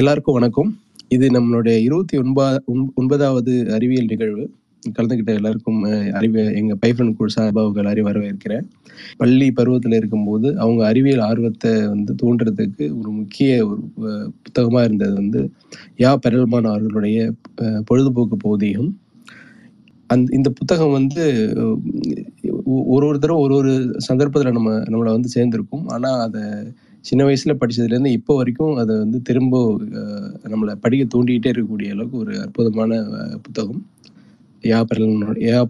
எல்லாருக்கும் வணக்கம். இது நம்மளுடைய 29வது அறிவியல் நிகழ்வு. கலந்துக்கிட்ட எல்லாருக்கும் எங்கள் பைஃபன் குழு சார்பாக வரவேற்கிறேன். பள்ளி பருவத்தில் இருக்கும்போது அவங்க அறிவியல் ஆர்வத்தை வந்து தூண்டுறதுக்கு ஒரு முக்கிய ஒரு புத்தகமாக இருந்தது வந்து யா பெரல்மான் அவர்களுடைய பொழுதுபோக்கு பௌதிகம். இந்த புத்தகம் வந்து ஒரு தடவை ஒரு சந்தர்ப்பத்தில் நம்மளை வந்து சேர்ந்திருக்கும். ஆனால் அதை சின்ன வயசுல படிச்சதுலேருந்து இப்போ வரைக்கும் அதை வந்து திரும்ப நம்மளை படிக்க தூண்டிகிட்டே இருக்கக்கூடிய அளவுக்கு ஒரு அற்புதமான புத்தகம் யா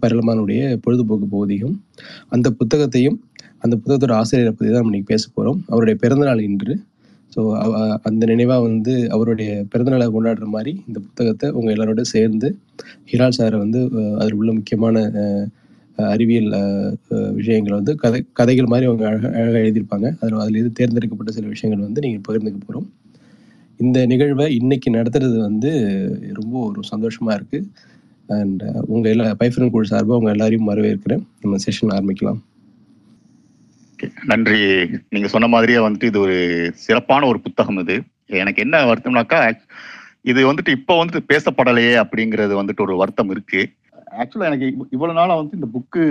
பெரல்மானுடைய பொழுதுபோக்கு பௌதிகம். அந்த புத்தகத்தோட ஆசிரியரை பற்றி தான் இன்னைக்கு பேச போகிறோம். அவருடைய பிறந்தநாள் இன்று. ஸோ அந்த நினைவாக வந்து அவருடைய பிறந்தநாளை கொண்டாடுற மாதிரி இந்த புத்தகத்தை உங்கள் எல்லாரோட சேர்ந்து ஹிலால் சாரை வந்து அதில் உள்ள முக்கியமான அறிவியல் விஷயங்கள் வந்து கதைகள் மாதிரி அவங்க அழகாக எழுதியிருப்பாங்க. அதிலிருந்து தேர்ந்தெடுக்கப்பட்ட சில விஷயங்கள் வந்து நீங்கள் பகிர்ந்துக்க போகிறோம். இந்த நிகழ்வை இன்னைக்கு நடத்துறது வந்து ரொம்ப ஒரு சந்தோஷமாக இருக்குது. அண்ட் உங்கள் எல்லா பைஃபன் குழு சார்பாக உங்கள் எல்லாரையும் வரவேற்கிறேன். நம்ம செஷன் ஆரம்பிக்கலாம். நன்றி. நீங்கள் சொன்ன மாதிரியே வந்துட்டு இது ஒரு சிறப்பான ஒரு புத்தகம். இது எனக்கு என்ன வருத்தம்னாக்கா, இது வந்துட்டு இப்போ வந்துட்டு பேசப்படலையே அப்படிங்கிறது வந்துட்டு ஒரு வருத்தம் இருக்குது. ஆக்சுவலாக எனக்கு இவ்வளோ நாளாக வந்து இந்த புக்கு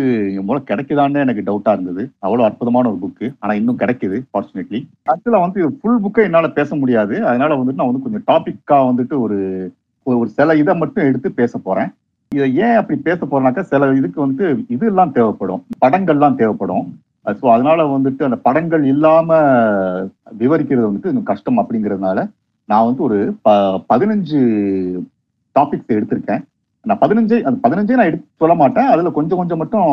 மூலம் கிடைக்குதான்னு எனக்கு டவுட்டாக இருந்தது. அவ்வளோ அற்புதமான ஒரு புக்கு. ஆனால் இன்னும் கிடைக்குது ஃபார்ச்சுனேட்லி. ஆக்சுவலாக வந்து இது ஃபுல் புக்கை என்னால் பேச முடியாது. அதனால வந்துட்டு நான் வந்து கொஞ்சம் டாப்பிக்காக வந்துட்டு ஒரு ஒரு சில இதை மட்டும் எடுத்து பேச போகிறேன். இதை ஏன் அப்படி பேச போகிறேன்னாக்கா, சில இதுக்கு வந்து இதெல்லாம் தேவைப்படும், படங்கள்லாம் தேவைப்படும். ஸோ அதனால வந்துட்டு அந்த படங்கள் இல்லாமல் விவரிக்கிறது வந்துட்டு இன்னும் கஷ்டம். அப்படிங்கிறதுனால நான் வந்து ஒரு 15 டாபிக்ஸ் எடுத்திருக்கேன். நான் 15 நான் எடுத்து சொல்ல மாட்டேன். அதில் கொஞ்சம் கொஞ்சம் மட்டும்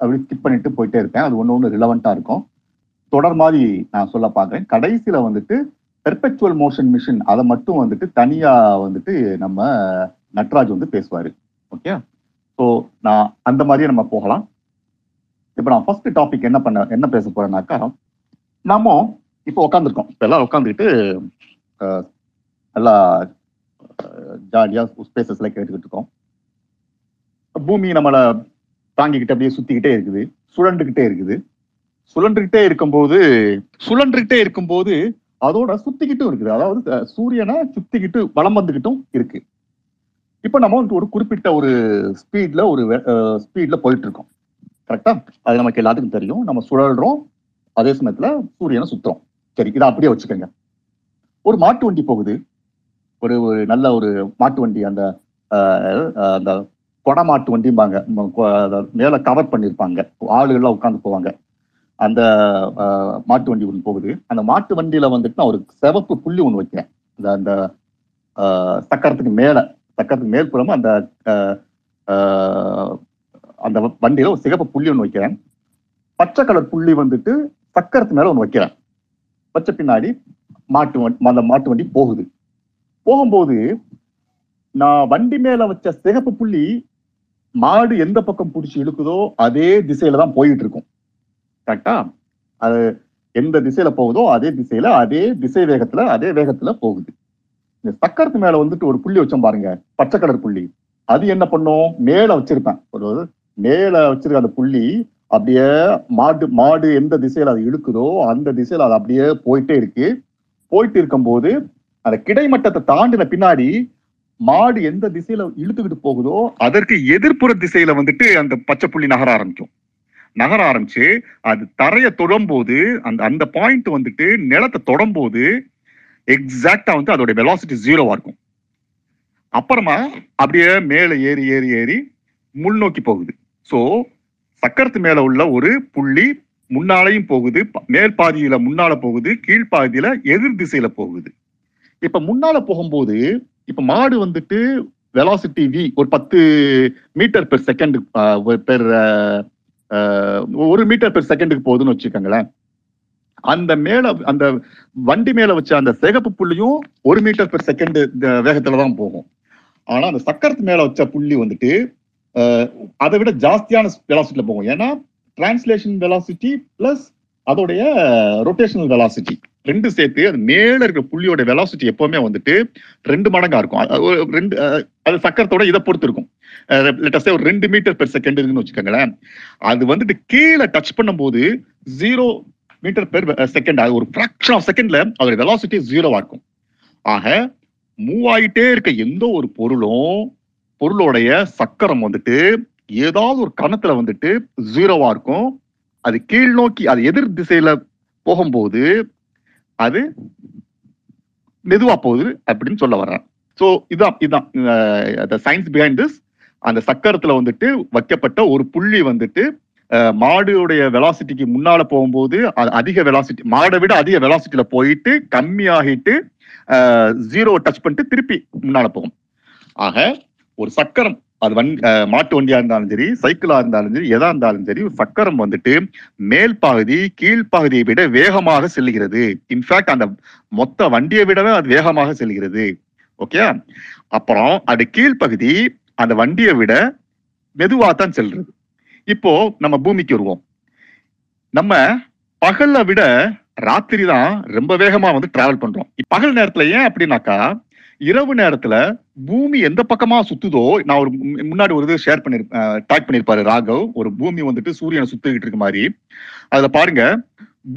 அப்படி ஸ்கிப் பண்ணிட்டு போயிட்டே இருப்பேன். அது ஒன்று ஒன்று ரிலவெண்ட்டாக இருக்கும். தொடர் மாதிரி நான் சொல்ல பார்க்குறேன். கடைசியில் வந்துட்டு பெர்பெக்சுவல் மோஷன் மிஷின் அதை மட்டும் வந்துட்டு தனியாக வந்துட்டு நம்ம நட்ராஜ் வந்து பேசுவார். ஓகே, ஸோ நான் அந்த மாதிரியே நம்ம போகலாம். இப்போ நான் ஃபர்ஸ்ட் டாபிக் என்ன பேச போகிறேன்னாக்கா, நம்ம இப்போ உட்காந்துருக்கோம். இப்போ எல்லாம் உட்காந்துக்கிட்டு நல்லா ஜாலியாக ஸ்பேசஸ்லாம் கேட்டுக்கிட்டு இருக்கோம். பூமி நம்மளை தாங்கிக்கிட்டு அப்படியே சுற்றிக்கிட்டே இருக்குது, சுழன்றுக்கிட்டே இருக்கும்போது அதோட சுற்றிக்கிட்டும் இருக்குது. அதாவது சூரியனை சுற்றிக்கிட்டு வலம் வந்துக்கிட்டும் இருக்கு. இப்போ நம்ம ஒரு குறிப்பிட்ட ஒரு ஸ்பீடில் போயிட்டு இருக்கோம். கரெக்டாக அது நமக்கு எல்லாத்துக்கும் தெரியும். நம்ம சுழல்றோம், அதே சமயத்தில் சூரியனை சுற்றுறோம். சரி, இதை அப்படியே வச்சுக்கோங்க. ஒரு மாட்டு வண்டி போகுது. ஒரு ஒரு நல்ல ஒரு மாட்டு வண்டி, அந்த அந்த கொடை மாட்டு வண்டிம்பாங்க, மேலே கவர் பண்ணியிருப்பாங்க, ஆளுகள்லாம் உட்காந்து போவாங்க. அந்த மாட்டு வண்டி ஒன்று போகுது. அந்த மாட்டு வண்டியில் வந்துட்டு நான் ஒரு சிவப்பு புள்ளி ஒன்று வைக்கிறேன். அந்த சக்கரத்துக்கு மேற்புறமா அந்த அந்த வண்டியில் ஒரு சிவப்பு புள்ளி ஒன்று வைக்கிறேன். பச்சை கலர் புள்ளி வந்துட்டு சக்கரத்து மேலே ஒன்று வைக்கிறேன். பச்சை பின்னாடி மாட்டு வண்டி போகுது. போகும்போது நான் வண்டி மேல வச்ச சிகப்பு புள்ளி மாடு எந்த பக்கம் பிடிச்சி இழுக்குதோ அதே திசையில தான் போயிட்டு இருக்கும். கரெக்டா? அது எந்த திசையில போகுதோ அதே திசை வேகத்துல போகுது. இந்த சக்கரத்து மேல வந்துட்டு ஒரு புள்ளி வச்சோம் பாருங்க, பச்சை கலர் புள்ளி. அது என்ன பண்ணும், மேல வச்சிருப்பேன். அந்த புள்ளி அப்படியே மாடு எந்த திசையில அது இழுக்குதோ அந்த திசையில அது அப்படியே போயிட்டே இருக்கும்போது அந்த கிடைமட்டத்தை தாண்டின பின்னாடி மாடு எந்த திசையில இழுத்துக்கிட்டு போகுதோ அதற்கு எதிர்ப்புற திசையில வந்துட்டு அந்த பச்சை புள்ளி நகர ஆரம்பிச்சு அது தரையை தொடும்போது அந்த பாயிண்ட் வந்துட்டு நிலத்தை தொடும்போது எக்ஸாக்டா வந்து அதோட வெலாசிட்டி 0வா இருக்கும். அப்புறமா அப்படியே மேல ஏறி முன்னோக்கி போகுது. ஸோ சக்கரத்து மேல உள்ள ஒரு புள்ளி முன்னாலையும் போகுது, மேல் பாதியில முன்னால போகுது, கீழ்பாதியில எதிர் திசையில போகுது. இப்ப முன்னால போகும்போது இப்ப மாடு வந்துட்டு வெலாசிட்டி வி ஒரு 10 மீட்டர்/செகண்ட் ஒரு மீட்டர்/செகண்டுக்கு போகுதுன்னு வச்சுக்கோங்களேன். அந்த வண்டி மேல வச்ச அந்த சிகப்பு புள்ளியும் 1 மீட்டர்/செகண்ட் வேகத்துலதான் போகும். ஆனா அந்த சக்கரத்து மேல வச்ச புள்ளி வந்துட்டு அதை விட ஜாஸ்தியான வெலாசிட்டியில போகும். ஏன்னா டிரான்ஸ்லேஷன் வெலாசிட்டி பிளஸ் அதோடைய ரொட்டேஷனல் வெலாசிட்டி ரெண்டு சேர்த்து அது மேல இருக்கிற புள்ளியோட வெலாசிட்டி எப்பவுமே வந்துட்டு 2 மடங்கா இருக்கும். அது சக்கரத்தோட இதை பொறுத்து இருக்கும். லெட்டஸ் சே ஒரு 2 மீட்டர்/செகண்ட் இருக்குன்னு வச்சுக்கோங்களேன். அது வந்துட்டு கீழே டச் பண்ணும்போது 0 மீட்டர்/செகண்ட், அது ஒரு ஃபிராக்ஷன் ஆஃப் செகண்ட்ல அதோட வெலாசிட்டி 0வா இருக்கும். ஆக மூவ் ஆகிட்டே இருக்க எந்த ஒரு பொருளுடைய சக்கரம் வந்துட்டு ஏதாவது ஒரு கணத்துல வந்துட்டு ஜீரோவா இருக்கும். அது கீழ் நோக்கி அது எதிர் திசையில போகும்போது அது மெதுவா போகுது அப்படின்னு சொல்ல வர்றேன். ஸோ இதுதான் த சயின்ஸ் பிஹைண்ட் திஸ். அந்த சக்கரத்துல வந்துட்டு வைக்கப்பட்ட ஒரு புள்ளி வந்துட்டு மாடுடைய வெலாசிட்டிக்கு முன்னால போகும்போது அது அதிக வெலாசிட்டி, மாடை விட அதிக வெலாசிட்டியில போயிட்டு கம்மியாகிட்டு ஜீரோ டச் பண்ணிட்டு திருப்பி முன்னால போகும். ஆக ஒரு சக்கரம், அது மாட்டு வண்டியா இருந்தாலும் சரி, சைக்கிளா இருந்தாலும் சரி, எதா இருந்தாலும் சரி, ஒரு சக்கரம் வந்துட்டு மேல் பகுதி கீழ்ப்பகுதியை விட வேகமாக செல்கிறது. இன்ஃபேக்ட் அந்த மொத்த வண்டியை விடவே அது வேகமாக செல்கிறது. ஓகே, அப்புறம் அது கீழ்ப்பகுதி அந்த வண்டியை விட மெதுவாகத்தான் செல்றது. இப்போ நம்ம பூமிக்கு வருவோம். நம்ம பகல்ல விட ராத்திரி தான் ரொம்ப வேகமா வந்து டிராவல் பண்றோம். பகல் நேரத்துல ஏன் அப்படின்னாக்கா, இரவு நேரத்துல பூமி எந்த பக்கமா சுத்துதோ, நான் ஒரு முன்னாடி ஒரு இது ஷேர் பண்ணியிருப்பாரு ராகவ், ஒரு பூமி வந்துட்டு சூரியனை சுத்திக்கிட்டு இருக்க மாதிரி. அதுல பாருங்க,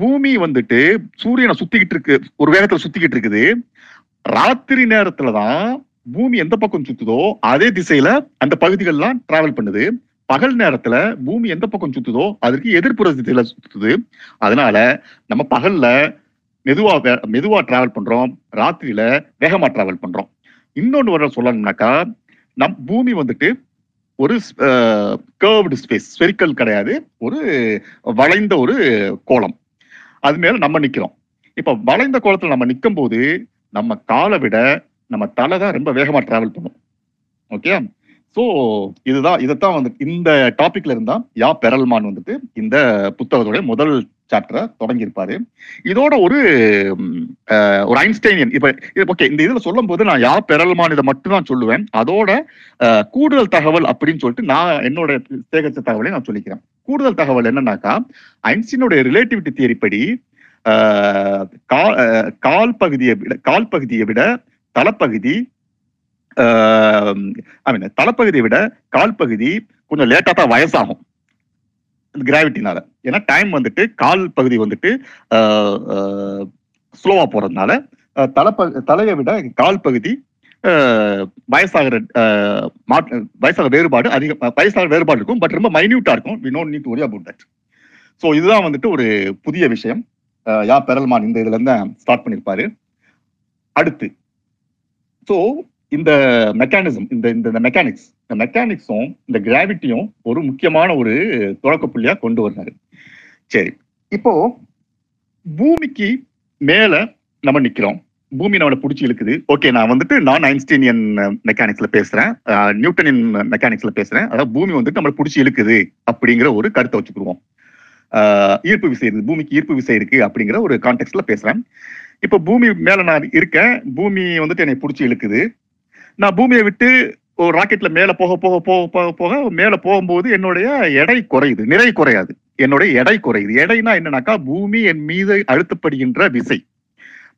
பூமி வந்துட்டு சூரியனை சுத்திக்கிட்டு இருக்கு, ஒரு வேகத்துல சுத்திக்கிட்டு இருக்குது. ராத்திரி நேரத்துலதான் பூமி எந்த பக்கம் சுத்துதோ அதே திசையில அந்த பகுதிகள்லாம் டிராவல் பண்ணுது. பகல் நேரத்துல பூமி எந்த பக்கம் சுத்துதோ அதற்கு எதிர்ப்புற திசையில சுத்துது. அதனால நம்ம பகல்ல மெதுவா டிராவல் பண்றோம், ராத்திரியில வேகமா டிராவல் பண்றோம். இன்னொன்று வர சொல்லணும்னாக்கா, நம் பூமி வந்துட்டு ஒரு கர்வ்டு ஸ்பேஸ், ஸ்பெரிக்கல் கிடையாது, ஒரு வளைந்த ஒரு கோளம். அது மேல நம்ம நிக்கிறோம். இப்ப வளைந்த கோளத்துல நம்ம நிற்கும் போது நம்ம காலை விட நம்ம தலை தான் ரொம்ப வேகமா டிராவல் பண்ணும். ஓகே, ஸோ இதைத்தான் வந்து இந்த டாபிக்ல இருந்தா யா பெரல்மான் வந்துட்டு இந்த புத்தகத்தோட முதல் சாப்டரை தொடங்கியிருப்பாரு. இதோட ஒரு ஐன்ஸ்டைனியன் இந்த இதுல சொல்லும் போது நான் யா பெரல்மான் இதை மட்டும் தான் சொல்லுவேன். அதோட கூடுதல் தகவல் அப்படின்னு சொல்லிட்டு நான் என்னோட சேகரித்த தகவலை நான் சொல்லிக்கிறேன். கூடுதல் தகவல் என்னன்னாக்கா, ஐன்ஸ்டைனுடைய ரிலேட்டிவிட்டி தியரி படி கால் பகுதியை விட தலைப்பகுதி தலைப்பகுதியை விட கால்பகுதி கொஞ்சம் லேட்டா தான் வயசாகும் கிராவிட்டினால. ஏன்னா டைம் வந்துட்டு கால் பகுதி வந்துட்டு ஸ்லோவா போறதுனால தலையை விட கால் பகுதி வயசாக வேறுபாடு இருக்கும். பட் ரொம்ப மைன்யூட்டா இருக்கும். we don't need to worry about that. So இதுதான் வந்துட்டு ஒரு புதிய விஷயம். யா பெரல்மான் இந்த இதுல இருந்து ஸ்டார்ட் பண்ணியிருப்பாரு. அடுத்து ஸோ இந்த மெக்கானிசம், இந்த மெக்கானிக்ஸ், இந்த மெக்கானிக்ஸும் இந்த கிராவிட்டியும் ஒரு முக்கியமான ஒரு தொடக்க புள்ளியா கொண்டு வர்றாரு. சரி, இப்போ பூமிக்கு மேல நம்ம நிக்கிறோம், பூமி நம்மளை பிடிச்சி இழுக்குது. ஓகே, நான் வந்துட்டு ஐன்ஸ்டீனியன் மெக்கானிக்ஸ்ல பேசுறேன், நியூட்டனின் மெக்கானிக்ஸ்ல பேசுறேன். அதாவது பூமி வந்துட்டு நம்மளை பிடிச்சி இழுக்குது அப்படிங்கிற ஒரு கருத்தை வச்சுக்கிடுவோம். ஈர்ப்பு விசை இருக்குது, பூமிக்கு ஈர்ப்பு விசை இருக்கு அப்படிங்கிற ஒரு கான்டெக்ட்ல பேசுறேன். இப்போ பூமி மேல நான் இருக்கேன், பூமி வந்துட்டு என்னை பிடிச்சி இழுக்குது. நான் பூமியை விட்டு ஒரு ராக்கெட்ல மேல போக போக போக போக போக மேல போகும்போது என்னுடைய எடை குறையுது. நிறை குறையாது, என்னுடைய எடை குறையுது. எடைனா என்னன்னாக்கா, பூமி என் மீது அழுத்தப்படுகின்ற விசை,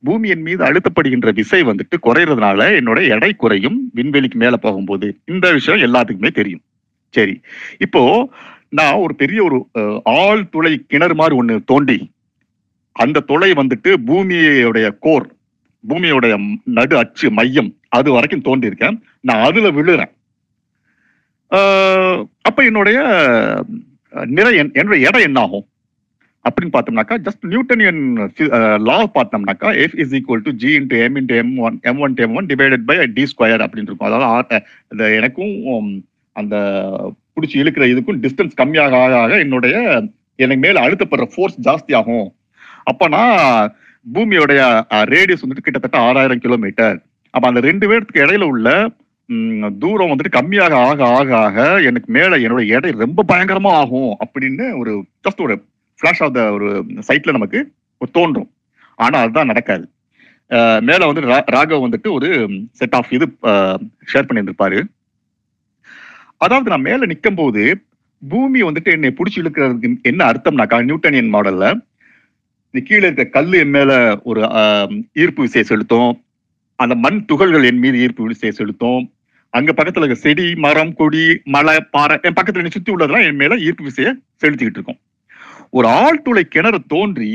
பூமி என் மீது அழுத்தப்படுகின்ற விசை வந்துட்டு குறையிறதுனால என்னுடைய எடை குறையும் விண்வெளிக்கு மேல போகும்போது. இந்த விஷயம் எல்லாத்துக்குமே தெரியும். சரி, இப்போ நான் ஒரு பெரிய ஒரு ஆள் துளை கிணறு மாதிரி ஒண்ணு தோண்டி அந்த துளை வந்துட்டு பூமியோடைய கோர், பூமியோடைய நடு அச்சு மையம் அது வரைக்கும் தோண்டி இருக்கேன். நான் அதுல விழுறேன். அப்ப என்னுடைய நிறை, என்னுடைய எடை என்ன ஆகும் அப்படின்னு பார்த்தோம்னாக்கா, ஜஸ்ட் நியூட்டனியன் லா பார்த்தோம்னாக்கா F is equal to G into M into M1 divided by D square அப்படின்னு இருக்கும். அதாவது எனக்கும் அந்த பிடிச்சி இழுக்கிற இதுக்கும் டிஸ்டன்ஸ் கம்மியாக ஆக என்னுடைய எனக்கு மேல அழுத்தப்படுற ஃபோர்ஸ் ஜாஸ்தி ஆகும். அப்பனா பூமியோடைய ரேடியஸ் வந்துட்டு கிட்டத்தட்ட 6000 கிலோமீட்டர். அப்ப அந்த ரெண்டு பேருக்கு இடையில உள்ள தூரம் வந்துட்டு கம்மியாக ஆக ஆக ஆக எனக்கு மேல என்னோட எடை ரொம்ப பயங்கரமா ஆகும் அப்படின்னு ஒரு ஜஸ்ட் ஒரு ஃபிளாஷ் ஆஃப் த ஒரு சைட்ல நமக்கு தோன்றும். ஆனா அதுதான் நடக்காது. மேல வந்து ராகவ் வந்துட்டு ஒரு செட் ஆஃப் இது ஷேர் பண்ணியிருந்திருப்பாரு. அதாவது நான் மேல நிற்கும் போது பூமி வந்துட்டு என்னை பிடிச்சி இழுக்கிறதுக்கு என்ன அர்த்தம்னாக்கா, நியூட்டனியன் மாடல்ல கீழே இருக்க கல் என் மேல ஒரு ஈர்ப்பு விசையை செலுத்தும், அந்த மண் துகள்கள் என் மீது ஈர்ப்பு விசையை செலுத்தும், அங்க பக்கத்துல இருக்க செடி, மரம், கொடி, மலை, பாறை என் பக்கத்துல என்னை சுத்தி உள்ளதெல்லாம் என் மேல ஈர்ப்பு விசையை செலுத்திக்கிட்டு இருக்கும். ஒரு ஆழ்துளை கிணறு தோன்றி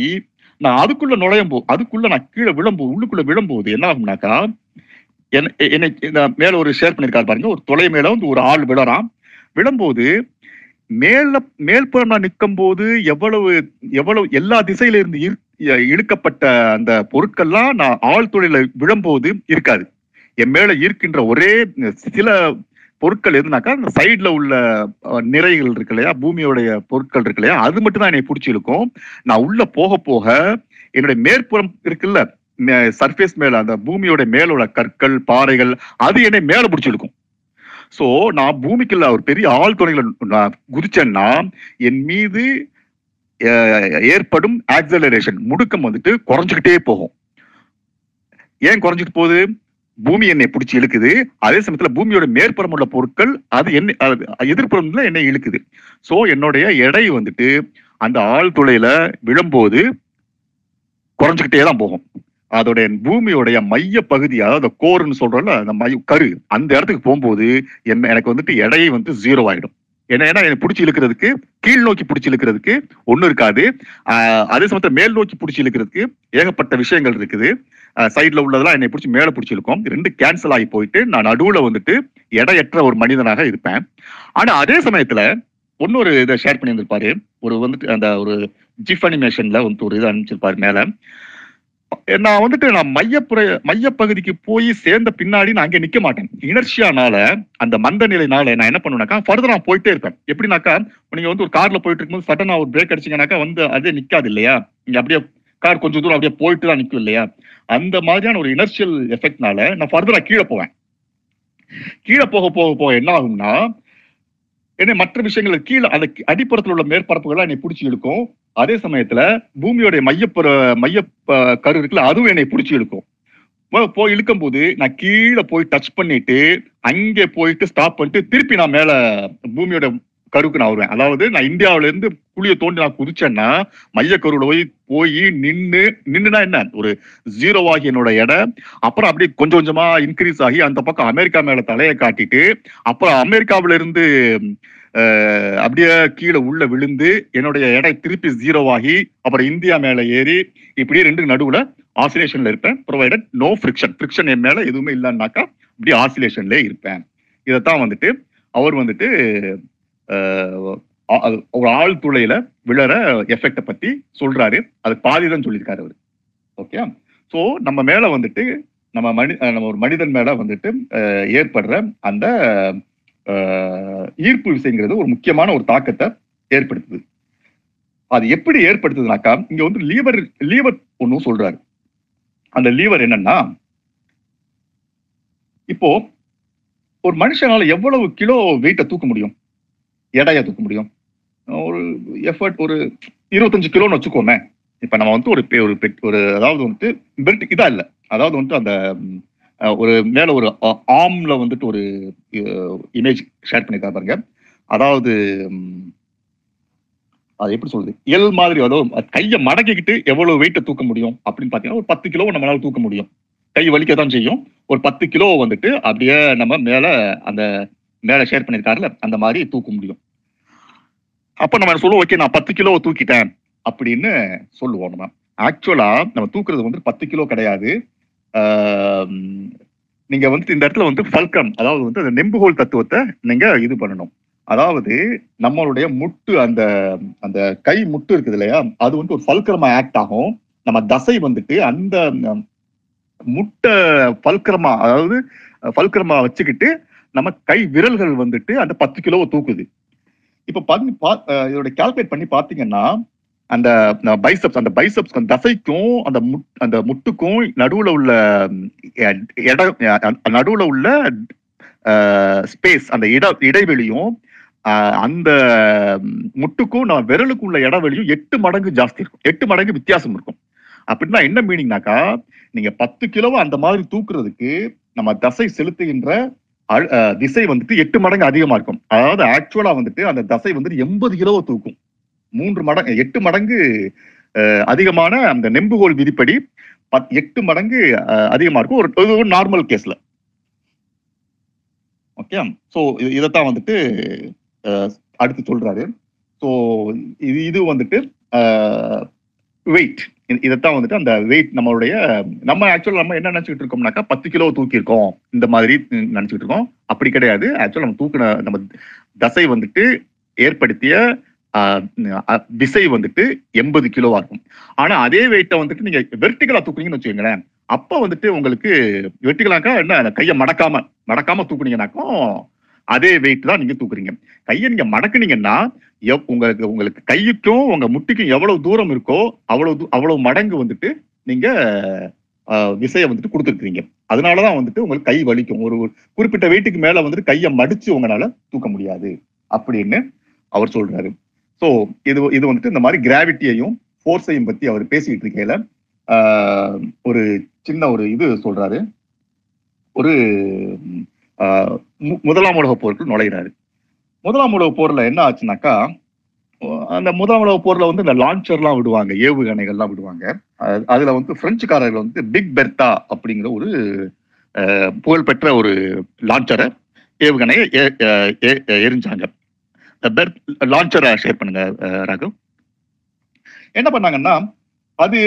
நான் அதுக்குள்ள நுழையும் போது, அதுக்குள்ள நான் கீழே விழும்போது, உள்ளுக்குள்ள விழும்போது என்ன ஆகும்னாக்கா, என்னை மேல ஒரு ஷேர் பண்ணியிருக்காரு பாருங்க, ஒரு தொலை மேல வந்து ஒரு ஆள் விழறான். விழும்போது மேல்புறம் நான் நிற்கும் போது எவ்வளவு எல்லா திசையில இருந்து இழுக்கப்பட்ட அந்த பொருட்கள்லாம் நான் ஆள் தொழில விழும்போது இருக்காது. என் மேல இருக்கின்ற ஒரே சில பொருட்கள் எதுனாக்கா அந்த சைட்ல உள்ள நிறைகள் இருக்கு இல்லையா, பூமியோடைய பொருட்கள் இருக்கு இல்லையா, அது மட்டும் தான் என்னை பிடிச்சி இருக்கும். நான் உள்ள போக போக என்னுடைய மேற்புறம் இருக்குல்ல, சர்ஃபேஸ் மேல அந்த பூமியோட மேலோட கற்கள் பாறைகள் அது என்னை மேல பிடிச்சிருக்கும். ஸோ நான் பூமிக்குள்ள ஒரு பெரிய ஆள் துணைகளை குதிச்சேன்னா என் மீது ஏற்படும் ஆக்சலரேஷன் முடுக்கம் வந்துட்டு குறைஞ்சுக்கிட்டே போகும். ஏன் குறைஞ்சிட்டு போகுது? பூமி என்னை பிடிச்சி இழுக்குது, அதே சமயத்துல பூமியோட மேற்புறம் உள்ள பொருட்கள் அது என்ன எதிர்ப்புறம்ல என்னை இழுக்குது. ஸோ என்னுடைய எடை வந்துட்டு அந்த ஆள் துளையில விழும்போது குறைஞ்சுக்கிட்டே தான் போகும். அதோடைய பூமியோடைய மைய பகுதி, அதாவது கோர்ன்னு சொல்றோம்ல அந்த மைய கரு, அந்த இடத்துக்கு போகும்போது என்ன எனக்கு வந்துட்டு எடையை வந்து ஜீரோ ஆயிடும். ஏன்னா என்னை பிடிச்சி இழுக்கிறதுக்கு, கீழ் நோக்கி பிடிச்சி இழுக்கிறதுக்கு ஒன்றும் இருக்காது, அதே சமயத்தில் மேல் நோக்கி பிடிச்சி இழுக்கிறதுக்கு ஏகப்பட்ட விஷயங்கள் இருக்குது. சைட்ல உள்ளதெல்லாம் என்னை பிடிச்சி மேலே பிடிச்சி இழுக்கும். ரெண்டு கேன்சல் ஆகி போயிட்டு நான் நடுவில் வந்துட்டு எடையற்ற ஒரு மனிதனாக இருப்பேன். ஆனா அதே சமயத்துல ஒன்னொரு இதை ஷேர் பண்ணி இருந்திருப்பாரு, ஒரு வந்துட்டு அந்த ஒரு ஜிஃப் அனிமேஷன்ல வந்துட்டு ஒரு இதை அனுப்பிச்சிருப்பாரு. மேல நான் வந்துட்டு நான் மையப்பகுதிக்கு போய் சேர்ந்த பின்னாடி நான் அங்கே நிக்க மாட்டேன். இனர்ஷியானால, அந்த மந்த நிலையினால நான் என்ன பண்ணுவேனாக்கா ஃபர்தரா போயிட்டே இருப்பேன். எப்படின்னாக்கா நீங்க வந்து ஒரு கார்ல போயிட்டு இருக்கும்போது சடனா ஒரு பிரேக் அடிச்சீங்கன்னாக்கா வந்து அதே நிக்காது இல்லையா, நீங்க அப்படியே கார் கொஞ்சம் தூரம் அப்படியே போயிட்டு தான் நிற்கும் இல்லையா. அந்த மாதிரியான ஒரு இனர்ஷியல் எஃபெக்ட்னால நான் ஃபர்தரா கீழே போவேன். கீழே போக போக போக என்ன ஆகும்னா ஏன்னா மற்ற விஷயங்களை கீழே அந்த அடிப்புறத்தில் உள்ள மேற்பரப்புகள்லாம் என்னை பிடிச்சி இழுக்கும். அதே சமயத்துல பூமியோடைய மைய கரு இருக்குல்ல அதுவும் என்னை பிடிச்சி இழுக்கும். போய் இழுக்கும் போது நான் கீழே போய் டச் பண்ணிட்டு அங்கே போயிட்டு ஸ்டாப் பண்ணிட்டு திருப்பி நான் மேல பூமியோட கருக்கு நான் வருவேன். அதாவது நான் இந்தியாவில இருந்து குழியை தோண்டி நான் குதிச்சேன்னா மையக்கருவில் போய் நின்றுனா என்ன, ஒரு ஜீரோ ஆகி என்னோட எடை அப்புறம் அப்படியே கொஞ்சம் கொஞ்சமா இன்க்ரீஸ் ஆகி அந்த பக்கம் அமெரிக்கா மேல தலையை காட்டிட்டு அப்புறம் அமெரிக்காவில இருந்து அப்படியே கீழே உள்ள விழுந்து என்னுடைய எடை திருப்பி ஜீரோ ஆகி அப்புறம் இந்தியா மேல ஏறி இப்படியே ரெண்டு நடுவுல ஆசிலேஷன்ல இருப்பேன். ப்ரொவைடட் நோ ஃப்ரிக்ஷன், ஃப்ரிக்ஷன் என் மேல எதுவுமே இல்லைன்னாக்கா இப்படி ஆசிலேஷன்ல இருப்பேன். இதைத்தான் வந்துட்டு அவர் வந்துட்டு ஒரு ஆள் துளையில விழற எஃபெக்ட பத்தி சொல்றாரு. அது பாதிதான் சொல்லியிருக்காரு அவரு. ஓகே, சோ நம்ம மேல வந்துட்டு நம்ம ஒரு மனிதன் மேல வந்துட்டு ஏற்படுற அந்த ஈர்ப்பு விசைங்கிறது ஒரு முக்கியமான ஒரு தாக்கத்தை ஏற்படுத்துது. அது எப்படி ஏற்படுத்துதுனாக்கா இங்க வந்து லீவர் ஒன்னும் சொல்றாரு. அந்த லீவர் என்னன்னா, இப்போ ஒரு மனுஷனால எவ்வளவு கிலோ வெயிட்டை தூக்க முடியும், எடையா தூக்க முடியும்? ஒரு எஃபர்ட் ஒரு 25 கிலோன்னு வச்சுக்கோமே. இப்ப நம்ம வந்து ஒரு அதாவது வந்துட்டு பெல்ட் இதா இல்லை, அதாவது வந்துட்டு அந்த ஒரு மேல ஒரு ஆம்ல வந்துட்டு ஒரு இமேஜ் ஷேர் பண்ணியிருக்காரு பாருங்க. அதாவது அது எப்படி சொல்றது, எல் மாதிரி, அதாவது கையை மடக்கிக்கிட்டு எவ்வளவு வெயிட்டை தூக்க முடியும் அப்படின்னு பாத்தீங்கன்னா ஒரு 10 கிலோ நம்மளால தூக்க முடியும். கை வலிக்கதான் செய்யும். ஒரு 10 கிலோ வந்துட்டு அப்படியே நம்ம மேல அந்த மேல ஷேர் பண்ணியிருக்காருல அந்த மாதிரி தூக்க முடியும். அப்ப நம்ம சொல்லுவோம், ஓகே நான் 10 கிலோவை தூக்கிட்டேன் அப்படின்னு சொல்லுவோம். நம்ம ஆக்சுவலா நம்ம தூக்குறது வந்து 10 கிலோ கிடையாது. நீங்க வந்து இந்த இடத்துல வந்து ஃபல்கம், அதாவது வந்து அந்த நெம்புகோல் தத்துவத்தை நீங்க இது பண்ணணும். அதாவது நம்மளுடைய முட்டு, அந்த அந்த கை முட்டு இருக்குது இல்லையா, அது வந்து ஒரு ஃபல்கரமா ஆக்ட் ஆகும். நம்ம தசை வந்துட்டு அந்த முட்டை ஃபல்கரமா, அதாவது ஃபல்கரமா வச்சுக்கிட்டு நம்ம கை விரல்கள் வந்துட்டு அந்த 10 கிலோவை தூக்குது. இப்ப இதோட கால்குலேட் பண்ணி பாத்தீங்கன்னா அந்த பைசப்ஸ், அந்த பைசப்ஸ் தசைக்கும் அந்த முட்டுக்கும் நடுவுல உள்ள இடம், நடுவுல உள்ள ஸ்பேஸ், அந்த இடைவெளியும் அந்த முட்டுக்கும் நம்ம விரலுக்கு உள்ள இடைவெளியும் 8 மடங்கு ஜாஸ்தி இருக்கும், 8 மடங்கு வித்தியாசம் இருக்கும். அப்படின்னா என்ன மீனிங்னாக்கா, நீங்க 10 கிலோவை அந்த மாதிரி தூக்குறதுக்கு நம்ம தசை செலுத்துகின்ற திசை வந்துட்டு 8 மடங்கு அதிகமா இருக்கும். அதாவது ஆக்சுவலா வந்துட்டு அந்த தசை வந்துட்டு 80 கிலோவை தூக்கும். 3 மடங்கு, 8 மடங்கு அதிகமான அந்த நெம்புகோல் விதிப்படி 8 மடங்கு அதிகமா இருக்கும் ஒரு நார்மல் கேஸ்ல. ஓகே, சோ இதைத்தான் வந்துட்டு அடுத்து சொல்றாரு. ஸோ இது வந்துட்டு வெயிட், இதைத்தான் வந்துட்டு அந்த வெயிட் நம்மளுடைய நம்ம ஆக்சுவலாக நம்ம என்ன நினச்சிக்கிட்டு இருக்கோம்னாக்கா 10 கிலோ தூக்கியிருக்கோம் இந்த மாதிரி நினச்சிக்கிட்டு இருக்கோம். அப்படி கிடையாது. ஆக்சுவலாக நம்ம தூக்கின நம்ம தசை வந்துட்டு ஏற்படுத்திய விசை வந்துட்டு 80 கிலோவாக இருக்கும். ஆனால் அதே வெயிட்டை வந்துட்டு நீங்கள் வெர்டிகலாக தூக்குனீங்கன்னு வச்சுக்கோங்களேன், அப்போ வந்துட்டு உங்களுக்கு வெர்டிகலாக்கா என்ன கையை மடக்காமல் தூக்குனீங்கன்னாக்கும் அதே வெயிட் தான் நீங்கள் தூக்குறீங்க. கையை நீங்கள் மடக்குனீங்கன்னா உங்களுக்கு உங்களுக்கு கைக்கும் உங்கள் முட்டிக்கும் எவ்வளோ தூரம் இருக்கோ அவ்வளோ மடங்கு வந்துட்டு நீங்கள் விசையை வந்துட்டு கொடுத்துருக்குறீங்க. அதனால தான் வந்துட்டு உங்களுக்கு கை வலிக்கும். ஒரு குறிப்பிட்ட வெயிட்டுக்கு மேலே வந்துட்டு கையை மடித்து உங்களால் தூக்க முடியாது அப்படின்னு அவர் சொல்கிறாரு. ஸோ இது வந்துட்டு இந்த மாதிரி கிராவிட்டியையும் ஃபோர்ஸையும் பற்றி அவர் பேசிக்கிட்டு இருக்கையில் ஒரு சின்ன ஒரு இது சொல்கிறாரு. ஒரு முதலாம் உலக போருக்கு நுழைகிறாரு. முதலாம் உலக போரில் என்ன ஆச்சுனாக்கா, அந்த முதலாம் உலக போரில் வந்து இந்த லான்ச்சர்லாம் விடுவாங்க, ஏவுகணைகள்லாம் விடுவாங்க. அதில் வந்து பிரெஞ்சுக்காரர்கள் வந்து பிக் பெர்தா அப்படிங்கிற ஒரு புகழ்பெற்ற ஒரு லான்ச்சரை ஏவுகணையை எரிஞ்சாங்க. லான்ச்சரை ஷேர் பண்ணுங்க ராகவ். என்ன பண்ணாங்கன்னா, அது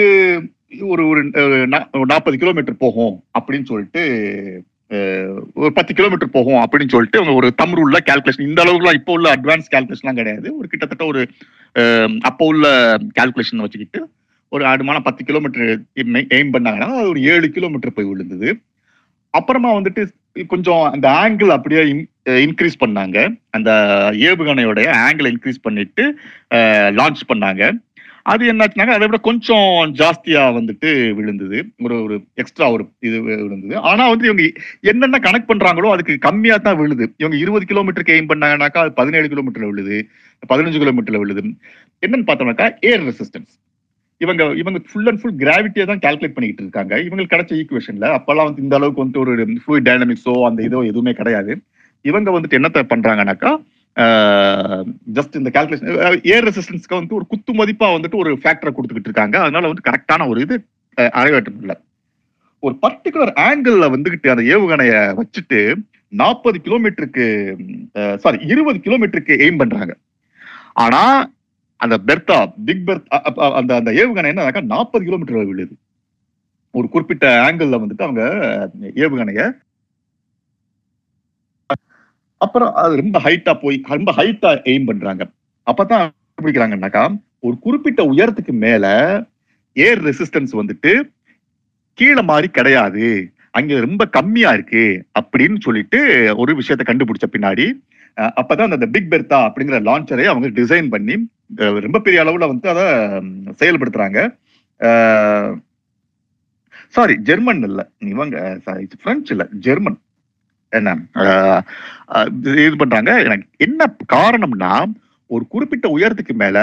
ஒரு 40 கிலோமீட்டர் போகும் அப்படின்னு சொல்லிட்டு, ஒரு 10 கிலோமீட்டர் போகும் அப்படின்னு சொல்லிட்டு அவங்க ஒரு தம் ரூல்ல கால்குலேஷன், இந்த அளவுக்குலாம் இப்போ உள்ள அட்வான்ஸ் கால்குலேஷன்லாம் கிடையாது, ஒரு கிட்டத்தட்ட ஒரு அப்போ உள்ள கால்குலேஷன் வச்சுக்கிட்டு ஒரு அனுமான 10 கிலோமீட்டர் எய்ம் பண்ணாங்கன்னா அது ஒரு 7 கிலோமீட்டர் போய் விழுந்தது. அப்புறமா வந்துட்டு கொஞ்சம் அந்த ஆங்கிள் அப்படியே இன்க்ரீஸ் பண்ணாங்க, அந்த ஏவுகணையோடைய ஆங்கிள் இன்க்ரீஸ் பண்ணிட்டு லான்ச் பண்ணாங்க. அது என்னாச்சுனாக்கா அதை விட கொஞ்சம் ஜாஸ்தியாக வந்துட்டு விழுந்தது, ஒரு எக்ஸ்ட்ரா ஒரு இது விழுந்தது. ஆனால் வந்து இவங்க என்னென்ன கனெக்ட் பண்ணுறாங்களோ அதுக்கு கம்மியாக தான் விழுது. இவங்க 20 கிலோமீட்டருக்கு எய்ம் பண்ணாங்கனாக்கா அது 17 கிலோமீட்டரில் விழுது, 15 கிலோமீட்டரில் விழுது. என்னன்னு பார்த்தோம்னாக்கா ஏர் ரெசிஸ்டன்ஸ். இவங்க ஃபுல் அண்ட் ஃபுல் கிராவிட்டியை தான் கால்குலேட் பண்ணிக்கிட்டு இருக்காங்க இவங்களுக்கு கிடைச்ச ஈக்குவேஷன்ல. அப்பெல்லாம் வந்து இந்த அளவுக்கு வந்துட்டு ஒரு ஃப்ளூயிட் டைனமிக்ஸோ அந்த இதோ எதுவுமே கிடையாது. இவங்க வந்துட்டு என்னத்தை பண்றாங்கனாக்கா, ஜஸ்ட் இந்த கால்குலேஷன் ஏர் ரெசிஸ்டன்ஸ்க்கு வந்து ஒரு குத்து மதிப்பா வந்துட்டு ஒரு ஃபேக்டரை கொடுத்துக்கிட்டு இருக்காங்க. அதனால வந்து கரெக்டான ஒரு இது அரைவேற்றம் இல்லை. ஒரு பர்டிகுலர் ஆங்கிள் வந்துகிட்டு அந்த ஏவுகணைய வச்சுட்டு 20 கிலோமீட்டருக்கு எய்ம் பண்றாங்க. ஆனா அந்த பெர்தா பிக் பெர்தா அந்த ஏவுகணை என்னக்கா 40 கிலோமீட்டர் விழுது. ஒரு குறிப்பிட்ட ஆங்கிள் வந்துட்டு அவங்க ஏவுகணைய அப்புறம் அது ரொம்ப ஹைட்டா எய்ம் பண்றாங்க. அப்பதான் கண்டுபிடிக்கிறாங்கன்னாக்கா, ஒரு குறிப்பிட்ட உயரத்துக்கு மேல ஏர் ரெசிஸ்டன்ஸ் வந்துட்டு கீழே மாதிரி கிடையாது, அங்க ரொம்ப கம்மியா இருக்கு அப்படின்னு சொல்லிட்டு ஒரு விஷயத்த கண்டுபிடிச்ச பின்னாடி அப்பதான் அந்த பிக் பெர்தா அப்படிங்கிற லான்ச்சரை அவங்க டிசைன் பண்ணி ரொம்ப பெரிய அளவுல வந்து அதை செயல்படுத்துறாங்க. சாரி, ஜெர்மன் இல்ல, இவங்க பிரெஞ்சு இல்ல, ஜெர்மன் என்ன இது பண்றாங்க. எனக்கு என்ன காரணம்னா, ஒரு குறிப்பிட்ட உயரத்துக்கு மேல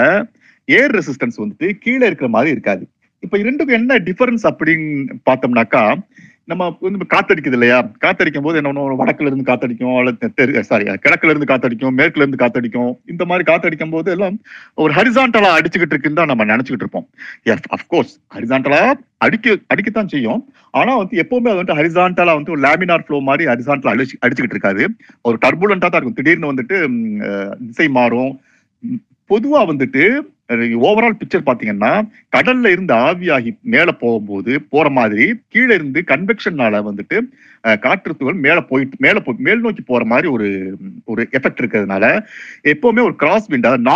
ஏர் ரெசிஸ்டன்ஸ் வந்துட்டு கீழே இருக்கிற மாதிரி இருக்காது. இப்ப இரண்டுக்கும் என்ன டிஃபரன்ஸ் அப்படின்னு பார்த்தோம்னாக்கா, நம்ம வந்து காத்தடிக்குது இல்லையா, காத்தடிக்கும் போது என்ன ஒன்று வடக்குல இருந்து காத்தடிக்கும், அல்லது கிழக்குல இருந்து காத்தடிக்கும், மேற்குல இருந்து காத்தடிக்கும். இந்த மாதிரி காத்தடிக்கும் போது எல்லாம் ஒரு ஹரிசான்டலா அடிச்சுக்கிட்டு இருக்குன்னு தான் நம்ம நினைச்சுக்கிட்டு இருப்போம். எஸ், அஃப்கோர்ஸ் ஹரிசான்டலா அடிக்கத்தான் செய்யும். ஆனா வந்து எப்பவுமே அது வந்துட்டு ஹரிசான்டலா வந்து ஒரு லேமினார் ஃப்ளோ மாதிரி ஹரிசான்டலா அடிச்சுக்கிட்டு இருக்காது. ஒரு டர்புலண்டா தான் இருக்கும், திடீர்னு வந்துட்டு திசை மாறும். பொதுவா வந்துட்டு ஓவரால் பிக்சர் பாத்தீங்கன்னா, கடல்ல இருந்து ஆவியாகி மேல போகும்போது போற மாதிரி, கீழே இருந்து கன்வெக்ஷனால வந்துட்டு காற்றுத்துகள் மேல் நோக்கி போற மாதிரி ஒரு எஃபெக்ட் இருக்கிறதுனால எப்பவுமே ஒரு கிராஸ் விண்ட், அதாவது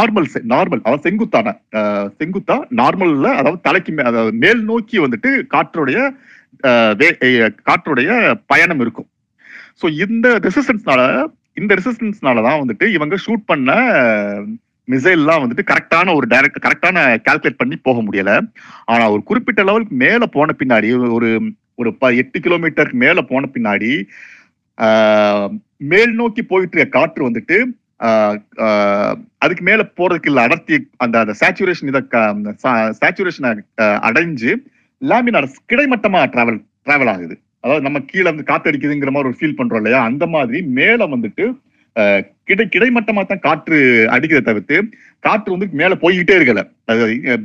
நார்மல் அதாவது செங்குத்தா நார்மல்ல, அதாவது தலைக்கு அதாவது மேல் நோக்கி வந்துட்டு காற்றுடைய பயணம் இருக்கும். ஸோ இந்த ரெசிஸ்டன்ஸ்னாலதான் வந்துட்டு இவங்க ஷூட் பண்ண மிசைல்லாம் வந்துட்டு கரெக்டான கால்குலேட் பண்ணி போக முடியல. ஆனா ஒரு குறிப்பிட்ட லெவலுக்கு மேல போன பின்னாடி, ஒரு 8 கிலோமீட்டருக்கு மேல போன பின்னாடி மேல் நோக்கி போயிட்டு இருக்க காற்று வந்துட்டு அதுக்கு மேல போறதுக்கு இல்லை, அடர்த்தி அந்த சேச்சுரேஷனை அடைஞ்சு லேமினார் கிடைமட்டமா டிராவல் ஆகுது. அதாவது நம்ம கீழே வந்து காத்தடிக்குதுங்கிற மாதிரி ஒரு ஃபீல் பண்றோம் இல்லையா, அந்த மாதிரி மேல வந்துட்டு கிடைமட்டமா தான் காற்று அடிக்கிறத தவிர்த்து காற்று வந்து மேல போய்கிட்டே இருக்கல,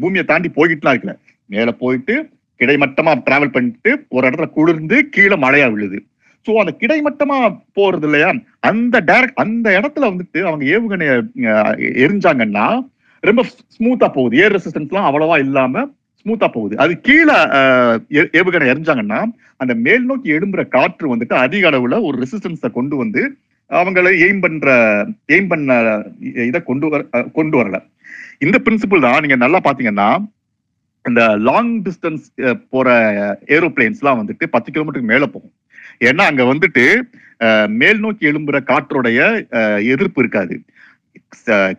பூமியை தாண்டி போய்கிட்டுலாம் இருக்கல, மேல போயிட்டு கிடைமட்டமா டிராவல் பண்ணிட்டு ஒரு இடத்துல குளிர்ந்து கீழே மழையா விழுது. ஸோ அந்த கிடைமட்டமா போறது இல்லையா, அந்த இடத்துல வந்துட்டு அவங்க ஏவுகணைய எரிஞ்சாங்கன்னா ரொம்ப ஸ்மூத்தா போகுது. ஏர் ரெசிஸ்டன்ஸ் எல்லாம் அவ்வளவா இல்லாம ஸ்மூத்தா போகுது. அது கீழே ஏவுகணை எரிஞ்சாங்கன்னா அந்த மேல் நோக்கி எழும்புற காற்று வந்துட்டு அதிக அளவுல ஒரு ரெசிஸ்டன்ஸை கொண்டு வந்து அவங்களை எய்ம் பண்ண இதை கொண்டு வரல. இந்த பிரின்சிபிள் தான் நீங்க நல்லா பாத்தீங்கன்னா இந்த லாங் டிஸ்டன்ஸ் போற ஏரோபிளைன்ஸ் எல்லாம் வந்துட்டு 10 கிலோமீட்டருக்கு மேல போகும். ஏன்னா அங்க வந்துட்டு மேல் நோக்கி எழும்புற காற்றுடைய எதிர்ப்பு இருக்காது,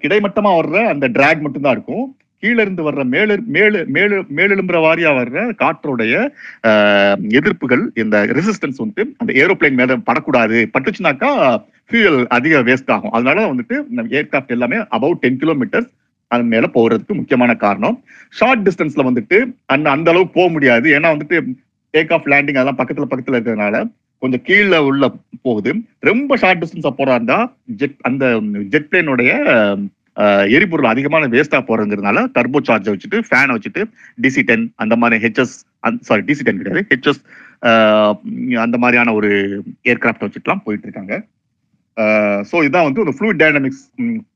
கிடைமட்டமா வர்ற அந்த டிராக் மட்டும்தான் இருக்கும். கீழே இருந்து வர்ற மேலெழும்புற வாரியா வர்ற காற்றுடைய எதிர்ப்புகள், இந்த ரெசிஸ்டன்ஸ் வந்துட்டு அந்த ஏரோப்ளைன் மேல படக்கூடாது, பட்டுச்சுனாக்கா ஃபியூயல் அதிக வேஸ்ட் ஆகும். அதனால வந்துட்டு ஏர்கிராஃப்ட் எல்லாமே அபவுட் 10 கிலோமீட்டர்ஸ் அது மேல போறதுக்கு முக்கியமான காரணம். ஷார்ட் டிஸ்டன்ஸ்ல வந்துட்டு அந்த அளவுக்கு போக முடியாது, ஏன்னா வந்துட்டு டேக் ஆஃப் லேண்டிங் அதெல்லாம் பக்கத்துல இருக்கிறதுனால கொஞ்சம் கீழே உள்ள போகுது. ரொம்ப ஷார்ட் டிஸ்டன்ஸா போறாருந்தா ஜெட் பிளேனுடைய எரிபொருள் அதிகமான வேஸ்டா போறதுனால டர்போ சார்ஜை வச்சுட்டு ஃபேனை வச்சுட்டு DC-10 அந்த மாதிரி DC-10 கிடையாது, HS அந்த மாதிரியான ஒரு ஏர்கிராஃப்ட் வச்சுட்டுலாம் போயிட்டு இருக்காங்க. ஸோ இதான் வந்து ஒரு ஃப்ளூயிட் டைனமிக்ஸ்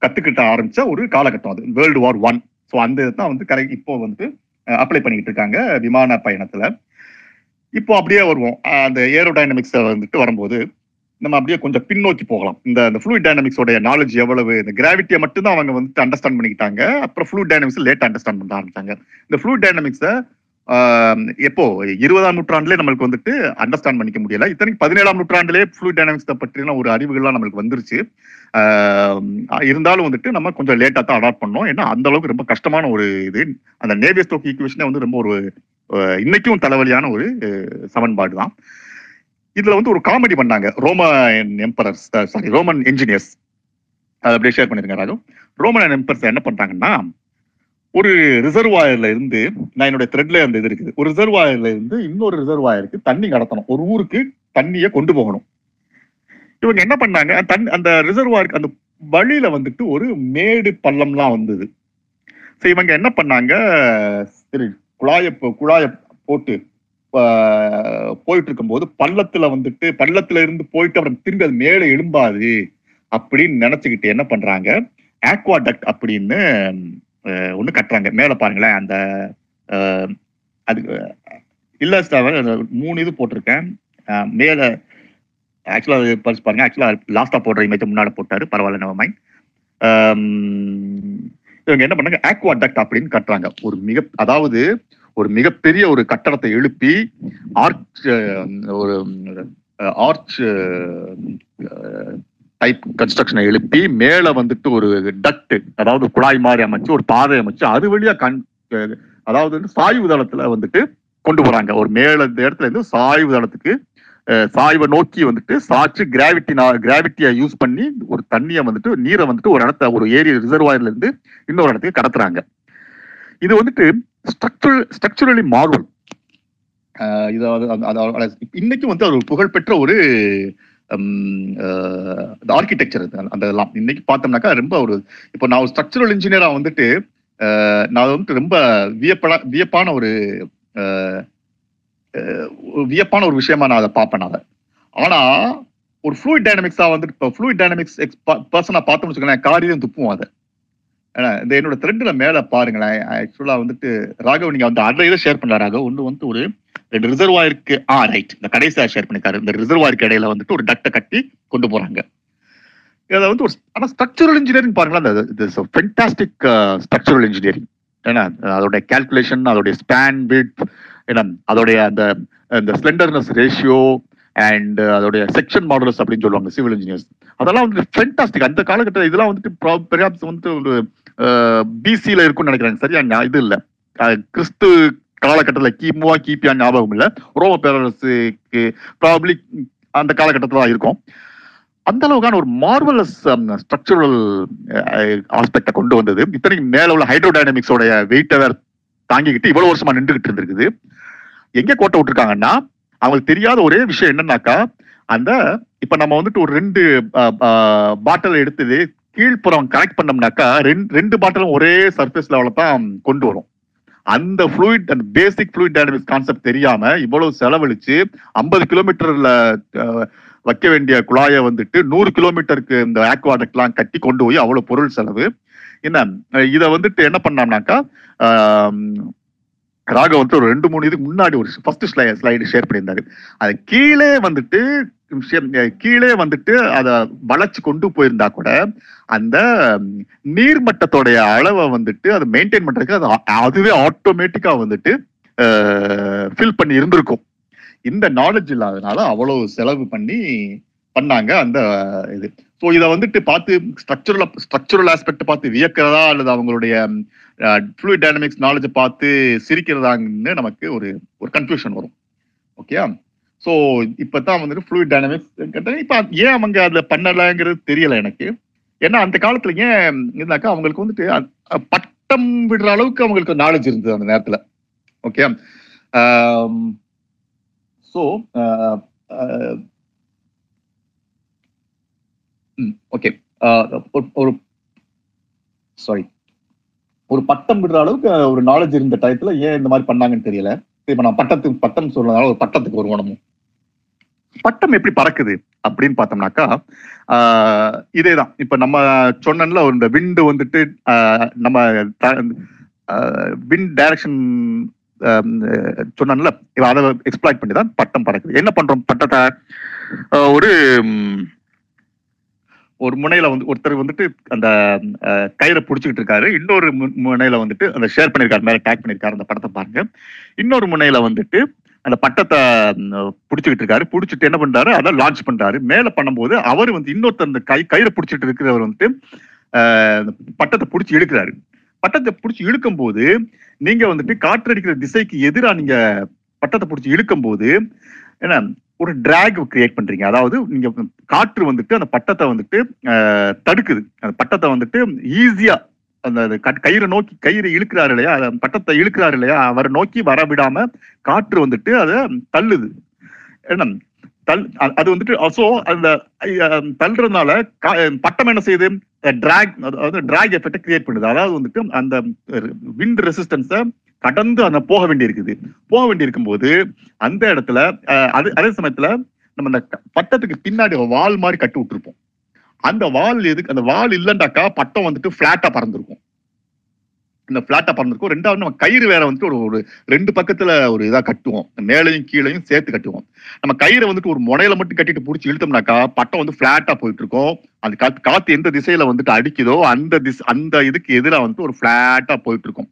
கத்துக்கிட்ட ஆரம்பிச்ச ஒரு காலகட்டம் அது World War I. ஸோ அந்த இதுதான் வந்து கரெக்ட் இப்போ வந்து அப்ளை பண்ணிக்கிட்டு இருக்காங்க விமான பயணத்துல. இப்போ அப்படியே வருவோம் அந்த ஏரோ டைனமிக்ஸ் வந்துட்டு வரும்போது நம்ம அப்படியே கொஞ்சம் பின்னோக்கி போகலாம். இந்த ஃப்ளூயிட் டைனமிக்ஸோடைய நாலேஜ் எவ்வளவு, இந்த கிராவிட்டியை மட்டும்தான் அவங்க வந்துட்டு அண்டர்ஸ்டாண்ட் பண்ணிக்கிட்டாங்க, அப்புறம் ஃப்ளூயிட் டைனமிக்ஸ் லேட் அண்டர்ஸ்டாண்ட் பண்ண ஆரம்பிச்சாங்க. இந்த ஃப்ளூயிட் டைனமிக்ஸை எப்போ 20ஆம் நூற்றாண்டுலேயே நம்மளுக்கு வந்துட்டு அண்டர்ஸ்டாண்ட் பண்ணிக்க முடியல. இத்தனைக்கு 17ஆம் நூற்றாண்டுலேயே ஃப்ளூயிட் டைனமிக்ஸை பற்றின ஒரு அறிவுகள்லாம் நம்மளுக்கு வந்துருச்சு. இருந்தாலும் வந்துட்டு நம்ம கொஞ்சம் லேட்டாக தான் அடாப்ட் பண்ணோம், ஏன்னா அந்த அளவுக்கு ரொம்ப கஷ்டமான ஒரு இது. அந்த நேவியர்-ஸ்டோக்ஸ் ஈக்குவேஷனே வந்து ரொம்ப ஒரு இன்னைக்கும் தலைவலியான ஒரு சமன்பாடு தான். இதுல வந்து ஒரு காமெடி பண்ணாங்க ரோமன் என்ஜினியர்ஸ், அதை அப்படியே ஷேர் பண்ணிருங்க ராஜு. ரோமன் எம்பர்ஸ் என்ன பண்றாங்கன்னா, ஒரு ரிசர்வாயர்ல இருந்து, நான் என்னுடைய த்ரெட்ல அந்த இது இருக்குது, ஒரு ரிசர்வாயர்ல இருந்து இன்னொரு ரிசர்வாயருக்கு தண்ணி கடத்தணும், ஒரு ஊருக்கு தண்ணியை கொண்டு போகணும். இவங்க என்ன பண்ணாங்க, அந்த ரிசர்வாயருக்கு அந்த வழியில வந்துட்டு ஒரு மேடு பள்ளம்லாம் வந்தது. இவங்க என்ன பண்ணாங்க, சரி குழாய போட்டு போயிட்டு இருக்கும்போது பள்ளத்துல இருந்து போயிட்டு அப்புறம் திரும்பி அது மேலே எழும்பாது அப்படின்னு நினைச்சுக்கிட்டு என்ன பண்றாங்க, ஆக்வாடக்ட் அப்படின்னு ஒண்ணு கட்டுறாங்க. மேல பாருங்களேன் அந்த அது இல்ல 3 இது போட்டிருக்கேன் மேல, ஆக்சுவலா பாருங்க, ஆக்சுவலா லாஸ்டா போடுற இமேஜ் முன்னாடி போட்டாரு, பரவாயில்ல நம்ம மைண்ட். இவங்க என்ன பண்ணாங்க, ஆக்வாடக்ட் அப்படின்னு கட்டுறாங்க. ஒரு மிகப்பெரிய ஒரு கட்டடத்தை எழுப்பி ஆர்ச் டைப் கன்ஸ்ட்ரக்ஷனை எழுப்பி மேல வந்துட்டு ஒரு டக்ட், அதாவது குழாய் மாதிரி அமைச்சு ஒரு பாதை அமைச்சு அது வழியா அதாவது வந்து சாய்வு தளத்துல வந்துட்டு கொண்டு போறாங்க. ஒரு மேல இடத்துல இருந்து சாய்வு தளத்துக்கு சாய்வை நோக்கி வந்துட்டு சாய்ச்சி கிராவிட்டியை யூஸ் பண்ணி ஒரு தண்ணியை வந்துட்டு நீரை வந்துட்டு ஒரு ஏரி ரிசர்வாயர்ல இருந்து இன்னொரு இடத்துக்கு கடத்துறாங்க. இது வந்துட்டு ஸ்ட்ரக்சரலி மாறுவல். இன்னைக்கும் வந்து ஒரு புகழ்பெற்ற ஒரு ஆர்கிடெக்சர் அந்த இதெல்லாம் இன்னைக்கு பார்த்தோம்னாக்கா ரொம்ப ஒரு, இப்போ நான் ஒரு ஸ்ட்ரக்சரல் இன்ஜினியரா வந்துட்டு நான் வந்துட்டு ரொம்ப வியப்பான ஒரு விஷயமா நான் அதை பார்ப்பேன். அதை ஆனா ஒரு ஃப்ளூயிட் டைனமிக்ஸா வந்துட்டு இப்போ ஃப்ளூயிட் டைனமிக்ஸ் பர்சனா பார்த்தோம்னு வச்சுக்கோங்களேன், காரியம் துப்பும். அதை இந்த என்னோட த்ரெட்ல மேல பாருங்களேன், ஆக்சுவலா வந்துட்டு ராகவ் நீங்க வந்து அதை இதை ஷேர் பண்ணல ராகவ், ஒன்று வந்து ஒரு 2 ரிசர்வாயருக்கு ரைட் இந்த கடைசியா ஷேர் பண்ணிருக்காரு. இந்த ரிசர்வாயருக்கு இடையில வந்துட்டு ஒரு டக்டை கட்டி கொண்டு போறாங்க. இதை வந்து ஒரு ஆனால் ஸ்ட்ரக்சரல் இன்ஜினியரிங் பாருங்களேன், ஃபென்டாஸ்டிக் ஸ்ட்ரக்சரல் இன்ஜினியரிங். ஏன்னா அதோடைய கால்குலேஷன், அதோடைய ஸ்பேன் விட்த், ஏன்னா அதோடைய அந்த ஸ்லெண்டர்னஸ் ரேஷியோ அண்ட் அதோடைய செக்ஷன் மாடல்ஸ் அப்படின்னு சொல்லுவாங்க சிவில் இன்ஜினியர்ஸ். அதெல்லாம் வந்து ஃபென்டாஸ்டிக். அந்த காலகட்டத்தில் இதெல்லாம் வந்துட்டு பெரியாப்ஸ் வந்துட்டு ஒரு BC-ல இருக்கும்னு நினைக்கிறாங்க, சரியா இது இல்லை, கிறிஸ்து காலகட்டத்தில் கிபியா ஞாபகம் இல்லை, ரோம பேரரசுக்கு ப்ராபப்ளி அந்த காலகட்டத்தில் தான் இருக்கும். அந்த அளவுக்கான ஒரு மார்வலஸ் ஸ்ட்ரக்சரல் ஆஸ்பெக்டை கொண்டு வந்தது. இத்தனைக்கு மேல உள்ள ஹைட்ரோடைனமிக்ஸோடைய வெயிட்டை வேற தாங்கிக்கிட்டு இவ்வளவு வருஷமா நின்றுகிட்டு இருந்திருக்குது. எங்க கோட்டை விட்டுருக்காங்கன்னா, அவங்களுக்கு தெரியாத ஒரே விஷயம் என்னன்னாக்கா, அந்த இப்ப நம்ம வந்துட்டு ஒரு 2 பாட்டில் எடுத்தது கீழ்ப்புறம் கனெக்ட் பண்ணோம்னாக்கா 2 பாட்டிலும் ஒரே சர்ஃபேஸ் லெவல தான் கொண்டு வரும். அந்த ஃப்ளூயிட் அந்த பேசிக் ஃப்ளூயிட் டைனமிக்ஸ் கான்செப்ட் தெரியாம இவ்வளவு செலவழிச்சு 50 கிலோமீட்டர்ல வைக்க வேண்டிய குழாயை வந்துட்டு 100 கிலோமீட்டருக்கு இந்த ஆக்வாடக்ட் எல்லாம் கட்டி கொண்டு போய் அவ்வளவு பொருள் செலவு. என்ன இதை வந்துட்டு என்ன பண்ணோம்னாக்கா ராக வந்து ஒரு 2-3 இதுக்கு முன்னாடி ஒரு ஃபர்ஸ்ட் ஸ்லைடு ஷேர் பண்ணியிருந்தாரு. அது கீழே வந்துட்டு அதை வளைச்சு கொண்டு போயிருந்தா கூட அந்த நீர்மட்டத்தோடைய அளவை வந்துட்டு அதை மெயின்டைன் பண்றதுக்கு அது அதுவே ஆட்டோமேட்டிக்கா வந்துட்டு ஃபில் பண்ணி இருந்திருக்கும். இந்த நாலேஜ் இல்லாதனால அவ்வளவு செலவு பண்ணி பண்ணாங்க அந்த இது. ஸோ இதை வந்துட்டு பார்த்து ஸ்ட்ரக்சரல் ஆஸ்பெக்ட் பார்த்து வியக்கிறதா அல்லது அவங்களுடைய ஃப்ளூயிட் டைனமிக்ஸ் நாலேஜை பார்த்து சிரிக்கிறதாங்கன்னு நமக்கு ஒரு கன்ஃபியூஷன் வரும். ஓகேயா? ஸோ இப்போ தான் வந்துட்டு ஃப்ளூயிட் டைனமிக்ஸ் கேட்டால் இப்போ ஏன் அவங்க அதில் பண்ணலைங்கிறது தெரியலை எனக்கு. ஏன்னா அந்த காலத்துல ஏன் இருந்தாக்கா அவங்களுக்கு வந்துட்டு பட்டம் விடுற அளவுக்கு அவங்களுக்கு நாலேஜ் இருந்தது அந்த நேரத்தில். ஓகே. ஸோ ஓகே, ஒரு பட்டம் விடுற அளவுக்கு ஒரு நாலேஜ் இருந்த டயத்துல ஏன் இந்த மாதிரி பண்ணாங்கன்னு தெரியல. இப்ப நான் பட்டம் சொல்றதுனால ஒரு பட்டத்துக்கு ஒரு குணமும் பட்டம் எப்படி பறக்குது அப்படின்னு பார்த்தோம்னாக்கா இதேதான். இப்ப நம்ம சொன்னோம்ல இந்த விண்டு வந்துட்டு நம்ம விண்ட் டைரக்ஷன் சொன்னோம்ல, அதை எக்ஸ்ப்ளாய்ட் பண்ணி தான் பட்டம் பறக்குது. என்ன பண்றோம்? பட்டத்தை ஒரு முனையில வந்து ஒருத்தர் வந்துட்டு அந்த கயிறை பிடிச்சிக்கிட்டு இருக்காரு, இன்னொரு முனையில வந்துட்டு அந்த ஷேர் பண்ணியிருக்காரு, மேலே டேக் பண்ணியிருக்காரு. அந்த படத்தை பாருங்க. இன்னொரு முனையில வந்துட்டு அந்த பட்டத்தை பிடிச்சிக்கிட்டு இருக்காரு. பிடிச்சிட்டு என்ன பண்றாரு? அதை லான்ச் பண்றாரு. மேலே பண்ணும்போது அவர் வந்து இன்னொருத்தர் அந்த கயிறை பிடிச்சிட்டு இருக்கிறவர் வந்துட்டு பட்டத்தை பிடிச்சி இழுக்கிறாரு. பட்டத்தை பிடிச்சி இழுக்கும் போது நீங்க வந்துட்டு காற்றடிக்கிற திசைக்கு எதிராக நீங்க பட்டத்தை பிடிச்சி இழுக்கும் போது என்ன ஒரு டிராக் கிரியேட் பண்றீங்க. அதாவது நீங்க காற்று வந்துட்டு அந்த பட்டத்தை வந்துட்டு தடுக்குது. அந்த பட்டத்தை வந்துட்டு ஈஸியா அந்த கயிறு இழுக்கிறாரு இல்லையா, பட்டத்தை இழுக்கிறாரு இல்லையா, அவரை நோக்கி வர விடாம காற்று வந்துட்டு அதை தள்ளுது. என்ன அது வந்துட்டு ஸோ அந்த தள்ளுறதுனால பட்டம் என்ன செய்யுது? டிராக், அதாவது டிராக் எஃபெக்ட் கிரியேட் பண்ணுது. அதாவது வந்துட்டு அந்த விண்ட் ரெசிஸ்டன்ஸை கடந்து அந்த போக வேண்டியிருக்கும்போது அந்த இடத்துல அது அதே சமயத்துல நம்ம அந்த பட்டத்துக்கு பின்னாடி வால் மாதிரி கட்டி விட்டுருப்போம். அந்த வால் எதுக்கு? அந்த வால் இல்லைண்டாக்கா பட்டம் வந்துட்டு பிளாட்டா பறந்துருக்கும். இந்த பிளாட்டா பறந்துருக்கும். ரெண்டாவது நம்ம கயிறு வேற வந்துட்டு ஒரு 2 பக்கத்துல ஒரு இதா கட்டுவோம், மேலையும் கீழையும் சேர்த்து கட்டுவோம். நம்ம கயிறை வந்துட்டு ஒரு முனையில மட்டும் கட்டிட்டு பிடிச்சி இழுத்தோம்னாக்கா பட்டம் வந்து பிளாட்டா போயிட்டு இருக்கும். அந்த காத்து எந்த திசையில வந்துட்டு அடிக்குதோ அந்த இதுக்கு எதிராக வந்துட்டு ஒரு பிளாட்டா போயிட்டு இருக்கும்.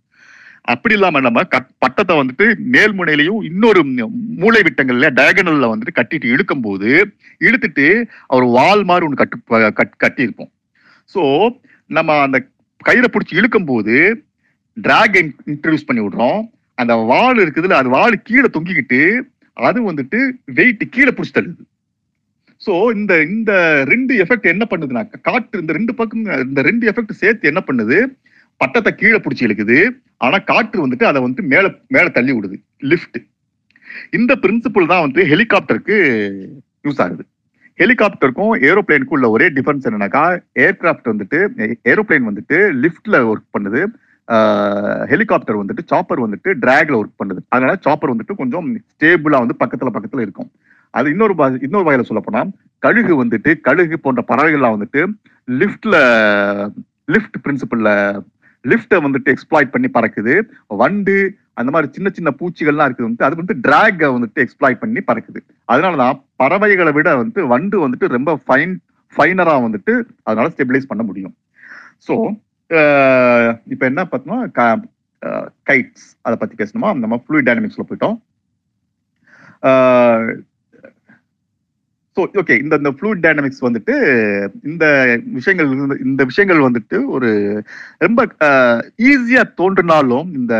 அப்படி இல்லாம நம்ம பட்டத்தை வந்துட்டு நேர்முனையிலையும் இன்னொரு மூளை விட்டங்கள்ல டயகனல்ல வந்துட்டு கட்டிட்டு இழுக்கும் போது இழுத்துட்டு ஒரு வால் மாதிரி ஒன்று கட்டியிருப்போம். ஸோ நம்ம அந்த கயிறை பிடிச்சி இழுக்கும் போது டிராக் இன்ட்ரடியூஸ் பண்ணி விடுறோம். அந்த வால் இருக்குதுல, அது வால் கீழே தொங்கிக்கிட்டு அது வந்துட்டு வெயிட் கீழே பிடிச்சி தள்ளுது. ஸோ இந்த 2 எஃபெக்ட் என்ன பண்ணுதுன்னா, காற்று இந்த 2 பக்கம் இந்த 2 எஃபெக்ட் சேர்த்து என்ன பண்ணுது? பட்டத்தை கீழே பிடிச்சி இழுக்குது. ஆனா காற்று வந்துட்டு அதை வந்துட்டு மேலே தள்ளி விடுது, லிஃப்ட். இந்த பிரின்சிபிள் தான் வந்து ஹெலிகாப்டருக்கு யூஸ் ஆகுது. ஹெலிகாப்டருக்கும் ஏரோப்ளைனுக்கும் உள்ள ஒரே டிஃபரன்ஸ் என்னன்னாக்கா, ஏரோப்ளைன் வந்துட்டு லிஃப்ட்ல ஒர்க் பண்ணுது, ஹெலிகாப்டர் வந்துட்டு சாப்பர் வந்துட்டு டிராக்ல ஒர்க் பண்ணுது. அதனால சாப்பர் வந்துட்டு கொஞ்சம் ஸ்டேபிளா வந்து பக்கத்துல இருக்கும். அது இன்னொரு வகையில சொல்ல போனா, கழுகு போன்ற பறவைகள்லாம் வந்துட்டு லிஃப்ட் பிரின்சிபிள்ல லிஃப்டை வந்துட்டு எக்ஸ்ப்ளாய்ட் பண்ணி பறக்குது. வண்டு அந்த மாதிரி சின்ன சின்ன பூச்சிகள்லாம் இருக்குது வந்துட்டு அது வந்து டிராகை வந்துட்டு எக்ஸ்ப்ளாய்ட் பண்ணி பறக்குது. அதனாலதான் பறவைகளை விட வந்து வண்டு வந்துட்டு ரொம்ப ஃபைனரா வந்துட்டு அதனால ஸ்டெபிலைஸ் பண்ண முடியும். ஸோ இப்போ என்ன பார்த்தோம்னா, கைட்ஸ் அதை பத்தி பேசணுமா? நம்ம ஃப்ளூயிட் டைனமிக்ஸ்ல போயிட்டோம். ஓகே, இந்த ஃப்ளூயிட் டைனமிக்ஸ் வந்துட்டு இந்த விஷயங்கள் வந்துட்டு ஒரு ரொம்ப ஈஸியா தோன்றினாலும் இந்த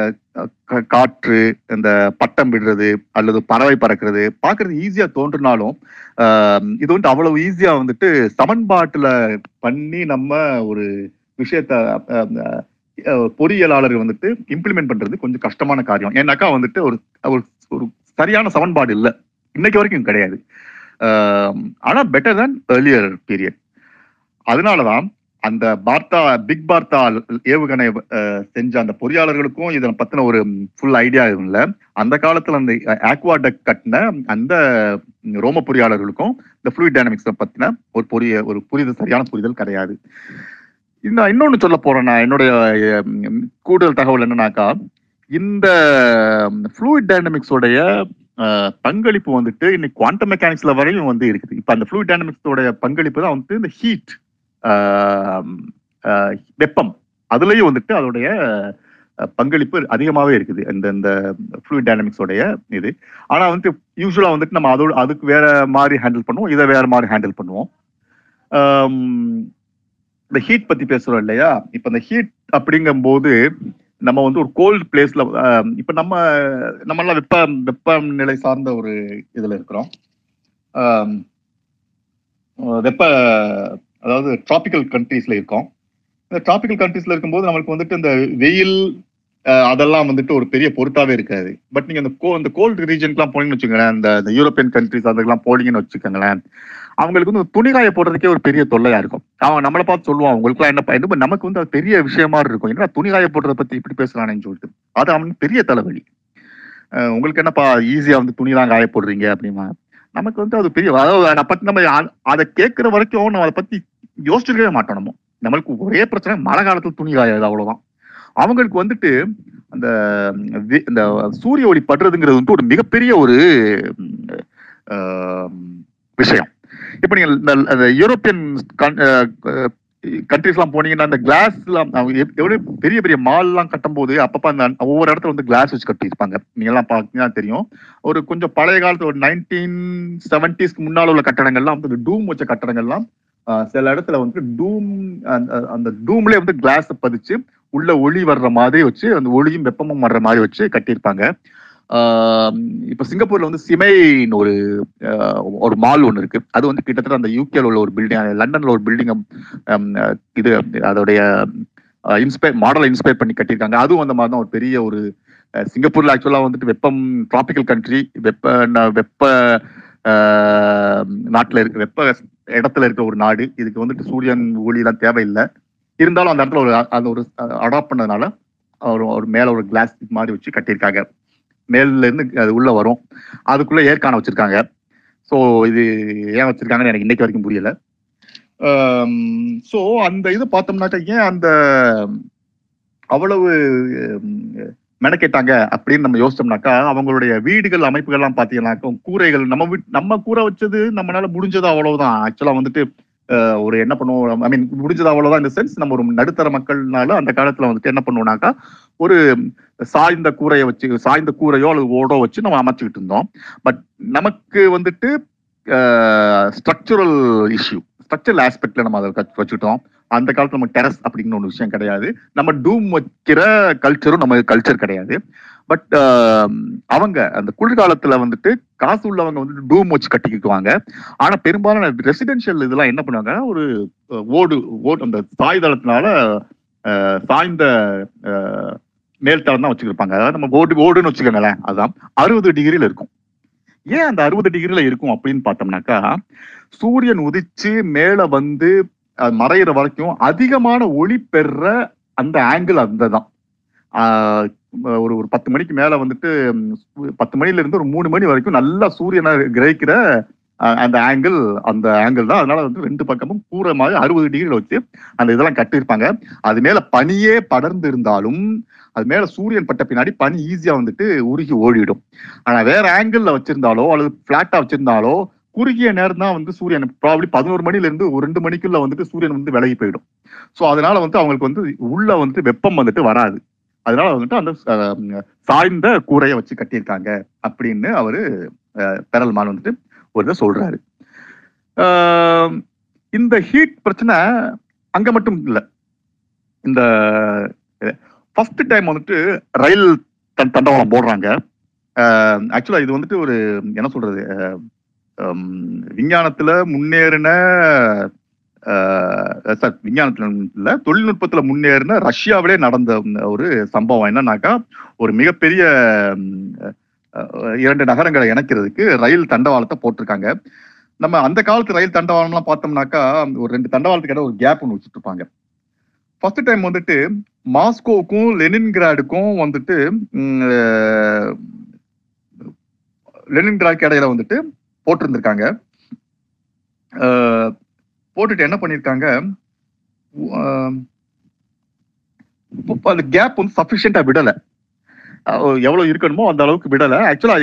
காற்று, இந்த பட்டம் விடுறது அல்லது பறவை பறக்கிறது பார்க்கறது ஈஸியா தோன்றினாலும் இது வந்துட்டு அவ்வளவு ஈஸியா வந்துட்டு சமன்பாட்டுல பண்ணி நம்ம ஒரு விஷயத்த பொறியியலாளர்கள் வந்துட்டு இம்ப்ளிமெண்ட் பண்றது கொஞ்சம் கஷ்டமான காரியம். ஏன்னாக்கா வந்துட்டு ஒரு சரியான சமன்பாடு இல்லை, இன்னைக்கு வரைக்கும் கிடையாது. ஆனா பெட்டர் தென் ஏர்லியர் பீரியட். அதனாலதான் அந்த பிக் பார்த்தா ஏவுகணை செஞ்ச அந்த பொறியாளர்களுக்கும் இதை பத்தின ஒரு ஃபுல் ஐடியா இல்லை. அந்த காலத்துல அந்த ஆக்வாடக் கட்டின அந்த ரோம பொறியாளர்களுக்கும் இந்த ஃப்ளூயிட் டைனமிக்ஸை பத்தின ஒரு புரிதல், சரியான புரிதல் கிடையாது. இன்னொன்னு சொல்ல போறேன் நான், என்னுடைய கூடுதல் தகவல் என்னன்னாக்கா, இந்த ஃப்ளூயிட் டைனமிக்ஸோடைய பங்களிப்பு வந்துட்டு இன்னைக்கு குவாண்டம் மெக்கானிக்ஸ்ல வரையும் வந்து இருக்குது. இப்போ அந்த ஃப்ளூயிட் டைனமிக்ஸோடைய பங்களிப்பு தான் வந்துட்டு இந்த ஹீட் வெப்பம் அதுலேயும் வந்துட்டு அதோடைய பங்களிப்பு அதிகமாகவே இருக்குது இந்த ஃப்ளூயிட் டைனமிக்ஸோடைய இது. ஆனால் வந்துட்டு யூஸ்வலாக வந்துட்டு நம்ம அதோட அதுக்கு வேற மாதிரி ஹேண்டில் பண்ணுவோம், இதை வேற மாதிரி ஹேண்டில் பண்ணுவோம். இந்த ஹீட் பற்றி பேசுகிறோம் இல்லையா? இப்போ இந்த ஹீட் அப்படிங்கும்போது நம்ம வந்து ஒரு கோல்டு பிளேஸில் இப்போ நம்மளாம் வெப்பநிலை சார்ந்த ஒரு இதில் இருக்கிறோம். அதாவது டிராபிக்கல் கண்ட்ரீஸில் இருக்கோம். இந்த டிராபிக்கல் கண்ட்ரீஸில் இருக்கும்போது நம்மளுக்கு வந்துட்டு இந்த வெயில் அதெல்லாம் வந்துட்டு ஒரு பெரிய பொருட்டாகவே இருக்காது. பட் நீங்கள் இந்த கோல்டு ரீஜனுக்குலாம் போனீங்கன்னு வச்சுக்கோங்களேன், இந்த யூரோப்பியன் கண்ட்ரீஸ் அதுக்கெல்லாம் போனீங்கன்னு வச்சுக்கோங்களேன், அவங்களுக்கு வந்து துணிகாய போடுறதுக்கே ஒரு பெரிய தொல்லையாக இருக்கும். அவன் நம்மளை பார்த்து சொல்லுவான் அவங்களுக்குலாம் என்ன பயந்து, நமக்கு வந்து அது பெரிய விஷயமா இருக்கும். ஏன்னா துணிகாய போடுறத பற்றி இப்படி பேசுகிறானேன்னு சொல்லிட்டு அது அவனுக்கு பெரிய தலைவலி. உங்களுக்கு என்னப்பா ஈஸியாக வந்து துணிலாம் காய போடுறீங்க அப்படிமா. நமக்கு வந்து அது பெரிய, அதாவது அதை பற்றி நம்ம அதை கேட்குற வரைக்கும் நம்ம அதை பற்றி யோசிச்சிருக்கவே மாட்டோம். நம்மளுக்கு ஒரே பிரச்சனை மழை காலத்தில் துணி காயாது, அவ்வளோதான். அவங்களுக்கு வந்துட்டு அந்த சூரிய ஒளி படுறதுங்கிறது வந்துட்டு ஒரு மிகப்பெரிய ஒரு விஷயம். இப்போ நீங்கள் இந்த யூரோப்பியன் கண்ட்ரீஸ்லாம் போனீங்கன்னா அந்த கிளாஸ்லாம் எவ்வளோ பெரிய பெரிய மால்லாம் கட்டும்போது அப்பப்போ அந்த ஒவ்வொரு இடத்துல வந்து கிளாஸ் வச்சு கட்டியிருப்பாங்க. நீங்கள்லாம் பார்த்தீங்கன்னா தெரியும், ஒரு கொஞ்சம் பழைய காலத்தில் ஒரு 1970s முன்னால் உள்ள கட்டடங்கள்லாம் வந்து டூம் வச்ச கட்டடங்கள்லாம் சில இடத்துல வந்து டூம் அந்த டூம்லேயே வந்து கிளாஸை பதிச்சு உள்ள ஒளி வர்ற மாதிரி வச்சு அந்த ஒளியும் வெப்பமும் வர்ற மாதிரி வச்சு கட்டியிருப்பாங்க. இப்போ சிங்கப்பூர்ல வந்து சிமைன்னு ஒரு மால் ஒன்று இருக்கு. அது வந்து கிட்டத்தட்ட அந்த யூகேல உள்ள ஒரு பில்டிங், லண்டன்ல ஒரு பில்டிங் இது அதோடைய மாடலை இன்ஸ்பயர் பண்ணி கட்டியிருக்காங்க. அதுவும் அந்த மாதிரி தான் ஒரு பெரிய ஒரு சிங்கப்பூர்ல ஆக்சுவலா வந்துட்டு வெப்பம் டிராபிக்கல் கண்ட்ரி, வெப்ப நாட்டில் இருக்க வெப்ப இடத்துல இருக்க ஒரு நாடு, இதுக்கு வந்துட்டு சூரியன் ஒளியெல்லாம் தேவையில்லை. இருந்தாலும் அந்த இடத்துல ஒரு அடாப்ட் பண்ணதுனால ஒரு மேலே ஒரு கிளாஸ் மாதிரி வச்சு கட்டியிருக்காங்க. மேலேருந்து அது உள்ளே வரும், அதுக்குள்ளே ஏற்கான வச்சுருக்காங்க. ஸோ இது ஏன் வச்சுருக்காங்கன்னு எனக்கு இன்னைக்கு வரைக்கும் புரியலை. ஸோ அந்த இது பார்த்தோம்னாக்கா ஏன் அந்த அவ்வளவு மெனக்கேட்டாங்க அப்படின்னு நம்ம யோசிச்சோம்னாக்கா, அவங்களுடைய வீடுகள் அமைப்புகள்லாம் பார்த்தீங்கன்னாக்கா கூரைகள் நம்ம கூரை வச்சது நம்மளால முடிஞ்சது அவ்வளவுதான். ஆக்சுவலாக வந்துட்டு ஒரு என்ன பண்ணுவோம், ஐ மீன் முடிஞ்சது அவ்வளோதான். இந்த சென்ஸ் நம்ம ஒரு நடுத்தர மக்கள்னால அந்த காலத்தில் வந்துட்டு என்ன பண்ணுவோம்னாக்கா ஒரு சாய்ந்த கூரையோ அல்லது ஓடோ வச்சு நம்ம அமைச்சுக்கிட்டு இருந்தோம். பட் நமக்கு வந்துட்டு ஸ்ட்ரக்சரல் ஆஸ்பெக்டில் நம்ம அதை வச்சுக்கிட்டோம். அந்த காலத்தில் நம்ம டெரஸ் அப்படிங்கிற ஒரு விஷயம் கிடையாது, நம்ம டூம் வைக்கிற கல்ச்சரும் நம்ம கல்ச்சர் கிடையாது. பட் அவங்க அந்த குளிர்காலத்தில் வந்துட்டு காசு உள்ளவங்க வந்துட்டு டூம் வச்சு கட்டிக்குவாங்க. ஆனால் பெரும்பாலான ரெசிடென்ஷியல் இதெல்லாம் என்ன பண்ணுவாங்க, ஒரு ஓடு அந்த சாய்தளத்தினால சாய்ந்த மேல்தளம் தான் வச்சுக்கிருப்பாங்க. அதாவது நம்ம ஓடுன்னு வச்சுக்கோங்களேன், அதுதான் 60 டிகிரியில் இருக்கும். ஏன் அந்த 60 டிகிரியில் இருக்கும் அப்படின்னு பார்த்தோம்னாக்கா, சூரியன் உதிச்சு மேலே வந்து மறையிற வரைக்கும் அதிகமான ஒளி பெற அந்த ஆங்கிள் அந்த தான். ஒரு 10 மணிக்கு மேலே வந்துட்டு 10 மணிலேருந்து ஒரு 3 மணி வரைக்கும் நல்லா சூரியனை கிரகிக்கிற அந்த ஆங்கிள் தான். அதனால வந்து 2 பக்கமும் கூற மாதிரி 60 டிகிரியில் வச்சு அந்த இதெல்லாம் கட்டியிருப்பாங்க. அது மேலே பனியே படர்ந்து இருந்தாலும் அது மேலே சூரியன் பட்ட பின்னாடி பனி ஈஸியாக வந்துட்டு உருகி ஓடிடும். ஆனால் வேற ஆங்கிளில் வச்சிருந்தாலோ அல்லது ஃப்ளாட்டாக வச்சிருந்தாலோ குறுகிய நேரம் தான் வந்து சூரியன், ப்ராபப்ளி 11 மணிலேருந்து ஒரு 2 மணிக்குள்ள வந்துட்டு சூரியன் வந்து விலகி போயிடும். ஸோ அதனால வந்து அவங்களுக்கு வந்து உள்ள வந்துட்டு வெப்பம் வந்துட்டு வராது. அதனால வந்துட்டு அந்த சாய்ந்த கூரையை வச்சு கட்டியிருக்காங்க அப்படின்னு அவரு பெரல்மான் வந்துட்டு ஒரு இதை சொல்றாரு. இந்த ஹீட் பிரச்சனை அங்க மட்டும் இல்லை. இந்த ஃபர்ஸ்ட் டைம் வந்துட்டு ரயில் தண்டவாளம் போடுறாங்க. ஆக்சுவலா இது வந்துட்டு ஒரு என்ன சொல்றது, விஞ்ஞானத்துல முன்னேறின விஞ்ஞானத்துல தொழில்நுட்பத்துல முன்னேறின ரஷ்யாவிலே நடந்த ஒரு சம்பவம். என்னன்னாக்கா ஒரு மிகப்பெரிய 2 நகரங்களை இணைக்கிறதுக்கு ரயில் தண்டவாளத்தை போட்டிருக்காங்க. நம்ம அந்த காலத்து ரயில் தண்டவாளம்லாம் பார்த்தோம்னாக்கா ஒரு 2 தண்டவாளத்துக்கு இடம் ஒரு கேப் ஒன்று வச்சுட்டு இருப்பாங்க. ஃபர்ஸ்ட் டைம் வந்துட்டு மாஸ்கோவுக்கும் லெனின்கிராடுக்கும் வந்துட்டு லெனின்கிராடுக்கு இடையில வந்துட்டு போட்டிருந்திருக்காங்க. போட்டுட்டு என்ன பண்ணிருக்காங்க, அந்த கேப் வந்து சஃபிஷியண்டா விடலை. எவ்வளவு இருக்கணுமோ அந்த அளவுக்கு விடலை. ஆக்சுவலா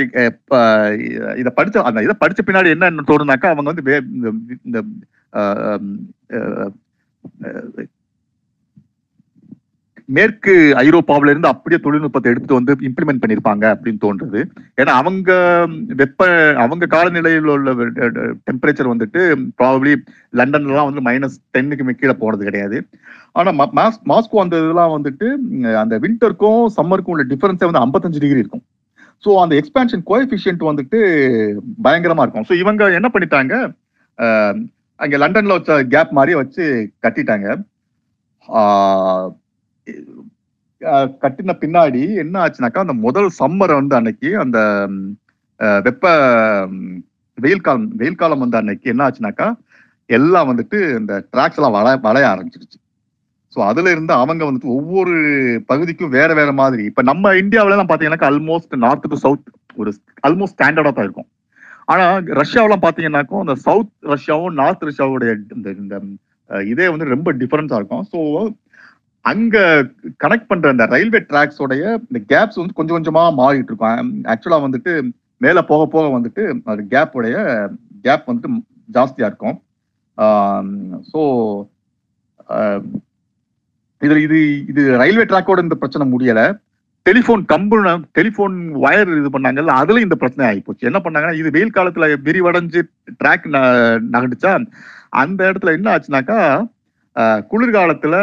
இதை படிச்ச அந்த இதை படிச்ச பின்னாடி என்ன தோணுனாக்கா, அவங்க வந்து இந்த மேற்கு ஐரோப்பாவில இருந்து அப்படியே தொழில்நுட்பத்தை எடுத்துட்டு வந்து இம்ப்ளிமெண்ட் பண்ணியிருப்பாங்க அப்படின்னு தோன்றது. ஏன்னா அவங்க அவங்க காலநிலையில் உள்ள டெம்பரேச்சர் வந்துட்டு ப்ராபப்ளி லண்டன்லாம் வந்து -10க்கு கீழே போனது கிடையாது. ஆனா மாஸ்கோ அந்த இதெல்லாம் வந்துட்டு அந்த விண்டருக்கும் சம்மருக்கும் உள்ள டிஃபரன்ஸே வந்து 55 டிகிரி இருக்கும். ஸோ அந்த எக்ஸ்பேன்ஷன் கோஎஃபிஷியன்ட் வந்துட்டு பயங்கரமா இருக்கும். ஸோ இவங்க என்ன பண்ணிட்டாங்க, அங்கே லண்டன்ல வச்ச கேப் மாதிரி வச்சு கட்டிட்டாங்க. கட்டின பின்னாடி என்ன ஆச்சுனாக்கா, அந்த முதல் சம்மர் வந்து அன்னைக்கு அந்த வெப்ப வெயில் காலம் வந்து அன்னைக்கு என்ன ஆச்சுனாக்கா, எல்லாம் வந்துட்டு இந்த ட்ராக்ஸ் எல்லாம் வளைய ஆரம்பிச்சிருச்சு. ஸோ அதுல இருந்து அவங்க வந்துட்டு ஒவ்வொரு பகுதிக்கும் வேற வேற மாதிரி. இப்ப நம்ம இந்தியாவிலாம் பாத்தீங்கன்னாக்கா ஆல்மோஸ்ட் நார்த் டு சவுத் ஒரு ஆல்மோஸ்ட் ஸ்டாண்டர்டா தான் இருக்கும். ஆனா ரஷ்யாவெல்லாம் பாத்தீங்கன்னாக்கும் அந்த சவுத் ரஷ்யாவும் நார்த் ரஷ்யாவுடைய இந்த இதே வந்து ரொம்ப டிஃபரன்ஸா இருக்கும். ஸோ அங்க கனெக்ட் பண்ற அந்த ரயில்வே ட்ராக்ஸோடைய இந்த கேப்ஸ் வந்து கொஞ்சம் கொஞ்சமா மாறிட்டு இருக்கும். ஆக்சுவலா வந்துட்டு மேல போக போக வந்துட்டு அது கேப் வந்துட்டு ஜாஸ்தியா இருக்கும். ஸோ இதுல இது ரயில்வே ட்ராக்கோட இந்த பிரச்சனை முடியல. டெலிஃபோன் வயர் இது பண்ணாங்கல்ல, அதுல இந்த பிரச்சனை ஆகிப்போச்சு. என்ன பண்ணாங்கன்னா, இது வெயில் காலத்துல விரிவடைஞ்சு ட்ராக் நகண்டுச்சா, அந்த இடத்துல என்ன ஆச்சுனாக்கா, குளிர்காலத்துல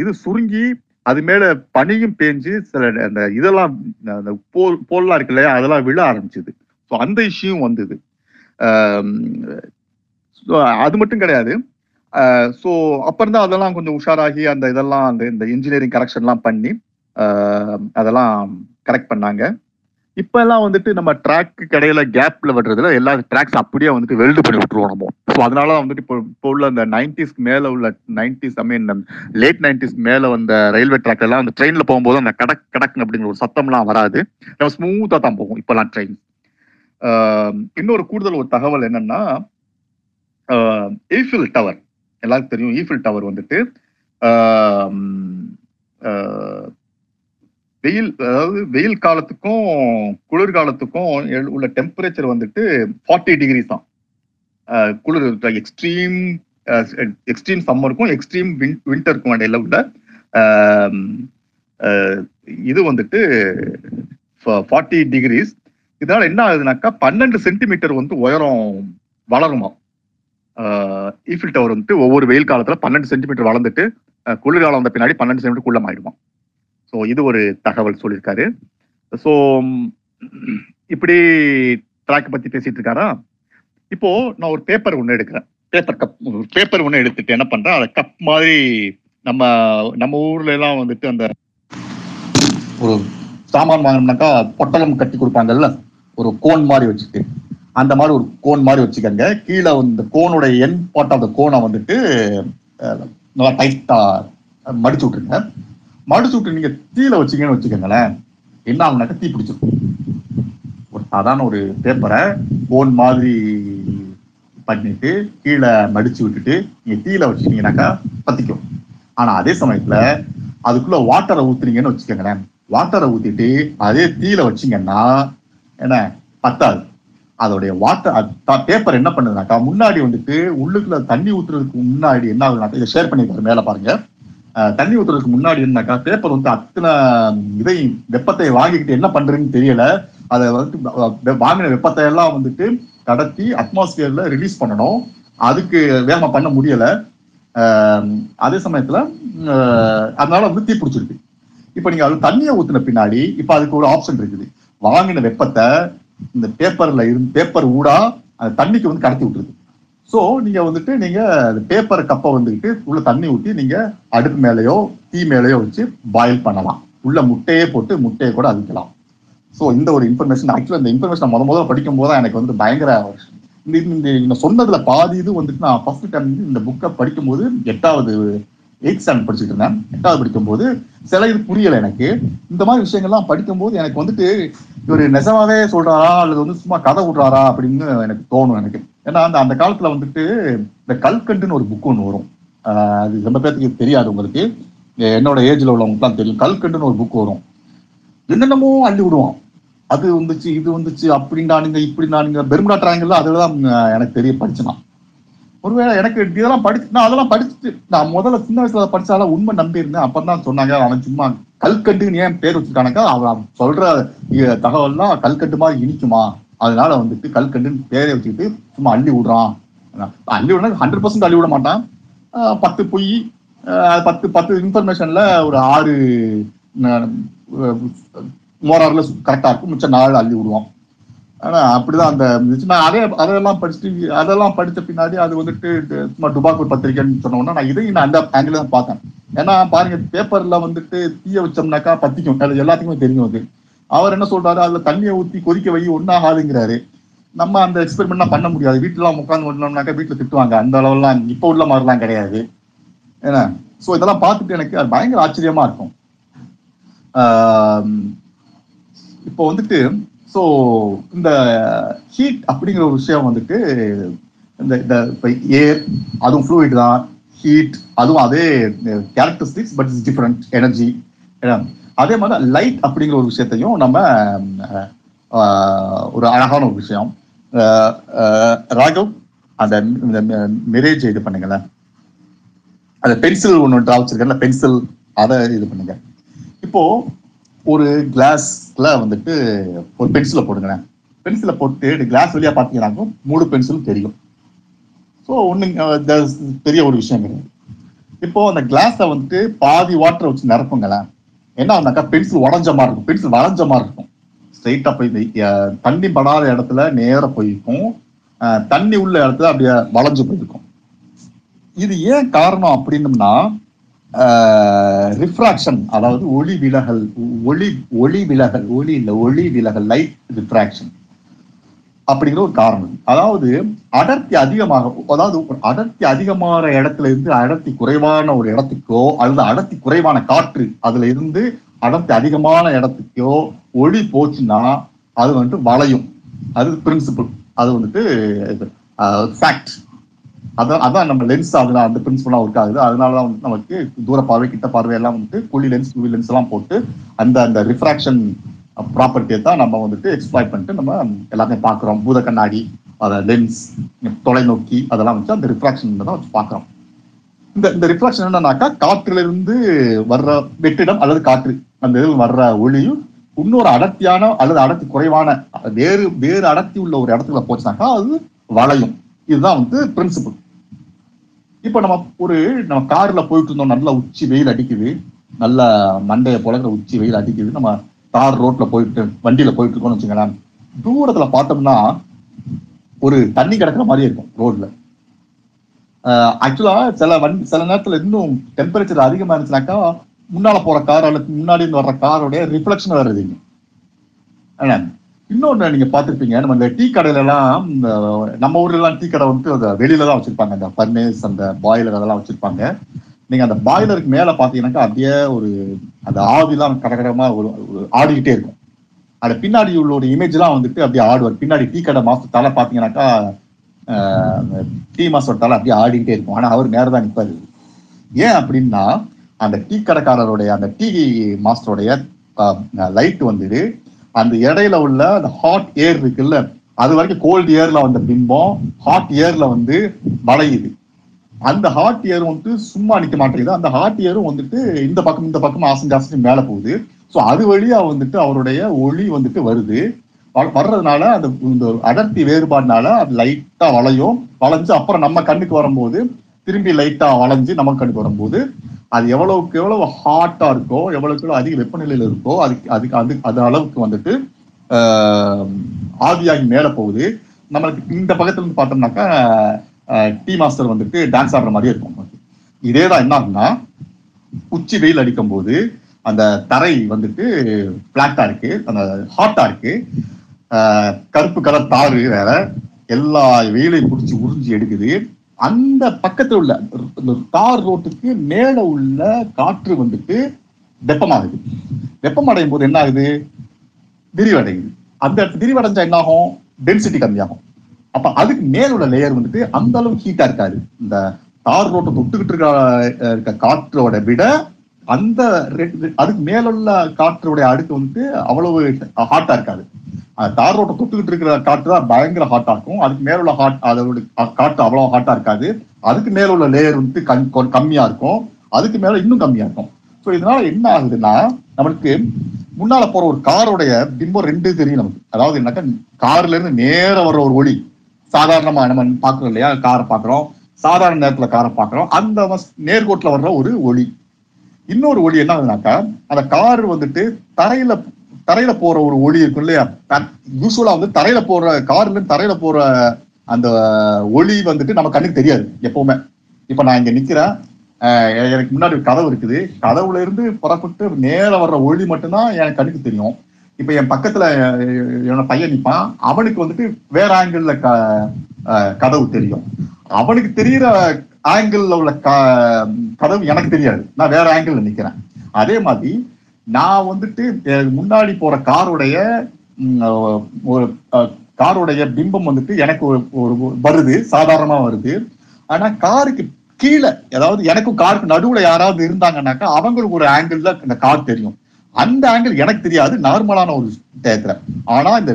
இது சுருங்கி அது மேல பனியும் பேஞ்சு சில அந்த இதெல்லாம் போல்லாம் இருக்கு இல்லையா, அதெல்லாம் விழ ஆரம்பிச்சது. ஸோ அந்த இஷ்யூவும் வந்தது. அது மட்டும் கிடையாது. ஸோ அப்புறம் தான் அதெல்லாம் கொஞ்சம் உஷாராகி அந்த இதெல்லாம் அந்த இந்த இன்ஜினியரிங் கரெக்ஷன்லாம் பண்ணி அதெல்லாம் கரெக்ட் பண்ணாங்க. இப்ப எல்லாம் வந்துட்டு நம்ம ட்ராக்கு கடையில கேப்ல விடுறதுல எல்லா ட்ராக்ஸ் அப்படியே வந்துட்டு வெல்டு பண்ணி விட்டுருவோம் நம்ம. ஸோ அதனால வந்துட்டு இப்போ உள்ள அந்த 90s மேல வந்த ரயில்வே ட்ராக்ல எல்லாம் அந்த ட்ரெயின்ல போகும்போது அந்த கடக் கடக் அப்படிங்கிற ஒரு சத்தம்லாம் வராது, நம்ம ஸ்மூத்தா தான் போகும் இப்பெல்லாம் ட்ரெயின். இன்னொரு கூடுதல் ஒரு தகவல் என்னன்னா, ஈஃபில் டவர் எல்லாருக்கும் தெரியும். ஈஃபில் டவர் வந்துட்டு வெயில் காலத்துக்கும் குளிர்காலத்துக்கும் உள்ள டெம்பரேச்சர் வந்துட்டு 40 டிகிரிஸ் தான். குளிர் எக்ஸ்ட்ரீம் சம்மருக்கும் எக்ஸ்ட்ரீம் விண்டருக்கும் இடையில உள்ள இது வந்துட்டு 40 டிகிரிஸ். இதனால என்ன ஆகுதுனாக்கா, 12 சென்டிமீட்டர் வந்து உயரம் வளருமா ஈஃபில் டவர் வந்துட்டு. ஒவ்வொரு வெயில் காலத்துல 12 சென்டிமீட்டர் வளர்ந்துட்டு குளிர்காலம் வந்த பின்னாடி 12 சென்டிமீட்டர் குள்ளமாயிடுமா. ஸோ இது ஒரு தகவல் சொல்லியிருக்காரு. ஸோ இப்படி ட்ராக் பத்தி பேசிட்டு இருக்காரா. இப்போ நான் ஒரு பேப்பர் ஒன்று எடுக்கிறேன், பேப்பர் ஒன்று எடுத்துட்டு என்ன பண்றேன், அதை கப் மாதிரி நம்ம ஊர்ல எல்லாம் வந்துட்டு அந்த ஒரு சாமான் வாங்கினோம்னாக்கா பொட்டலம் கட்டி கொடுப்பாங்கல்ல, ஒரு கோன் மாதிரி வச்சுட்டு, அந்த மாதிரி ஒரு கோன் மாதிரி வச்சுக்கோங்க. கீழே இந்த கோனோட என் பார்ட் ஆஃப் த கோனை வந்துட்டு நல்லா டைட்டா மடிச்சு விட்டுருங்க. மடிச்சு விட்டு நீங்க தீல வச்சுக்கன்னு வச்சுக்கோங்களேன், என்ன ஆகுனாக்கா தீ பிடிச்சிருக்கும். ஒரு சாதாரண ஒரு பேப்பரை கோன் மாதிரி பண்ணிட்டு கீழே மடிச்சு விட்டுட்டு நீங்க தீல வச்சுட்டீங்கன்னாக்கா பத்திக்கும். ஆனா அதே சமயத்துல அதுக்குள்ள வாட்டரை ஊத்துறீங்கன்னு வச்சுக்கோங்களேன், வாட்டரை ஊத்திட்டு அதே தீல வச்சிங்கன்னா என்ன பத்தாது. அதோடைய வாட்டர் பேப்பர் என்ன பண்ணுதுனாக்கா, முன்னாடி வந்துட்டு உள்ளுக்குள்ள தண்ணி ஊத்துறதுக்கு முன்னாடி என்ன ஆகுதுனாக்கா, இதை ஷேர் பண்ணிருக்காரு மேல பாருங்க, தண்ணி ஊத்துறதுக்கு முன்னாடி என்னக்கா பேப்பர் வந்து அத்தனை இதை வெப்பத்தை வாங்கிக்கிட்டு என்ன பண்றதுன்னு தெரியல. அதை வந்து வாங்கின வெப்பத்தை எல்லாம் வந்துட்டு கடத்தி அட்மாஸ்பியர்ல ரிலீஸ் பண்ணணும், அதுக்கு வேகமா பண்ண முடியல. அதே சமயத்துல அதனால வந்து தீ பிடிச்சிருக்கு. இப்ப நீங்க அது தண்ணியை ஊத்தின பின்னாடி இப்ப அதுக்கு ஒரு ஆப்ஷன் இருக்குது, வாங்கின வெப்பத்தை இந்த பேப்பர்ல இருந்து பேப்பர் ஊடா அந்த தண்ணிக்கு வந்து கடத்தி விட்டுருது. ஸோ நீங்க வந்துட்டு நீங்க பேப்பர் கப்பை வந்துக்கிட்டு உள்ள தண்ணி ஊற்றி நீங்க அடுப்பு மேலேயோ தீ மேலேயோ வச்சு பாயில் பண்ணலாம், உள்ள முட்டையே போட்டு முட்டையை கூட அவிக்கலாம். ஸோ இந்த ஒரு இன்ஃபர்மேஷன் ஆக்சுவலாக இந்த இன்ஃபர்மேஷன் முதல்ல படிக்கும் போது தான் எனக்கு வந்து பயங்கர இந்த சொன்னதுல பாதி இது வந்துட்டு நான் ஃபர்ஸ்ட் டைம் இந்த புக்கை படிக்கும்போது 8th standard படிச்சுட்டு இருந்தேன். 8வது படிக்கும்போது சில இது புரியலை எனக்கு. இந்த மாதிரி விஷயங்கள்லாம் படிக்கும்போது எனக்கு வந்துட்டு இவர் நெசமாவே சொல்றாரா அல்லது வந்து சும்மா கதை விடுறாரா அப்படின்னு எனக்கு தோணும் எனக்கு. ஏன்னா அந்த காலத்துல வந்துட்டு இந்த கல்கண்டுன்னு ஒரு புக்கு ஒன்று வரும், அது ரொம்ப பேருக்கு தெரியாது. உங்களுக்கு என்னோட ஏஜ்ல உள்ளவங்களுக்குலாம் தெரியும். கல்கண்டுன்னு ஒரு புக் வரும், என்னென்னமோ அள்ளி விடுவோம். அது வந்துச்சு, இது வந்துச்சு, அப்படி நானுங்க இப்படி நானுங்க பெரும்பாட்டாங்கல்ல. அதுதான் எனக்கு தெரிய படிச்சுனா ஒருவேளை எனக்கு இதெல்லாம் படிச்சு நான் அதெல்லாம் படிச்சுட்டு நான் முதல்ல சின்ன வயசுல படிச்சாலும் உண்மை நம்பி இருந்தேன். அப்பதான் சொன்னாங்க அவன் சும்மா கல்கட்டுன்னு ஏன் பேர் வச்சுட்டானுங்க, அவன் சொல்ற தகவல்லாம் கல்கட்டு மாதிரி இனிக்குமா, அதனால வந்துட்டு கல்கட்டுன்னு பேரை வச்சுக்கிட்டு சும்மா அள்ளி விடுறான். அள்ளி விட 100% அள்ளி விட மாட்டான். 10 பொய், 10 இன்ஃபர்மேஷன்ல ஒரு 6 மோரார்ல கரெக்டா இருக்கும், மிச்சம் 4 அள்ளி விடுவான். ஆனா அப்படிதான் அந்த நான் அதெல்லாம் படிச்சுட்டு அதெல்லாம் படித்த பின்னாடி அது வந்துட்டு சும்மா டுபாக்கூர் பத்திரிக்கைன்னு சொன்னோம்னா நான் இதையும் நான் அந்த ஆங்கில தான் பார்த்தேன். ஏன்னா பாருங்க, பேப்பர்ல வந்துட்டு தீய வச்சோம்னாக்கா பத்திக்கும், அது எல்லாத்துக்குமே தெரியும். அது அவர் என்ன சொல்றாரு, அதுல தண்ணியை ஊற்றி கொதிக்க வை ஒன்னாகாதுங்கிறாரு. நம்ம அந்த எக்ஸ்பெரிமெண்ட்லாம் பண்ண முடியாது. வீட்டுலாம் உட்காந்து கொண்டோம்னாக்கா வீட்டுல திட்டுவாங்க. அந்த அளவுலாம் இப்போ உள்ள மாதிரிலாம் கிடையாது. ஏன்னா ஸோ இதெல்லாம் பார்த்துட்டு எனக்கு அது பயங்கர ஆச்சரியமா இருக்கும். இப்போ வந்துட்டு ஸோ இந்த ஹீட் அப்படிங்கிற ஒரு விஷயம் வந்துட்டு இந்த ஏர் அதுவும் ஃப்ளூயிட் தான். ஹீட் அதுவும் அதே characteristics, but it's different energy. அதே மாதிரி லைட் அப்படிங்கிற ஒரு விஷயத்தையும் நம்ம ஒரு அழகான ஒரு விஷயம். ராகவ் அந்த மிரேஜ் இது பண்ணுங்களேன், அந்த பென்சில் ஒன்று ட்ரா வச்சிருக்கேன், பென்சில் அதை இது பண்ணுங்க. இப்போ ஒரு கிளாஸ்ல வந்துட்டு ஒரு பென்சிலை போடுங்க, பென்சிலை போட்டு கிளாஸ் வழியா பார்த்தீங்கன்னா மூணு பென்சிலும் தெரியும். ஸோ ஒன்றுங்க பெரிய ஒரு விஷயம் கிடையாது. இப்போ அந்த கிளாஸை வந்துட்டு பாதி வாட்டரை வச்சு நிரப்புங்களேன், என்ன ஆகுனாக்கா பென்சில் உடஞ்ச மாதிரி இருக்கும், பென்சில் வளைஞ்ச மாதிரி இருக்கும். ஸ்ட்ரைட்டா போய் தண்ணி படாத இடத்துல நேர போயிருக்கும், தண்ணி உள்ள இடத்துல அப்படியே வளைஞ்சு போயிருக்கும். இது ஏன் காரணம் அப்படின்னம்னா ரிஃப்ராக்ஷன், அதாவது ஒளி விலகல், ஒளி விலகல், லைட் ரிஃப்ராக்ஷன் அப்படிங்கிற ஒரு காரணம். அதாவது அடர்த்தி அதிகமாக, அதாவது அடர்த்தி அதிகமான இடத்துல இருந்து அடர்த்தி குறைவான ஒரு இடத்துக்கோ அல்லது அடர்த்தி குறைவான காற்று அதுல இருந்து அடர்த்தி அதிகமான இடத்துக்கோ ஒளி போச்சுன்னா அது வந்துட்டு வளையும். அது பிரின்சிபிள், அது வந்துட்டு ஃபேக்ட். அதான் நம்ம லென்ஸ் ஆகுது, அந்த பிரின்சிபல்லாம் ஒர்க் ஆகுது. அதனாலதான் வந்து நமக்கு தூர பார்வை கிட்ட பார்வை எல்லாம் வந்துட்டு குழி லென்ஸ் குவி லென்ஸ் எல்லாம் போட்டு அந்த அந்த ரிஃப்ராக்ஷன் ப்ராப்பர்ட்டியை தான் நம்ம வந்துட்டு எக்ஸ்ப்ளாய்ட் பண்ணிட்டு நம்ம எல்லாத்தையும் பார்க்குறோம். பூத கண்ணாடி, அதை லென்ஸ், தொலைநோக்கி அதெல்லாம் வச்சு அந்த ரிஃப்ராக்ஷன் தான் வச்சு பார்க்குறோம். இந்த ரிஃப்ராக்ஷன் என்னன்னாக்கா காற்றிலிருந்து வர்ற வெற்றிடம் அல்லது காற்று அந்த இதில் வர்ற ஒளியும் இன்னொரு அடர்த்தியான அல்லது அடர்த்தி குறைவான வேறு அடர்த்தி உள்ள ஒரு இடத்துல போச்சுனாக்கா அது வளையும். இதுதான் வந்து பிரின்சிபிள். இப்போ நம்ம கார்ல போயிட்டு இருந்தோம், நல்லா உச்சி வெயில் அடிக்குது, நல்ல மண்டையை போலங்கிற உச்சி வெயில் அடிக்குது, நம்ம தார் ரோட்ல போயிட்டு வண்டியில போயிட்டு இருக்கோம்னு வச்சுக்கலாம். தூரத்துல பார்த்தோம்னா ஒரு தண்ணி கிடக்கிற மாதிரி இருக்கும் ரோட்ல. ஆக்சுவலா சில நேரத்துல இன்னும் டெம்பரேச்சர் அதிகமா இருந்துச்சுனாக்கா முன்னால போற கார் அல்லது முன்னாடி இருந்து வர்ற காரோடைய ரிஃப்ளெக்ஷன் வருதுங்க. இன்னொன்று நீங்க பார்த்துருப்பீங்க, நம்ம இந்த டீ கடையில எல்லாம், நம்ம ஊர்ல எல்லாம் டீ கடை வந்துட்டு அதை வெளியில தான் வச்சிருப்பாங்க, அந்த ஃபர்னேஸ் அந்த பாய்லர் அதெல்லாம் வச்சிருப்பாங்க. நீங்க அந்த பாய்லருக்கு மேல பாத்தீங்கன்னாக்கா அப்படியே ஒரு அந்த ஆவிலாம் கடகடமா ஒரு ஆடிக்கிட்டே இருக்கும். அது பின்னாடி உள்ள ஒரு இமேஜ் எல்லாம் வந்துட்டு அப்படியே ஆடுவார். பின்னாடி டீ கடை மாசத்தால பாத்தீங்கன்னாக்கா டீ மாசத்தால அப்படியே ஆடிக்கிட்டே இருக்கும். ஆனா அவர் நேரம் தான் நிற்பாரு. ஏன் அப்படின்னா அந்த டீ கடைக்காரருடைய அந்த டீ மாஸ்டருடைய லைட் வந்துட்டு அந்த இடையில உள்ள அந்த ஹாட் ஏர் இருக்குல்ல, அது வரைக்கும் கோல்டு ஏர்ல வந்த பின்பம் ஹாட் ஏர்ல வந்து வளையுது. அந்த ஹாட் ஏர் வந்துட்டு சும்மா நிக்க மாட்டேங்குது. அந்த ஹாட் ஏரும் வந்துட்டு இந்த பக்கம் ஆசைஞ்சு மேல போகுது. ஸோ அது வழியா வந்துட்டு அவருடைய ஒளி வந்துட்டு வருது. வர்றதுனால அந்த அடர்த்தி வேறுபாடுனால அது லைட்டா வளையும். வளைஞ்சு அப்புறம் நம்ம கண்ணுக்கு வரும்போது திரும்பி லைட்டா வளைஞ்சு நம்ம கண்ணுக்கு வரும்போது அது எவ்வளவுக்கு எவ்வளவு ஹாட்டா இருக்கோ, எவ்வளவுக்கு எவ்வளவு அதிக வெப்பநிலையில இருக்கோ, அது அளவுக்கு வந்துட்டு ஆவியாகி மேல போகுது. நம்மளுக்கு இந்த பக்கத்துல இருந்து பார்த்தோம்னாக்கா டீ மாஸ்டர் வந்துட்டு டான்ஸ் ஆடுற மாதிரியே இருக்கும். இதேதான் என்ன ஆகுன்னா உச்சி வெயில் அடிக்கும் போது அந்த தரை வந்துட்டு பிளாட்டா இருக்கு, அந்த ஹாட்டா இருக்கு, கருப்பு கலர் தாறு வேற எல்லா வெயிலையும் பிடிச்சி உறிஞ்சி எடுக்குது. அந்த பக்கத்தில் உள்ள தார் ரோட்டுக்கு மேல உள்ள காற்று வந்துட்டு வெப்பமாகுது. வெப்பமடையும் போது என்ன ஆகுது, விரிவடையுது. அந்த இடத்துல விரிவடைஞ்சா என்ன ஆகும், டென்சிட்டி கம்மியாகும். அப்ப அதுக்கு மேல உள்ள லேயர் வந்துட்டு அந்த அளவுக்கு ஹீட்டா இருக்காது. இந்த தார் ரோட்டை தொட்டுக்கிட்டு இருக்க காற்றோட விட அந்த அதுக்கு மேலுள்ள காற்றுடைய அடுக்கு வந்து அவ்வளவு ஹாட்டா இருக்காது. தார் ரோட்டை தொட்டுக்கிட்டு இருக்கிற காற்று தான் பயங்கர ஹாட்டா இருக்கும். அதுக்கு மேலுள்ள அதோட காற்று அவ்வளவு ஹாட்டா இருக்காது. அதுக்கு மேல உள்ள லேயர் வந்து கம்மியா இருக்கும். அதுக்கு மேல இன்னும் கம்மியா இருக்கும். ஸோ இதனால என்ன ஆகுதுன்னா, நம்மளுக்கு முன்னால போற ஒரு காரோடைய பிம்பம் ரெண்டு தெரியும் நமக்கு. அதாவது என்னக்கா, கார்ல இருந்து நேர வர்ற ஒரு ஒளி, சாதாரணமா நம்ம பாக்குறோம் இல்லையா, காரை பாக்குறோம், சாதாரண நேரத்துல காரை பாக்குறோம், அந்த நேர்கோட்டில் வர்ற ஒரு ஒளி. இன்னொரு ஒளி என்ன ஆகுதுனாக்கா, அந்த கார் வந்துட்டு தரையில தரையில போற ஒரு ஒளி இருக்கும் இல்லையா. யூஸ்வலா வந்து தரையில போற கார்ல இருந்து தரையில போற அந்த ஒளி வந்துட்டு நம்ம கண்ணுக்கு தெரியாது எப்பவுமே. இப்ப நான் இங்க நிக்கிறேன், எனக்கு முன்னாடி கதவு இருக்குது, கதவுல இருந்து புறப்பட்டு நேர வர்ற ஒளி மட்டும்தான் எனக்கு கண்ணுக்கு தெரியும். இப்ப என் பக்கத்துல என்னோட பையன் நிற்பான், அவனுக்கு வந்துட்டு வேற ஆங்கிள் கதவு தெரியும். அவனுக்கு தெரியிற ஆங்கிள் உள்ள கதவு எனக்கு தெரியாது, நான் வேற ஆங்கிள் நிக்கிறேன். அதே மாதிரி நான் வந்துட்டு முன்னாடி போற காருடைய பிம்பம் வந்துட்டு எனக்கு ஒரு வருது, சாதாரணமா வருது. ஆனா காருக்கு கீழே, அதாவது எனக்கும் காருக்கு நடுவுல யாராவது இருந்தாங்கன்னாக்கா அவங்களுக்கு ஒரு ஆங்கிள் இந்த கார் தெரியும். அந்த ஆங்கிள் எனக்கு தெரியாது நார்மலான ஒரு டயத்துல. ஆனா இந்த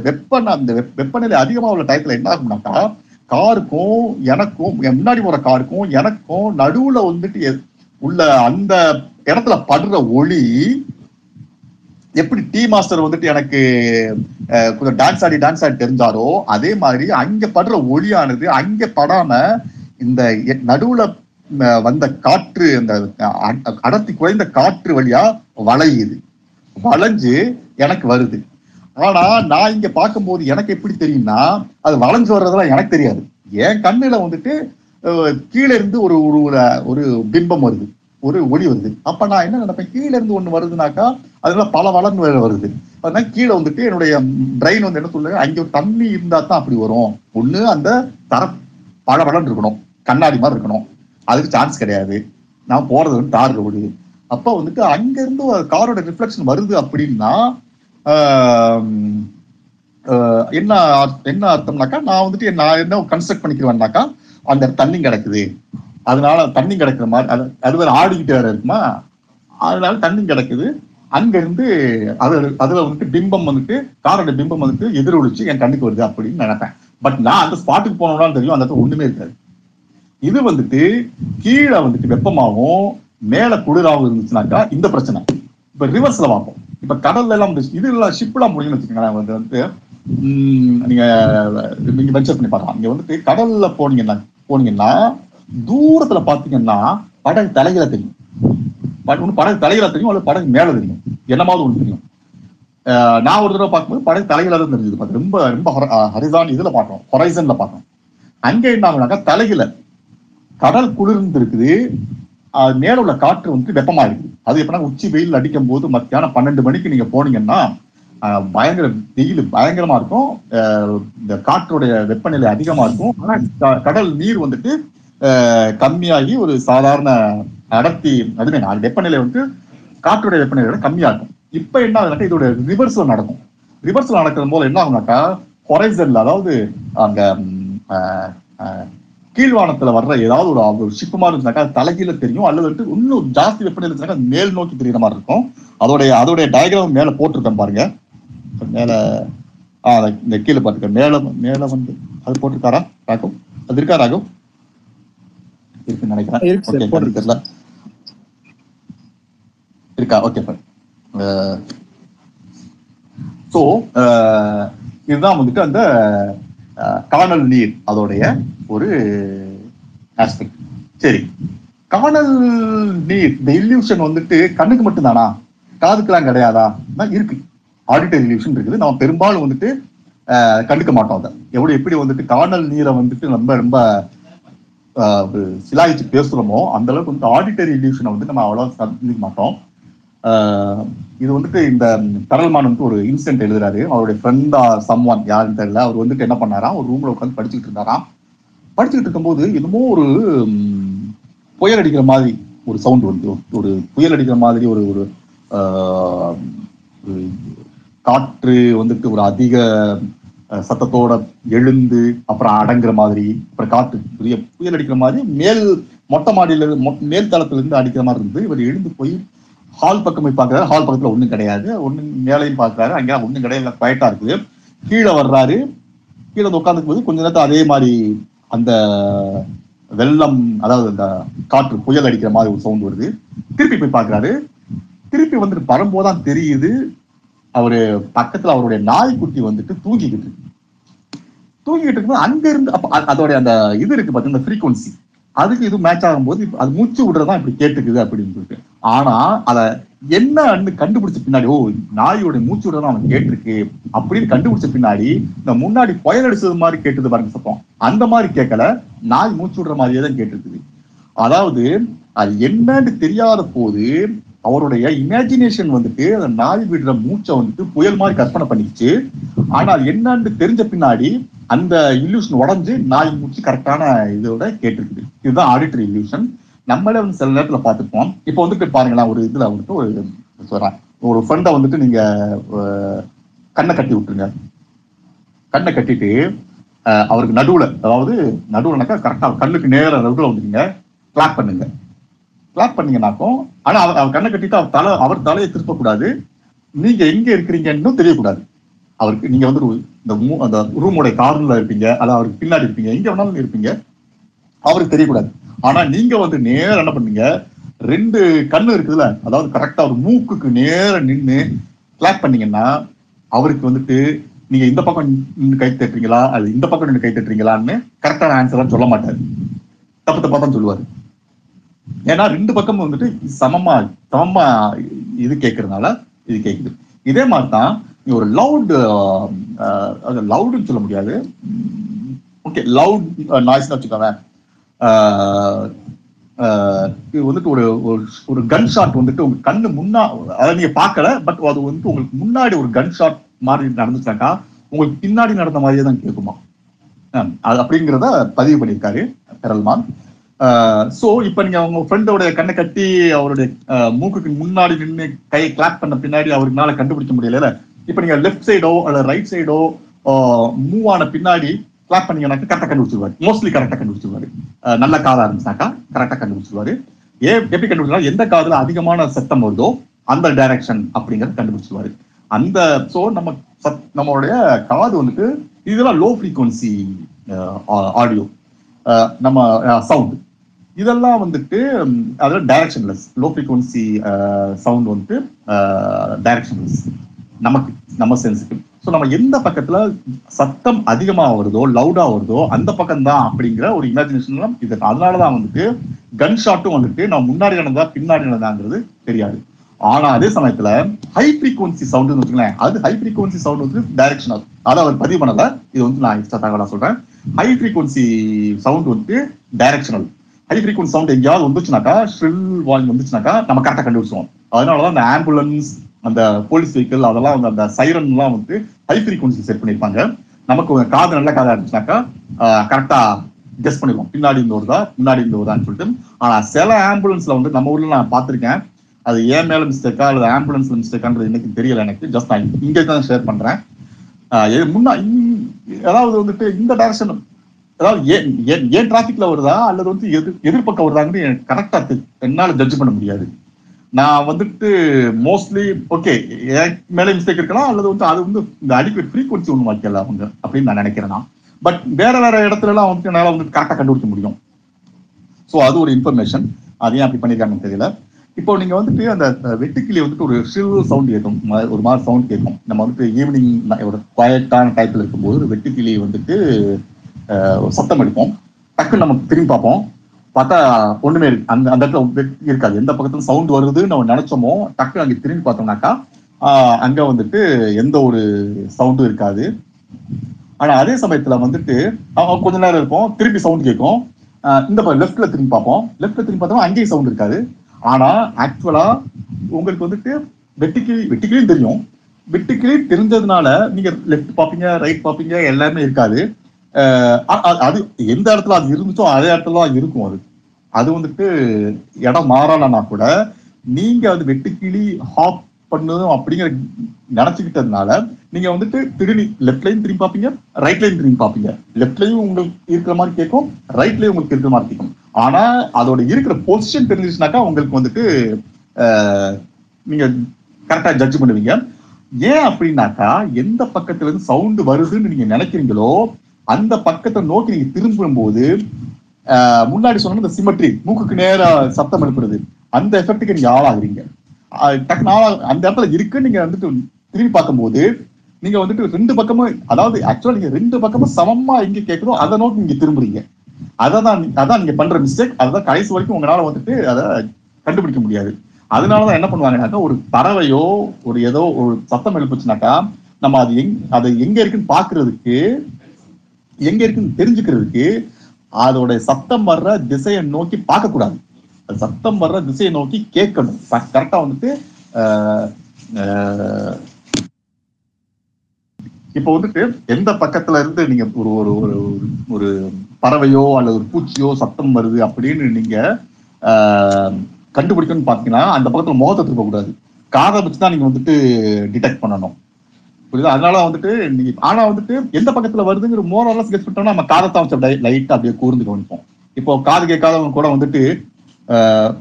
வெப்பநிலை அதிகமா உள்ள டயத்துல என்ன ஆகும்னாக்கா, காருக்கும் எனக்கும், முன்னாடி போற காருக்கும் எனக்கும் நடுவுல வந்துட்டு உள்ள அந்த இடத்துல படுற ஒளி, எப்படி டீ மாஸ்டர் வந்துட்டு எனக்கு கொஞ்சம் டான்ஸ் ஆடி தெரிஞ்சாரோ அதே மாதிரி அங்க படுற ஒளியானது அங்க படாம இந்த நடுவுல வந்த காற்று, இந்த அடர்த்தி குறைந்த காற்று வழியா வளையுது, வளைஞ்சு எனக்கு வருது. ஆனா நான் இங்க பார்க்கும்போது எனக்கு எப்படி தெரியும்னா, அது வளைஞ்சு வர்றதெல்லாம் எனக்கு தெரியாது. என் கண்ணுல வந்துட்டு கீழே இருந்து ஒரு ஒரு பிம்பம் வருது, ஒரு ஒளி வருது. அப்ப நான் என்ன நினைப்பேன், கீழே இருந்து ஒண்ணு வருதுனாக்கா அதனால பல வளர்ந்து வருது. அதனால கீழே வந்துட்டு என்னுடைய பிரெயின் வந்து என்ன சொல்லுங்க, அங்கே ஒரு தண்ணி இருந்தா தான் அப்படி வரும். ஒண்ணு அந்த தர பல வளர்ந்து இருக்கணும், கண்ணாடி மாதிரி இருக்கணும், அதுக்கு சான்ஸ் கிடையாது. நான் போறது வந்து தார் ரோடு. அப்போ வந்துட்டு அங்க இருந்து காரோட ரிஃப்ளெக்ஷன் வருது அப்படின்னா என்ன அர்த்தம்னாக்கா, நான் வந்துட்டு நான் என்ன கன்ஸ்ட்ரக்ட் பண்ணிக்கிறேன்னாக்கா, அந்த தண்ணி கிடக்குது, அதனால தண்ணி கிடைக்கிற மாதிரி அது வேற ஆடிக்கிட்டு வேற இருக்குமா, அதனால தண்ணி கிடக்குது. அங்கிருந்து அதுல வந்துட்டு பிம்பம் வந்துட்டு காரோட பிம்பம் வந்துட்டு எதிரொலிச்சு என் கண்ணுக்கு வருது அப்படின்னு நினைப்பேன். பட் நான் அந்த ஸ்பாட்டுக்கு போனோம்னா தெரியும், அந்த இடத்துல ஒண்ணுமே இருக்காது. இது வந்துட்டு கீழே வந்துட்டு வெப்பமாகவும் மேல குளிராகவும் இருந்துச்சுனாக்கா இந்த பிரச்சனை. இப்ப ரிவர்ஸ்ல பார்ப்போம். இப்ப கடல்ல எல்லாம் இது எல்லாம் ஷிப்லாம் முடியும்னு வச்சுக்கோங்களேன். வந்து வந்து நீங்க வென்ச்சர் பண்ணி பாருங்க, நீங்க வந்துட்டு கடல்ல போனீங்கன்னா தூரத்துல பாத்தீங்கன்னா படகு தலைகளை தெரியும். ஒண்ணு படகு தலைகளை தெரியும், அல்லது படகு மேல தெரியும், என்னமாவது ஒண்ணு தெரியும். நான் ஒரு தடவை பார்க்கும்போது படகு தலைகளை தான் தெரிஞ்சது, ரொம்ப ரொம்ப ஹரிசான் இதுல பாக்கிறோம், ஹொரைசன்ல பாக்கிறோம். அங்க என்ன ஆகுனாக்கா, தலையில கடல் குளிர்ந்து இருக்குது, மேல உள்ள காற்று வந்துட்டு வெப்பமா இருக்குது. அது எப்படின்னா, உச்சி வெயில் அடிக்கும் போது மத்தியானம் 12 மணிக்கு நீங்க போனீங்கன்னா பயங்கர வெயில் பயங்கரமா இருக்கும், இந்த காற்றுடைய வெப்பநிலை அதிகமா இருக்கும். ஆனா கடல் நீர் வந்துட்டு கம்மியாகி ஒரு சாதாரண அடர்த்தி, அதுவே வெப்பநிலை வந்து காற்றுடைய வெப்பநிலை விட கம்மியா இருக்கும். இப்ப என்ன ஆகுதுனாக்கா, இதோட ரிவர்ஸ்ல நடக்கும். ரிவர்ஸ்ல நடக்கிற போது என்ன ஆகுனாக்கா, ஹொரைசன்ல, அதாவது அந்த கீழ்வானத்துல வர்ற ஏதாவது ஒரு ஷிப் மாதிரி இருந்தாக்கா தலைகீழ தெரியும், அல்லது வந்துட்டு இன்னும் ஜாஸ்தி வெப்பநிலை இருந்தாக்கா மேல் நோக்கி தெரிகிற மாதிரி இருக்கும். அதோடைய டயக்ராம் மேல போட்டிருக்கேன் பாருங்க, மேல இந்த கீழே பாருங்க, மேல மேல வந்து அது போட்டிருக்காரா ராகும், அது இருக்கா ராகும், இருக்கு நினைக்கிறேன், இருக்கா, ஓகே. சோ இதுதான் வந்துட்டு அந்த காணல் நீர் அதோடைய ஒரு ஆஸ்பெக்ட். சரி, காணல் நீர் இந்த இல்யூஷன் வந்துட்டு கண்ணுக்கு மட்டும்தானா, காதுக்கெல்லாம் கிடையாதா? இருக்கு, ஆடிட்டரி இல்யூஷன் இருக்குது. நம்ம பெரும்பாலும் வந்துட்டு கண்டுக்க மாட்டோம் அதை. எப்படி வந்துட்டு காணல் நீரை வந்துட்டு ரொம்ப ரொம்ப சிலாயிச்சு பேசுறோமோ அந்த அளவுக்கு வந்து ஆடிட்டரி இல்யூஷனை வந்து நம்ம அவ்வளோ சந்திக்க மாட்டோம். இது வந்துட்டு இந்த தரல்மான் வந்து ஒரு இன்சிடென்ட் எழுதுறாரு. அவருடைய ஃப்ரெண்டா சம்வான் யாருன்னு தெரியல, அவர் வந்துட்டு என்ன பண்ணாராம், ஒரு ரூம்ல உட்காந்து படிச்சுட்டு இருந்தாராம். படிச்சுட்டு இருக்கும்போது என்னமோ ஒரு புயல் அடிக்கிற மாதிரி ஒரு சவுண்ட் வந்து, ஒரு புயல் அடிக்கிற மாதிரி ஒரு ஒரு காற்று வந்துட்டு ஒரு அதிக சத்தத்தோட எழுந்து அப்புறம் அடங்குற மாதிரி, அப்புறம் காற்று புயல் அடிக்கிற மாதிரி மேல் மொட்டை மாடியில மேல் தளத்துல இருந்து அடிக்கிற மாதிரி இருந்து இவர் எழுந்து போய் ஹால் பக்கம் போய் பார்க்குறாரு. ஹால் பக்கத்தில் ஒன்றும் கிடையாது. ஒன்றும் மேலையும் பார்க்குறாரு, அங்கேலாம் ஒன்றும் கிடையாது, குவைட்டாக இருக்குது. கீழே வர்றாரு. கீழே உட்காந்துக்கும் போது கொஞ்ச நேரத்தில் அதே மாதிரி அந்த வெள்ளம், அதாவது அந்த காற்று புயல் அடிக்கிற மாதிரி ஒரு சவுண்ட் வருது. திருப்பி போய் பார்க்குறாரு. திருப்பி வந்துட்டு வரும்போதான் தெரியுது அவரு பக்கத்தில் அவருடைய நாய்க்குட்டி வந்துட்டு தூங்கிக்கிட்டு இருக்கு. தூங்கிக்கிட்டு இருக்கும்போது அங்கிருந்து அதோடைய அந்த இது இருக்கு பார்த்தீங்கன்னா ஃப்ரீக்வன்சி, அதுக்கு இது மேட்ச் ஆகும்போது அது மூச்சு விடுறதான் இப்படி கேட்டுக்குது அப்படின்னு சொல்லிட்டு. ஆனா அதை என்னன்னு கண்டுபிடிச்ச பின்னாடி, ஓ நாயோட மூச்சு விடுறதான் அவன் கேட்டிருக்கு அப்படின்னு கண்டுபிடிச்ச பின்னாடி, இந்த முன்னாடி புயல் அடிச்சது மாதிரி கேட்டது பாருங்க சத்தம், அந்த மாதிரி கேட்கல, நாய் மூச்சு விடுற மாதிரியே தான் கேட்டிருக்குது. அதாவது அது என்னன்னு தெரியாத போது அவருடைய இமேஜினேஷன் வந்துட்டு அந்த நாய் விடுற மூச்சை வந்துட்டு புயல் மாதிரி கற்பனை பண்ணிக்கிச்சு. ஆனால் என்னன்னு தெரிஞ்ச பின்னாடி அந்த இல்யூஷன் உடஞ்சு நாய் மூச்சு கரெக்டான இதோட கேட்டிருக்குது. இதுதான் ஆடிட்டரி இல்யூஷன். நம்மளே வந்து சில நேரத்துல பார்த்துப்போம். இப்போ வந்துட்டு பாருங்களேன், ஒரு இதுல வந்துட்டு ஒரு சொல்றேன், ஒரு ஃப்ரெண்டை வந்துட்டு நீங்க கண்ணை கட்டி விட்டுருங்க. கண்ணை கட்டிட்டு அவருக்கு நடுவுல, அதாவது நடுவுலனாக்கா கரெக்டா கண்ணுக்கு நேர நடுவுல வந்துட்டீங்க, கிளாப் பண்ணுங்க. கிளாப் பண்ணீங்கன்னாக்கும், ஆனா அவர் கண்ணை கட்டிட்டு அவர் தலை, அவர் தலையை திருப்பக்கூடாது, நீங்க எங்க இருக்கிறீங்கன்னு தெரியக்கூடாது அவருக்கு. நீங்க வந்து அந்த ரூமோடைய கார்னர்ல இருப்பீங்க, அதாவது அவருக்கு பின்னாடி இருப்பீங்க, எங்க வேணாலும் இருப்பீங்க, அவருக்கு தெரியக்கூடாது. ஆனா நீங்க வந்து நேரம் என்ன பண்ணீங்க, ரெண்டு கண்ணு இருக்குதுல்ல, அதாவது கரெக்டா ஒரு மூக்குக்கு நேரம் நின்று கிளாப் பண்ணீங்கன்னா அவருக்கு வந்துட்டு நீங்க இந்த பக்கம் கை தட்டுறீங்களா அது இந்த பக்கம் நின்று கை தட்டுறீங்களான்னு கரெக்டான ஆன்சர் சொல்ல மாட்டாரு, தப்பு தப்பா தான் சொல்லுவாரு. ஏன்னா ரெண்டு பக்கம் வந்துட்டு சமமா சமமா இது கேட்கறதுனால இது கேட்குது. இதே மாதிரி தான் ஒரு லவுடு, அது லவுடுன்னு சொல்ல முடியாது, ஓகே லவுட் நாய்ஸ்ன்னு வச்சுக்கோங்க. இது வந்துட்டு ஒரு ஒரு கன் ஷாட் வந்துட்டு உங்க கண்ணு முன்னா, அதாவது நீங்க பார்க்கல, பட் அது வந்துட்டு உங்களுக்கு முன்னாடி ஒரு கன் ஷாட் மாதிரி நடந்துச்சாக்கா உங்களுக்கு பின்னாடி நடந்த மாதிரியே தான் கேட்குமா, அது அப்படிங்கிறத பதிவு பண்ணியிருக்காரு பெரல்மான். ஸோ இப்போ நீங்கள் உங்கள் ஃப்ரெண்டோடைய கண்ணை கட்டி அவருடைய மூக்குக்கு முன்னாடி நின்று கையை கிளாப் பண்ண பின்னாடி அவருக்குனால கண்டுபிடிக்க முடியல. இப்போ நீங்கள் லெஃப்ட் சைடோ அல்ல ரைட் சைடோ மூவ் ஆன பின்னாடி கிளாப் பண்ணீங்கன்னாக்கா கரெக்டாக கண்டுபிடிச்சிருவாரு, மோஸ்ட்லி கரெக்டாக கண்டுபிடிச்சிருவாரு. நல்ல காதாக இருந்துச்சுனாக்கா கரெக்டாக கண்டுபிடிச்சிருவாரு. எப்படி கண்டுபிடிச்சா, எந்த காதில் அதிகமான சத்தம் வருதோ அந்த டைரக்ஷன் அப்படிங்கிறது கண்டுபிடிச்சிருவாரு. அந்த ஸோ நம்மளுடைய காது வந்துட்டு இதெல்லாம் லோ ஃப்ரீக்வன்சி ஆடியோ, நம்ம சவுண்டு, இதெல்லாம் வந்துட்டு அதில் டைரக்ஷன்லெஸ். லோ ஃப்ரீக்வன்சி சவுண்ட் வந்துட்டு டைரக்ஷன்லெஸ் நமக்கு, நம்ம சென்ஸுக்கு. ஸோ நம்ம எந்த பக்கத்தில் சத்தம் அதிகமாக வருதோ லவுடாக வருதோ அந்த பக்கம்தான் அப்படிங்கிற ஒரு இமேஜினேஷன்லாம் இது. அதனால தான் வந்துட்டு கன் ஷாட்டும் வந்துட்டு நம்ம முன்னாடி நடந்தா பின்னாடி நடந்தாங்கிறது தெரியாது. ஆனால் அதே சமயத்தில் ஹை ஃப்ரீக்வன்சி சவுண்டுன்னு வச்சுக்கோங்களேன், அது ஹை ஃப்ரீக்வன்சி சவுண்ட் வந்து டைரக்ஷனல், அதை அவர் பதிவு பண்ணலை, இது வந்து நான் எக்ஸ்ட்ரா தகவலாக சொல்கிறேன். ஹை ஃப்ரீக்வன்சி சவுண்ட் வந்துட்டு டைரக்ஷனல். ஹை ஃப்ரீக்வன்சி சவுண்ட் எங்கேயாவது வந்துச்சுனாக்கா, ஷ்ரில் வால்யூம் வந்துச்சுனாக்கா நம்ம கரெக்டாக கண்டுபிடிச்சோம். அதனால தான் அந்த ஆம்புலன்ஸ், அந்த போலீஸ் வெஹிக்கிள், அதெல்லாம் வந்து அந்த சைரன்லாம் வந்து ஹை ஃப்ரீக்வன்சி செட் பண்ணியிருப்பாங்க. நமக்கு காது நல்ல காதாக இருந்துச்சுனாக்கா கரெக்டாக கெஸ் பண்ணிடுவோம், பின்னாடி இருந்து வருதா முன்னாடி இருந்து வருதான்னு சொல்லிட்டு. ஆனால் சில ஆம்புலன்ஸில் வந்து நம்ம ஊரில் நான் பார்த்துருக்கேன், அது ஏன் மேலே மிஸ்டேக்கா அல்லது ஆம்புலன்ஸில் மிஸ்டேக்கான்றது எனக்கு தெரியலை, எனக்கு ஜஸ்ட் நான் இங்கே தான் ஷேர் பண்ணுறேன். முன்னா அதாவது வந்துட்டு இந்த டைரக்ஷன், அதாவது ஏன் டிராஃபிக்ல வருதா அல்லது வந்து எதிர்பக்கம் வருதாங்கன்னு எனக்கு கரெக்டாக என்னால் ஜட்ஜ் பண்ண முடியாது. நான் வந்துட்டு மோஸ்ட்லி ஓகே மேலே மிஸ்டேக் இருக்கலாம், அல்லது வந்து அது வந்து இந்த அடிக்குவேட் ஃப்ரீக்வன்சி ஒன்று வாய்க்கல அவங்க அப்படின்னு நான் நினைக்கிறேன் நான். பட் வேற வேற இடத்துலலாம் வந்துட்டு என்னால் வந்துட்டு கரெக்டாக கண்டுபிடிக்க முடியும். ஸோ அது ஒரு இன்ஃபர்மேஷன், அதையும் அப்படி பண்ணியிருக்காங்கன்னு தெரியல. இப்போ நீங்கள் வந்துட்டு அந்த வெட்டுக்கிளி வந்துட்டு ஒரு சிறு சவுண்ட் கேட்கும், ஒரு மாதிரி சவுண்ட் கேட்கும். நம்ம வந்துட்டு ஈவினிங் ஒரு குவாய்டான டைப்பில் இருக்கும்போது ஒரு வெட்டுக்கிளி வந்துட்டு சத்தம் அடிப்போம். டக்குன்னு நம்ம திரும்பி பார்ப்போம், பார்த்தா ஒன்றுமே அந்த இடத்துல இருக்காது, எந்த பக்கத்துல சவுண்ட் வருதுன்னு நம்ம நினச்சோமோ டக்குன்னு அங்கே திரும்பி பார்த்தோம்னாக்கா அங்கே வந்துட்டு எந்த ஒரு சவுண்டும் இருக்காது. ஆனால் அதே சமயத்தில் வந்துட்டு கொஞ்ச நேரம் இருக்கும், திருப்பி சவுண்ட் கேட்கும். இந்த லெஃப்டில் திரும்பி பார்ப்போம், லெஃப்டில் திரும்பி பார்த்தோம்னா அங்கேயும் சவுண்ட் இருக்காது. ஆனா ஆக்சுவலா உங்களுக்கு வந்துட்டு வெட்டுக்கிளியும் தெரியும், வெட்டுக்கிளி தெரிஞ்சதுனால நீங்க லெஃப்ட் பாப்பீங்க ரைட் பாப்பீங்க எல்லாமே இருக்காது. அது எந்த இடத்துல அது இருந்துச்சோ அதே இடத்துல தான் இருக்கும். அது வந்துட்டு இடம் மாறலன்னா கூட நீங்க அது வெட்டுக்கிளி ஹாப் பண்ணதும் அப்படிங்கிற நினைச்சுக்கிட்டதுனால நீங்க வந்துட்டு திரும்பி லெஃப்ட்லையும் திரும்பி பார்ப்பீங்க ரைட்லையும் திரும்பி பார்ப்பீங்க. லெஃப்ட்லையும் உங்களுக்கு இருக்கிற மாதிரி கேட்கும், ரைட்லையும் உங்களுக்கு இருக்கிற மாதிரி கேட்கும். ஆனா அதோட இருக்கிற பொசிஷன் தெரிஞ்சிச்சுனாக்கா உங்களுக்கு வந்துட்டு நீங்க கரெக்டா ஜட்ஜ் பண்ணுவீங்க. ஏன் அப்படின்னாக்கா எந்த பக்கத்துல இருந்து சவுண்ட் வருதுன்னு நீங்க நினைக்கிறீங்களோ அந்த பக்கத்தை நோக்கி நீங்க திரும்பும் போது முன்னாடி சொன்ன இந்த சிமெட்ரி மூக்குக்கு நேரா சத்தம் எழுப்புறது அந்த எஃபெக்டுக்கு நீங்க ஆளாகிறீங்க. அந்த இடத்துல இருக்கு நீங்க வந்துட்டு திரும்பி பார்க்கும் போது நீங்க வந்துட்டு ரெண்டு பக்கமும், அதாவது ஆக்சுவலா நீங்க ரெண்டு பக்கமும் சமமா எங்க கேட்கணும் அதை நோக்கி நீங்க திரும்புறீங்க. அதான் நீங்க பண்ற மிஸ்டேக். அதான் கடைசி வரைக்கும் உங்களால வந்துட்டு அதை கண்டுபிடிக்க முடியாது. அதனாலதான் என்ன பண்ணுவாங்கன்னாக்கா, ஒரு பறவையோ ஒரு ஏதோ ஒரு சத்தம் எழுப்புச்சுனாக்கா நம்ம அது எங்க இருக்குன்னு பாக்குறதுக்கு, எங்க இருக்குன்னு தெரிஞ்சுக்கிறதுக்கு அதோட சத்தம் வர்ற திசையை நோக்கி பார்க்கக்கூடாது, அது சத்தம் வர்ற திசையை நோக்கி கேட்கணும். கரெக்டா வந்துட்டு இப்ப வந்துட்டு எந்த பக்கத்துல இருந்து நீங்க ஒரு ஒரு பறவையோ அல்லது ஒரு பூச்சியோ சத்தம் வருது அப்படின்னு நீங்க கண்டுபிடிக்கணும்னு பாத்தீங்கன்னா அந்த பக்கத்துல முகத்தை திருப்பக்கூடாது, காதை வச்சுதான் நீங்க வந்துட்டு டிடெக்ட் பண்ணணும், புரியுது? அதனால வந்துட்டு நீங்க ஆனா வந்துட்டு எந்த பக்கத்துல வருதுங்கிற மோரலஸ் கெஸ் பண்ணிட்டோம்னா நம்ம காதை தான் வச்சு லைட்டா அப்படியே கூர்ந்து கவனிப்போம். இப்போ காது கேட்காதவங்க கூட வந்துட்டு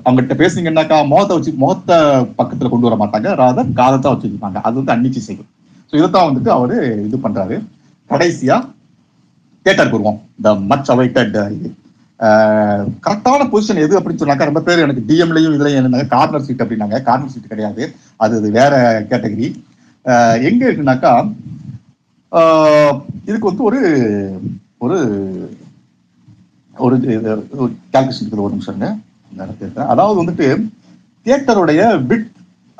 அவங்ககிட்ட பேசுனீங்கன்னாக்கா முகத்தை பக்கத்துல கொண்டு வர மாட்டாங்க, ராதா காதை தான் வச்சுருப்பாங்க. அது வந்து அன்னிச்சி செய்யும். ஸோ இதைத்தான் வந்துட்டு அவரு இது பண்றாரு. கடைசியா தேட்டருக்கு வருவோம். த மச் அவைட்டட் இது கரெக்டான பொசிஷன் எது அப்படின்னு சொன்னாக்கா, ரொம்ப பேர் எனக்கு டிஎம்லையும் இதுலையும் என்னன்னாங்க கார்னர் சீட் அப்படின்னாங்க. கார்னர் சீட் கிடையாது, அது வேற கேட்டகரி. எங்க இருக்குனாக்கா இதுக்கு வந்து ஒரு ஒரு ஒரு கால்குலேஷன் ஒரு நிமிஷம். அதாவது வந்துட்டு தியேட்டருடைய விட்,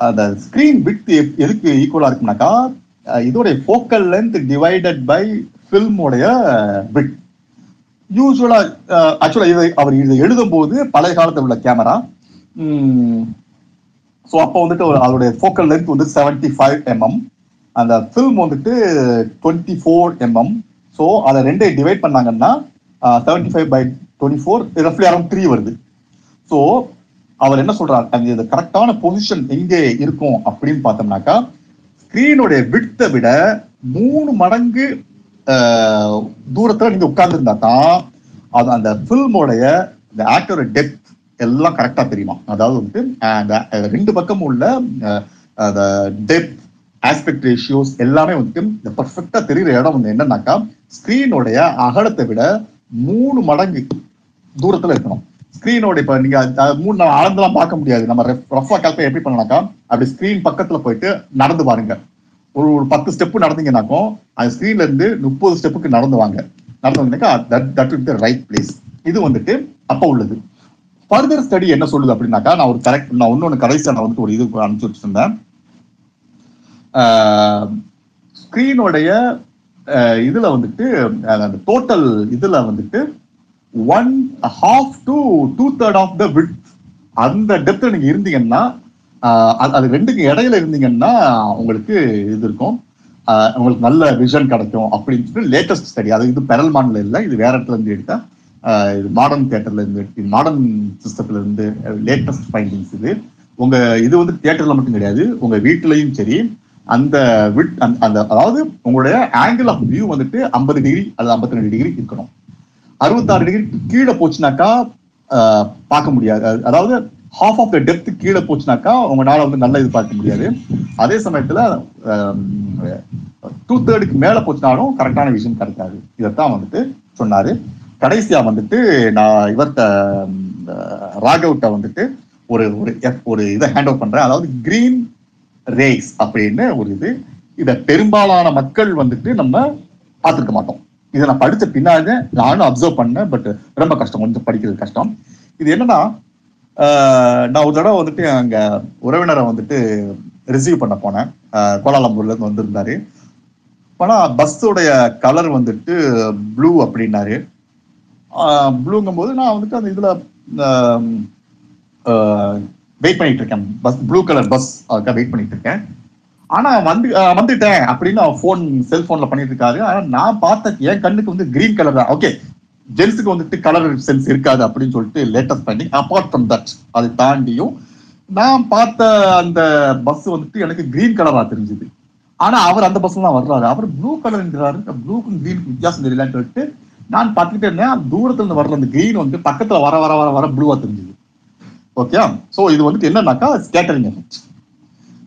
அந்த ஸ்கிரீன் விட் எதுக்கு ஈக்குவலா இருக்குனாக்கா இதோடைய ஃபோக்கல் லென்த் டிவைடட் பை ஃபில்மோடைய விட். யூஸ்வலா ஆக்சுவலா இதை அவர் இதை எழுதும் போது பழைய காலத்தில் உள்ள கேமரா, ஸோ அப்போ வந்துட்டு அவருடைய ஃபோக்கல் லென்த் வந்து 75 mm, அந்த ஃபில்ம் வந்துட்டு 24 mm. ஸோ அதை ரெண்டே டிவைட் பண்ணாங்கன்னா 75/24 ரஃப்லி அரௌண்ட் 3 வருது. ஸோ அவர் என்ன சொல்றாரு, அந்த கரெக்டான பொசிஷன் எங்கே இருக்கும் அப்படின்னு பார்த்தோம்னாக்கா ஸ்கிரீனுடைய விட்டை விட 3 மடங்கு தூரத்துல நீங்க உட்கார்ந்துருந்தா தான் அது அந்த ஃபில்மோடைய இந்த ஆக்டரோட டெப்த் எல்லாம் கரெக்டா தெரியுமா. அதாவது வந்துட்டு ரெண்டு பக்கமும் உள்ள டெப்த், ஆஸ்பெக்ட் ரேஷியோஸ் எல்லாமே வந்துட்டு இந்த பர்ஃபெக்டா தெரியுற இடம் வந்து என்னன்னாக்கா ஸ்கிரீனுடைய அகலத்தை விட 3 மடங்கு தூரத்துல இருக்கணும். ஸ்கிரீனோட இப்ப நீங்க 3 அளந்தெல்லாம் பார்க்க முடியாது. நம்ம ரஃபா கால்குலேட் எப்படி பண்ணலாம்க்கா, அப்படி ஸ்கிரீன் பக்கத்துல போயிட்டு நடந்து பாருங்க. ஒரு 10 ஸ்டெப்பு நடந்தீங்கன்னாக்கும் அந்த ஸ்கிரீன்ல இருந்து 30 ஸ்டெப்புக்கு நடந்து வாங்க. நடந்தவங்கனாக்கா ரைட் பிளேஸ். இது வந்துட்டு அப்போ உள்ளது. ஃபர்தர் ஸ்டடி என்ன சொல்லுது அப்படின்னாக்கா, நான் ஒரு கரெக்ட் நான் ஒன்னொன்று கடைசியா நான் வந்துட்டு ஒரு இது அனுப்பிச்சு வச்சிருந்தேன். ஸ்கிரீனோடைய இதுல வந்துட்டு அந்த டோட்டல் இதுல வந்துட்டு 1/2 to 2/3 ஆஃப் த விட், அந்த டெப்த்ல நீங்க இருந்தீங்கன்னா, அது ரெண்டுக்கு இடையில இருந்தீங்கன்னா உங்களுக்கு இது இருக்கும், உங்களுக்கு நல்ல விஷன் கிடைக்கும் அப்படின்னு சொல்லி லேட்டஸ்ட் ஸ்டடி. அது இது பெரல்மான்ல இல்லை, இது வேற இடத்துல இருந்து எடுத்தா, இது மாடர்ன் தியேட்டர்ல இருந்து, மாடர்ன் சிஸ்டத்துல இருந்து லேட்டஸ்ட் ஃபைண்டிங்ஸ் இது. உங்க இது வந்து தியேட்டர்ல மட்டும் கிடையாது, உங்க வீட்டுலயும் சரி அந்த விட் அந்த அதாவது உங்களுடைய ஆங்கிள் ஆஃப் வியூ வந்துட்டு 50 டிகிரி அல்லது 52 டிகிரி இருக்கணும். 66 டிகிரி கீழே போச்சுனாக்கா பார்க்க முடியாது. அதாவது half of the depth கீழே போச்சுனாக்கா உங்களால வந்து நல்லா இது பார்க்க முடியாது. அதே சமயத்துல 2/3க்கு மேல போச்சுனாலும் கரெக்டான விஷயம் கிடைக்காது. இதைத்தான் வந்துட்டு சொன்னாரு. கடைசியா வந்துட்டு நான் இவர்கிட்ட ராகவ்ட்ட வந்துட்டு ஒரு இதை ஹேண்ட் ஓவர் பண்றேன். அதாவது கிரீன் ரேஸ் அப்படின்னு ஒரு இது, இதை பெரும்பாலான மக்கள் வந்துட்டு நம்ம பார்த்துருக்க மாட்டோம். இதை நான் படித்த பின்னாடி நானும் அப்சர்வ் பண்ணேன், பட் ரொம்ப கஷ்டம், கொஞ்சம் படிக்கிறது கஷ்டம். இது என்னன்னா, நான் ஒரு தடவை வந்துட்டு அங்கே உறவினரை வந்துட்டு ரிசீவ் பண்ண போனேன். கோலாலம்பூர்லேருந்து வந்திருந்தாரு. ஆனால் பஸ்ஸோடைய கலர் வந்துட்டு ப்ளூ அப்படின்னாரு. ப்ளூங்கும் போது நான் வந்துட்டு அந்த இதில் வெயிட் பண்ணிட்டு இருக்கேன், பஸ் ப்ளூ கலர் பஸ், அதுக்காக வெயிட் பண்ணிட்டு இருக்கேன். ஆனால் வந்துட்டேன் அப்படின்னு ஃபோன் செல்ஃபோனில் பண்ணிட்டு இருக்காரு. ஆனால் நான் பார்த்த என் கண்ணுக்கு வந்து கிரீன் கலர் தான். ஓகே, ஜென்ஸுக்கு வந்துட்டு கலர் சென்ஸ் இருக்காது அப்படின்னு சொல்லிட்டு latest finding. Apart from that, அதை தாண்டியும் நான் பார்த்த அந்த பஸ் வந்துட்டு எனக்கு கிரீன் கலரா தெரிஞ்சுது. ஆனா அவர் அந்த பஸ்ல தான் வர்றாரு, அவர் ப்ளூ கலர்ங்கிறாரு. ப்ளூக்கும் கிரீனுக்கு வித்தியாசம் தெரியலான்னு சொல்லிட்டு நான் பார்த்துக்கிட்டே இருந்தேன். தூரத்துல இருந்து வர்ற அந்த கிரீன் வந்து பக்கத்துல வர வர வர வர ப்ளூவா தெரிஞ்சுது. ஓகே, ஸோ இது வந்துட்டு என்னன்னாக்கா ஸ்கேட்டரிங் எஃபெக்ட்.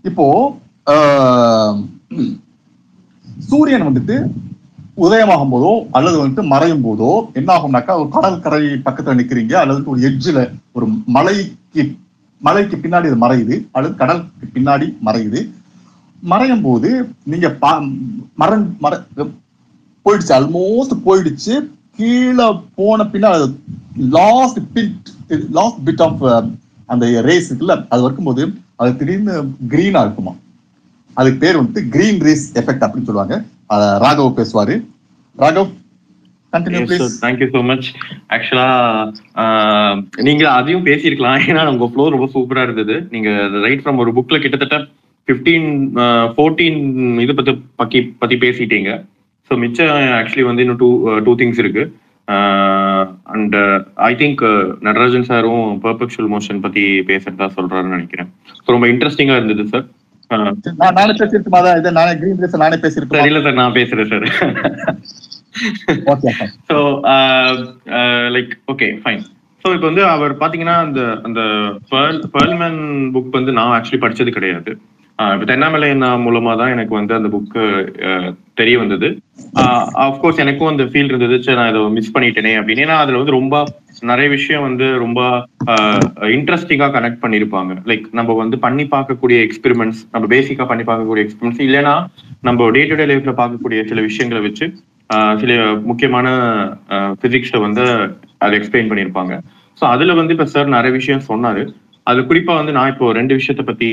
இப்போ சூரியன் வந்துட்டு உதயமாகும் போதோ அல்லது வந்துட்டு மறையும் போதோ என்ன ஆகும்னாக்கா, ஒரு கடல் கரை பக்கத்துல நிக்கிறீங்க அல்லது ஒரு எட்ஜில் ஒரு மலைக்கு பின்னாடி அது மறையுது அல்லது கடலுக்கு பின்னாடி மறையுது. மறையும் போது நீங்க போயிடுச்சு, ஆல்மோஸ்ட் போயிடுச்சு, கீழே போன பின்னாடி லாஸ்ட் பிட் ஆஃப் அந்த ரேஸ் இருக்குல்ல, அது வரும்போது அது திடீர்னு கிரீனா இருக்குமா. அதுக்கு பேர் வந்துட்டு கிரீன் ரேஸ் எஃபெக்ட் அப்படின்னு சொல்லுவாங்க. ராகவ் பேசுவாரு. Raghav, thank you so much. ஆக்சுவலா நீங்க அதையும் பேசியிருக்கலாம், ஏன்னா உங்க ஃப்ளோ ரொம்ப சூப்பரா இருந்தது. நீங்க ரைட் ஃப்ரம் ஒரு புக்ல கிட்டத்தட்ட 14 இது பத்தி பேசிட்டீங்க. ஸோ மிச்சம் ஆக்சுவலி வந்து இன்னும் டூ திங்ஸ் இருக்கு. அண்ட் ஐ திங்க் நடராஜன் சாரும் பெர்பெக்சுவல் மோஷன் பத்தி பேசுறதா சொல்றாருன்னு நினைக்கிறேன். ரொம்ப இன்ட்ரெஸ்டிங்கா இருந்தது சார். இல்ல சார், நான் பேசுறேன் sir. So like okay fine. So இப்போ வந்து அவர் பார்த்தீங்கன்னா அந்த பெர்ல்மேன் புக் வந்து நான் ஆக்சுவலி படித்தது கிடையாது. இப்போ தென்னாமலையண்ணா மூலமாக தான் எனக்கு வந்து அந்த புக்கு தெரிய வந்தது. அஃப்கோர்ஸ் எனக்கும் அந்த ஃபீல் இருந்தது, சரி நான் இதை மிஸ் பண்ணிட்டேனே அப்படின்னு. ஏன்னா அதில் வந்து ரொம்ப நிறைய விஷயம் வந்து ரொம்ப இன்ட்ரெஸ்டிங்காக கனெக்ட் பண்ணியிருப்பாங்க. லைக் நம்ம வந்து பண்ணி பார்க்கக்கூடிய எக்ஸ்பெரிமெண்ட்ஸ், நம்ம பேசிக்காக பண்ணி பார்க்கக்கூடிய எக்ஸ்பெரிமெண்ட்ஸ், இல்லைன்னா நம்ம டே டு டே லைஃப்ல பார்க்கக்கூடிய சில விஷயங்களை வச்சு சில முக்கியமான பிசிக்ஸை வந்து அதை எக்ஸ்பிளைன் பண்ணியிருப்பாங்க. ஸோ அதுல வந்து இப்போ சார் நிறைய விஷயம் சொன்னாரு. அது குறிப்பா வந்து நான் இப்போ ரெண்டு விஷயத்த பத்தி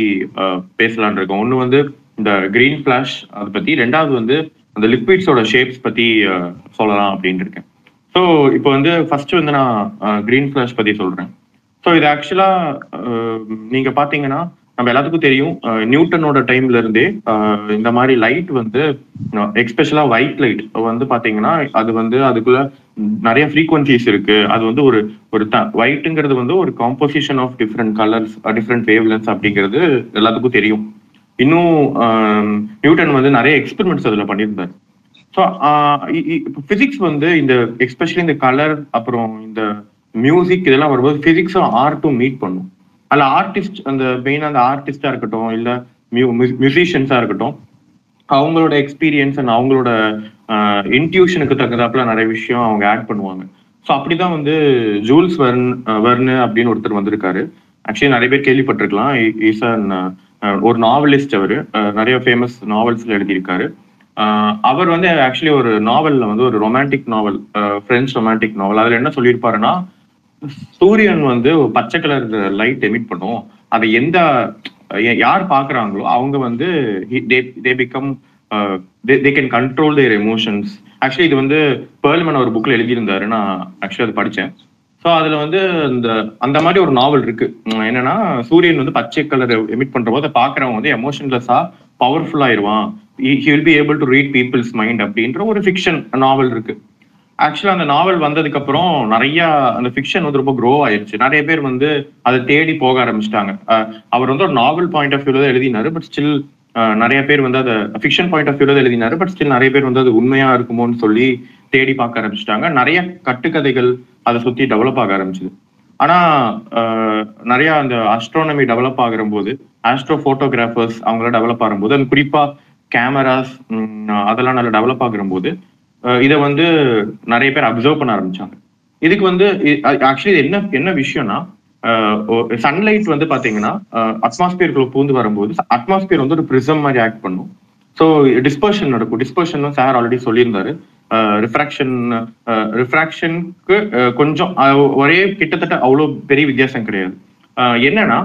பேசலான் இருக்கேன். ஒன்று வந்து இந்த கிரீன் ஃபிளாஷ் அதை பத்தி, ரெண்டாவது வந்து அந்த லிக்விட்ஸோட ஷேப்ஸ் பத்தி சொல்லலாம் அப்படின்னு இருக்கேன். ஸோ இப்போ வந்து ஃபர்ஸ்ட் வந்து நான் கிரீன் ஃபிளாஷ் பத்தி சொல்றேன். ஸோ இது ஆக்சுவலா நீங்க பாத்தீங்கன்னா நம்ம எல்லாத்துக்கும் தெரியும், நியூட்டனோட டைம்ல இருந்தே இந்த மாதிரி லைட் வந்து எக்ஸ்பெஷலா ஒயிட் லைட் வந்து பாத்தீங்கன்னா அது வந்து அதுக்குள்ள நிறைய ஃப்ரீக்வன்சிஸ் இருக்கு. அது வந்து ஒரு ஒயிட்ங்கிறது வந்து ஒரு composition of different colours, different wavelengths அப்படிங்கிறது எல்லாத்துக்கும் தெரியும். இன்னும் நியூட்டன் வந்து நிறைய எக்ஸ்பெரிமெண்ட்ஸ் அதுல பண்ணியிருந்தாரு. ஸோ பிசிக்ஸ் வந்து இந்த எக்ஸ்பெஷலி இந்த கலர் அப்புறம் இந்த மியூசிக் இதெல்லாம் வரும்போது பிசிக்ஸும் ஆர்ட்டும் மீட் பண்ணும். அல்ல ஆர்டிஸ்ட், அந்த மெயினாக அந்த ஆர்டிஸ்டா இருக்கட்டும் இல்ல மியூசிஷியன்ஸா இருக்கட்டும், அவங்களோட எக்ஸ்பீரியன்ஸ் அண்ட் அவங்களோட இன்ட்யூஷனுக்கு தகுந்தாப்புல நிறைய விஷயம் அவங்க ஆட் பண்ணுவாங்க. ஸோ அப்படிதான் வந்து ஜூல்ஸ் வெர்னு அப்படின்னு ஒருத்தர் வந்திருக்காரு. ஆக்சுவலி நிறைய பேர் கேள்விப்பட்டிருக்கலாம். இஸ் ஒரு நாவலிஸ்ட், அவரு நிறைய ஃபேமஸ் நாவல்ஸ்ல எழுதியிருக்காரு. அவர் வந்து ஆக்சுவலி ஒரு நாவல்ல வந்து ஒரு romantic novel, French romantic novel, அதுல என்ன சொல்லியிருப்பாருன்னா சூரியன் வந்து பச்சை கலர் லைட் எமிட் பண்ணும். அதை எந்த யார் பாக்குறாங்களோ அவங்க வந்து they can control their emotions. Actually இது வந்து பெர்ல்மேன் ஒரு புக்ல எழுதியிருந்தாரு, நான் ஆக்சுவலி அது படித்தேன். ஸோ அதுல வந்து அந்த மாதிரி ஒரு நாவல் இருக்கு. என்னன்னா சூரியன் வந்து பச்சை கலர் எமிட் பண்ற போது பாக்குறவங்க வந்து எமோஷன்லெஸ்ஸா பவர்ஃபுல் ஆயிடுவான், he will be able to read people's mind அப்படின்ற ஒரு ஃபிக்ஷன் நாவல் இருக்கு. ஆக்சுவலா அந்த நாவல் வந்ததுக்கு அப்புறம் நிறைய அந்த ஃபிக்ஷன் வந்து ரொம்ப க்ரோ ஆயிடுச்சு. நிறைய பேர் வந்து அதை தேடி போக ஆரம்பிச்சிட்டாங்க. அவர் வந்து ஒரு நாவல் பாயிண்ட் ஆஃப் வியூல தான் எழுதினாரு, பட் ஸ்டில் நிறைய பேர் வந்து அதை ஃபிக்ஷன் பாயிண்ட் ஆஃப் வியூல தான் எழுதினாரு, பட் ஸ்டில் நிறைய பேர் வந்து அது உண்மையா இருக்குமோன்னு சொல்லி தேடி பார்க்க ஆரம்பிச்சிட்டாங்க. நிறைய கட்டுக்கதைகள் அதை சுத்தி டெவலப் ஆக ஆரம்பிச்சுது. ஆனா நிறைய அந்த ஆஸ்ட்ரானமி டெவலப் ஆகிற போது, ஆஸ்ட்ரோ போட்டோகிராஃபர்ஸ் அவங்களாம் டெவலப் ஆகும்போது, அது குறிப்பா கேமராஸ் அதெல்லாம் நல்லா டெவலப் ஆகிற போது இதை வந்து நிறைய பேர் அப்சர்வ் பண்ண ஆரம்பிச்சாங்க. இதுக்கு வந்து ஆக்சுவலி என்ன விஷயம்னா, சன்லைட் வந்து பாத்தீங்கன்னா அட்மாஸ்பியருக்குள்ள பூந்து வரும்போது அட்மாஸ்பியர் வந்து ஒரு பிரிசம் மாதிரி ஆக்ட் பண்ணும். ஸோ டிஸ்பர்ஷன் நடக்கும். டிஸ்பர்ஷன் சார் ஆல்ரெடி சொல்லியிருந்தாரு. ரிஃப்ராக்ஷனுக்கு கொஞ்சம் ஒரே கிட்டத்தட்ட அவ்வளோ பெரிய வித்தியாசம் கிடையாது. என்னன்னா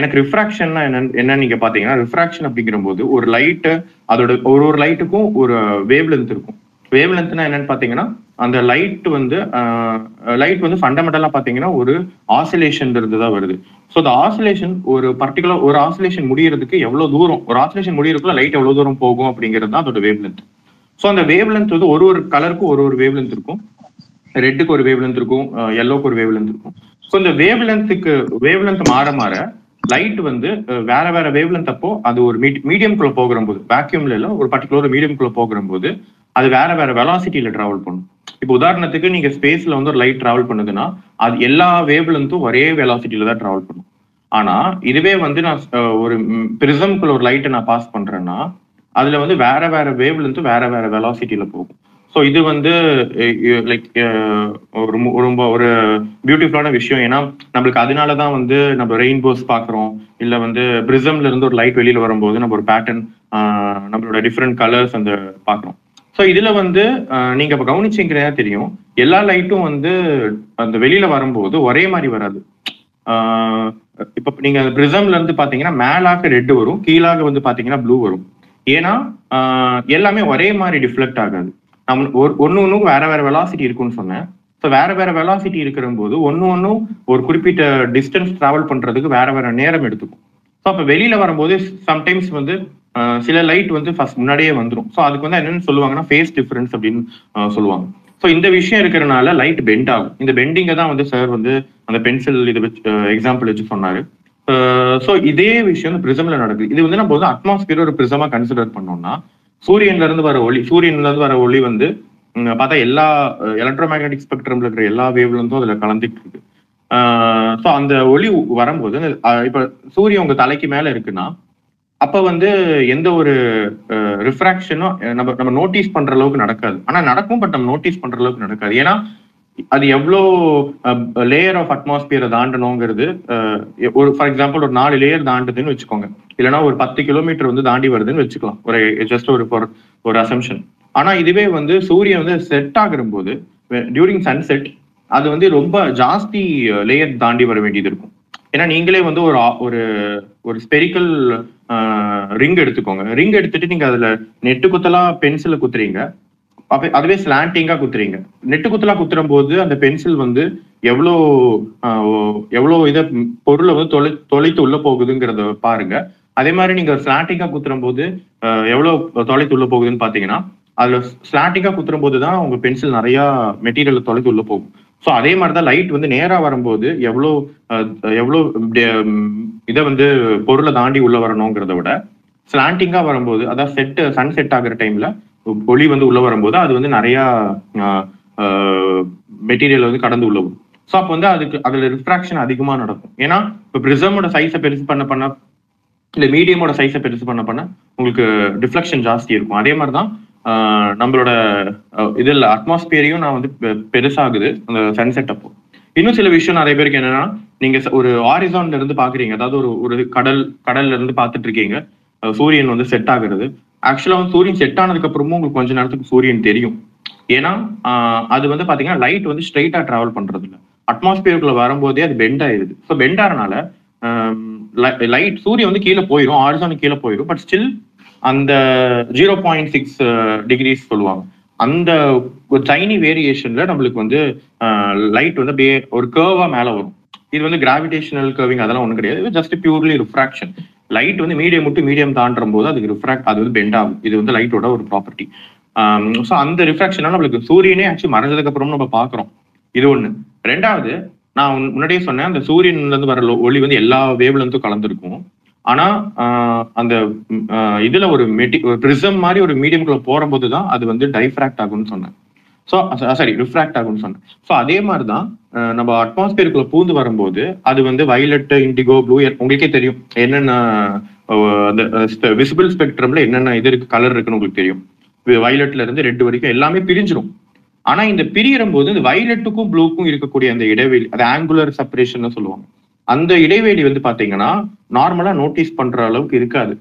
எனக்கு ரிஃப்ராக்ஷன்னா என்ன நீங்க பாத்தீங்கன்னா, ரிஃப்ராக்ஷன் அப்படிங்கிற போது ஒரு லைட்டு அதோட ஒரு லைட்டுக்கும் ஒரு வேவ் லென்த் இருக்கும். வேவ் லென்த்னா என்னன்னு பாத்தீங்கன்னா, அந்த லைட் வந்து ஃபண்டமெண்டலா பாத்தீங்கன்னா ஒரு ஆசிலேஷன் இருந்துதான் வருது. ஸோ அந்த ஆசிலேஷன் ஒரு பர்டிகுலர் ஒரு ஆசிலேஷன் முடியறதுக்கு எவ்வளவு தூரம், ஒரு ஆசிலேஷன் முடியறதுக்குள்ள லைட் எவ்வளவு தூரம் போகும் அப்படிங்கிறது தான் அதோட வேவ் லென்த். ஸோ அந்த வேவ் லென்த் வந்து ஒரு கலருக்கும் ஒரு வேவ் லென்த் இருக்கும். ரெட்டுக்கு ஒரு வேவ் லென்த் இருக்கும், எல்லோக்கு ஒரு வேவ் லென்த் இருக்கும். ஸோ இந்த வேவ் லென்த் மாற லைட் வந்து வேற வேவ் லென்த், அப்போ அது ஒரு மீடியம் குள்ள போகிற போது, வேக்யூம்ல இல்ல ஒரு பர்டிகுலர் மீடியம் குள்ள போகிற போது அது வேற வெலாசிட்டியில டிராவல் பண்ணும். இப்போ உதாரணத்துக்கு நீங்க ஸ்பேஸ்ல வந்து ஒரு லைட் டிராவல் பண்ணுதுன்னா அது எல்லா வேவ் லென்த்தும் ஒரே வெலாசிட்டியில தான் டிராவல் பண்ணும். ஆனா இதுவே வந்து நான் ஒரு பிரிசம்குள்ள ஒரு லைட்டை நான் பாஸ் பண்றேன்னா அதுல வந்து வேற வேற வேவ்ல இருந்து வேற வேற வெலாசிட்டியில போகும். ஸோ இது வந்து லைக் ரொம்ப ஒரு பியூட்டிஃபுல்லான விஷயம். ஏன்னா நம்மளுக்கு அதனாலதான் வந்து நம்ம ரெயின்போஸ் பாக்குறோம், இல்ல வந்து பிரிசம்ல இருந்து ஒரு லைட் வெளியில வரும்போது நம்ம ஒரு பேட்டர்ன் நம்மளோட டிஃப்ரெண்ட் கலர்ஸ் அந்த பாக்குறோம். ஸோ இதுல வந்து நீங்க இப்ப கவனிச்சிங்கிறதா தெரியும், எல்லா லைட்டும் வந்து அந்த வெளியில வரும்போது ஒரே மாதிரி வராது. இப்ப நீங்க பிரிசம்ல இருந்து பாத்தீங்கன்னா மேலாக ரெட் வரும், கீழாக வந்து பாத்தீங்கன்னா ப்ளூ வரும். ஏன்னா எல்லாமே ஒரே மாதிரி டிஃப்ளெக்ட் ஆகாது. நம்ம ஒன்னு ஒன்னும் வேற வேற வெலாசிட்டி இருக்குன்னு சொன்னேன். ஸோ வேற வேற வெலாசிட்டி இருக்கிற போது ஒன்னு ஒன்னும் ஒரு குறிப்பிட்ட டிஸ்டன்ஸ் டிராவல் பண்றதுக்கு வேற வேற நேரம் எடுத்துக்கும். ஸோ அப்ப வெளியில வரும்போது சம்டைம்ஸ் வந்து சில லைட் வந்து ஃபர்ஸ்ட் முன்னாடியே வந்துடும். ஸோ அதுக்கு வந்து என்னன்னு சொல்லுவாங்கன்னா ஃபேஸ் டிஃபரன்ஸ் அப்படின்னு சொல்லுவாங்க. ஸோ இந்த விஷயம் இருக்கிறனால லைட் பெண்ட் ஆகும். இந்த பெண்டிங்கை தான் வந்து சார் வந்து அந்த பென்சில் இதை வச்சு எக்ஸாம்பிள் வச்சு சொன்னாரு. ஸோ இதே விஷயம் பிரிசம்ல நடக்குது. இது வந்து நம்ம வந்து அட்மாஸ்பியர் ஒரு பிரிசமா கன்சிடர் பண்ணோம்னா சூரியன்ல இருந்து வர ஒளி வந்து பார்த்தா எல்லா எலக்ட்ரோமேக்னெட்டிக் ஸ்பெக்ட்ரம்ல இருக்கிற எல்லா வேவ்ல இருந்தும் அதுல கலந்துட்டு இருக்கு. ஸோ அந்த ஒளி வரும்போது இப்ப சூரியன் உங்க தலைக்கு மேல இருக்குன்னா அப்ப வந்து எந்த ஒரு ரிஃப்ராக்ஷனும் நம்ம நோட்டீஸ் பண்ற அளவுக்கு நடக்காது. ஆனா நடக்கும், பட் நம்ம நோட்டீஸ் பண்ற அளவுக்கு நடக்காது. ஏன்னா அது எவ்வளோ லேயர் ஆஃப் அட்மாஸ்பியரை தாண்டணுங்கிறது, ஒரு ஃபார் எக்ஸாம்பிள் ஒரு 4 லேயர் தாண்டுதுன்னு வச்சுக்கோங்க, இல்லைன்னா ஒரு 10 கிலோமீட்டர் வந்து தாண்டி வருதுன்னு வச்சுக்கலாம், ஒரு ஜஸ்ட் ஒரு அசம்ஷன். ஆனா இதுவே வந்து சூரியன் வந்து செட் ஆகிற போது டியூரிங் சன்செட் அது வந்து ரொம்ப ஜாஸ்தி லேயர் தாண்டி வர வேண்டியது இருக்கும். ஏன்னா நீங்களே வந்து ஒரு ஒரு ஸ்பெரிக்கல் ரிங் எடுத்துக்கோங்க. ரிங் எடுத்துட்டு நீங்க அதுல நெட்டு குத்தலா பென்சில குத்துறீங்க, அப்ப அதுவே ஸ்லாண்டிங்கா குத்துறீங்க. நெட்டு குத்தலா குத்துற போது அந்த பென்சில் வந்து எவ்வளோ இதை பொருளை வந்து தொலைத்து உள்ள போகுதுங்கிறத பாருங்க. அதே மாதிரி நீங்க ஸ்லாண்டிங்கா குத்துற போது எவ்வளவு தொலைத்து உள்ள போகுதுன்னு பாத்தீங்கன்னா அதுல ஸ்லாண்டிங்கா குத்துற போதுதான் உங்க பென்சில் நிறைய மெட்டீரியல் தொலைத்து உள்ள போகும். ஸோ அதே மாதிரிதான் லைட் வந்து நேரா வரும்போது எவ்வளோ இதை வந்து பொருளை தாண்டி உள்ள வரணுங்கிறத விட ஸ்லாண்டிங்கா வரும்போது, அதாவது சன் செட் ஆகிற டைம்ல ஒளி வந்து உள்ள வரும்போது அது வந்து நிறைய மெட்டீரியல் வந்து கடந்து உள்ள வரும். ஸோ அப்போ வந்து அதுல ரிஃப்ராக்ஷன் அதிகமா நடக்கும். ஏன்னா இப்போ பிரிசமோட சைஸை பெருசு பண்ண இல்லை மீடியமோட சைஸை பெருசு பண்ண உங்களுக்கு ரிஃப்ளெக்ஷன் ஜாஸ்தி இருக்கும். அதே மாதிரிதான் நம்மளோட இதுல அட்மாஸ்பியரையும் நான் வந்து பெருசாகுது அந்த சன்செட் அப்போ. இன்னும் சில விஷயம் நிறைய பேருக்கு என்னன்னா, நீங்க ஒரு ஹாரிசான்ல இருந்து பாக்குறீங்க, அதாவது ஒரு கடல்ல இருந்து பாத்துட்டு இருக்கீங்க, சூரியன் வந்து செட் ஆகுறது. ஆக்சுவலா வந்து சூரியன் செட் ஆனதுக்கு அப்புறமும் உங்களுக்கு கொஞ்ச நேரத்துக்கு சூரியன் தெரியும். ஏன்னா அது வந்து பாத்தீங்கன்னா லைட் வந்து ஸ்ட்ரைட்டா டிராவல் பண்றது இல்லை, அட்மாஸ்பியருக்குள்ள வரும்போதே அது பெண்ட் ஆயிடுது. ஸோ பெண்ட் ஆறனால லைட் சூரியன் வந்து கீழே போயிடும், ஹாரிசானுக்கு கீழே போயிடும். பட் ஸ்டில் அந்த 0.6 degrees சொல்லுவாங்க, அந்த ஒரு டைனி வேரியேஷன்ல நம்மளுக்கு வந்து லைட் வந்து அப்படியே ஒரு கர்வா மேல வரும். இது வந்து கிராவிடேஷனல் கர்விங் அதெல்லாம் ஒன்றும் கிடையாது, ஜஸ்ட் பியூர்லி ரிஃப்ராக்ஷன். லைட் வந்து மீடியம் விட்டு மீடியம் தாண்டுற போது அதுக்கு ரிஃப்ராக்ட், அது வந்து பெண்ட் ஆகும். இது வந்து லைட்டோட ஒரு ப்ராப்பர்ட்டி. ஸோ அந்த ரிஃப்ராக்ஷனால நம்மளுக்கு சூரியனே ஆக்சுவலி மறைஞ்சதுக்கு அப்புறம் நம்ம பாக்குறோம். இது ஒண்ணு. ரெண்டாவது, நான் முன்னாடியே சொன்னேன், அந்த சூரியன்ல இருந்து வர ஒளி வந்து எல்லா வேவ்ல இருந்தும் கலந்துருக்கும். ஆனா அந்த இதுல ஒரு பிரிசம் மாதிரி ஒரு மீடியம்குள்ள போற போதுதான் அது வந்து டைஃப்ராக்ட் ஆகும்னு சொன்னேன். ஸோ சாரி ரிஃப்ராக்ட் ஆகும்னு சொன்னேன். ஸோ அதே மாதிரிதான் நம்ம அட்மாஸ்பியருக்குள்ள பூந்து வரும்போது அது வந்து வயலட், இண்டிகோ, ப்ளூ, உங்களுக்கே தெரியும் என்னென்ன அந்த விசிபிள் ஸ்பெக்ட்ரம்ல என்னென்ன இது இருக்கு, கலர் இருக்குன்னு உங்களுக்கு தெரியும். வயலட்ல இருந்து ரெட் வரைக்கும் எல்லாமே பிரிஞ்சிடும். ஆனா இந்த பிரியிற போது இந்த வயலட்டுக்கும் ப்ளூக்கும் இருக்கக்கூடிய அந்த இடைவெளி, அது ஆங்குலர் செப்பரேஷன் சொல்லுவாங்க. அந்த இடைவெளி வந்து பாத்தீங்கன்னா நார்மலா நோட்டீஸ் பண்ற அளவுக்கு இருக்காது,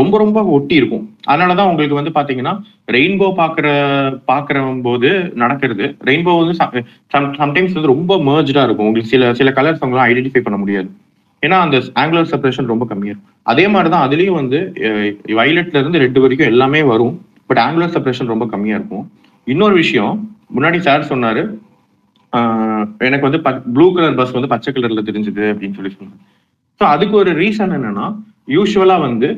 ரொம்ப ரொம்ப ஒட்டி இருக்கும். அதனாலதான் உங்களுக்கு வந்து பாத்தீங்கன்னா ரெயின்போ பாக்குற போது நடக்கிறது, ரெயின்போ வந்து சம்டைம்ஸ் வந்து ரொம்ப மெர்ஜ்டா இருக்கும். உங்களுக்கு சில கலர்ஸ் அவங்களாம் ஐடென்டிஃபை பண்ண முடியாது, ஏன்னா அந்த ஆங்குலர் செப்பரேஷன் ரொம்ப கம்மியா இருக்கும். அதே மாதிரிதான் அதுலயும் வந்து வயலட்ல இருந்து ரெட் வரைக்கும் எல்லாமே வரும், பட் ஆங்குலர் செப்பரேஷன் ரொம்ப கம்மியா இருக்கும். இன்னொரு விஷயம், முன்னாடி சார் சொன்னாரு எனக்கு வந்து ப்ளூ கலர் பஸ் வந்து பச்சை கலர்ல தெரிஞ்சது அப்படின்னு சொல்லி சொன்னாங்க. ஸோ அதுக்கு ஒரு ரீசன் என்னன்னா, யூஸ்வலா வந்து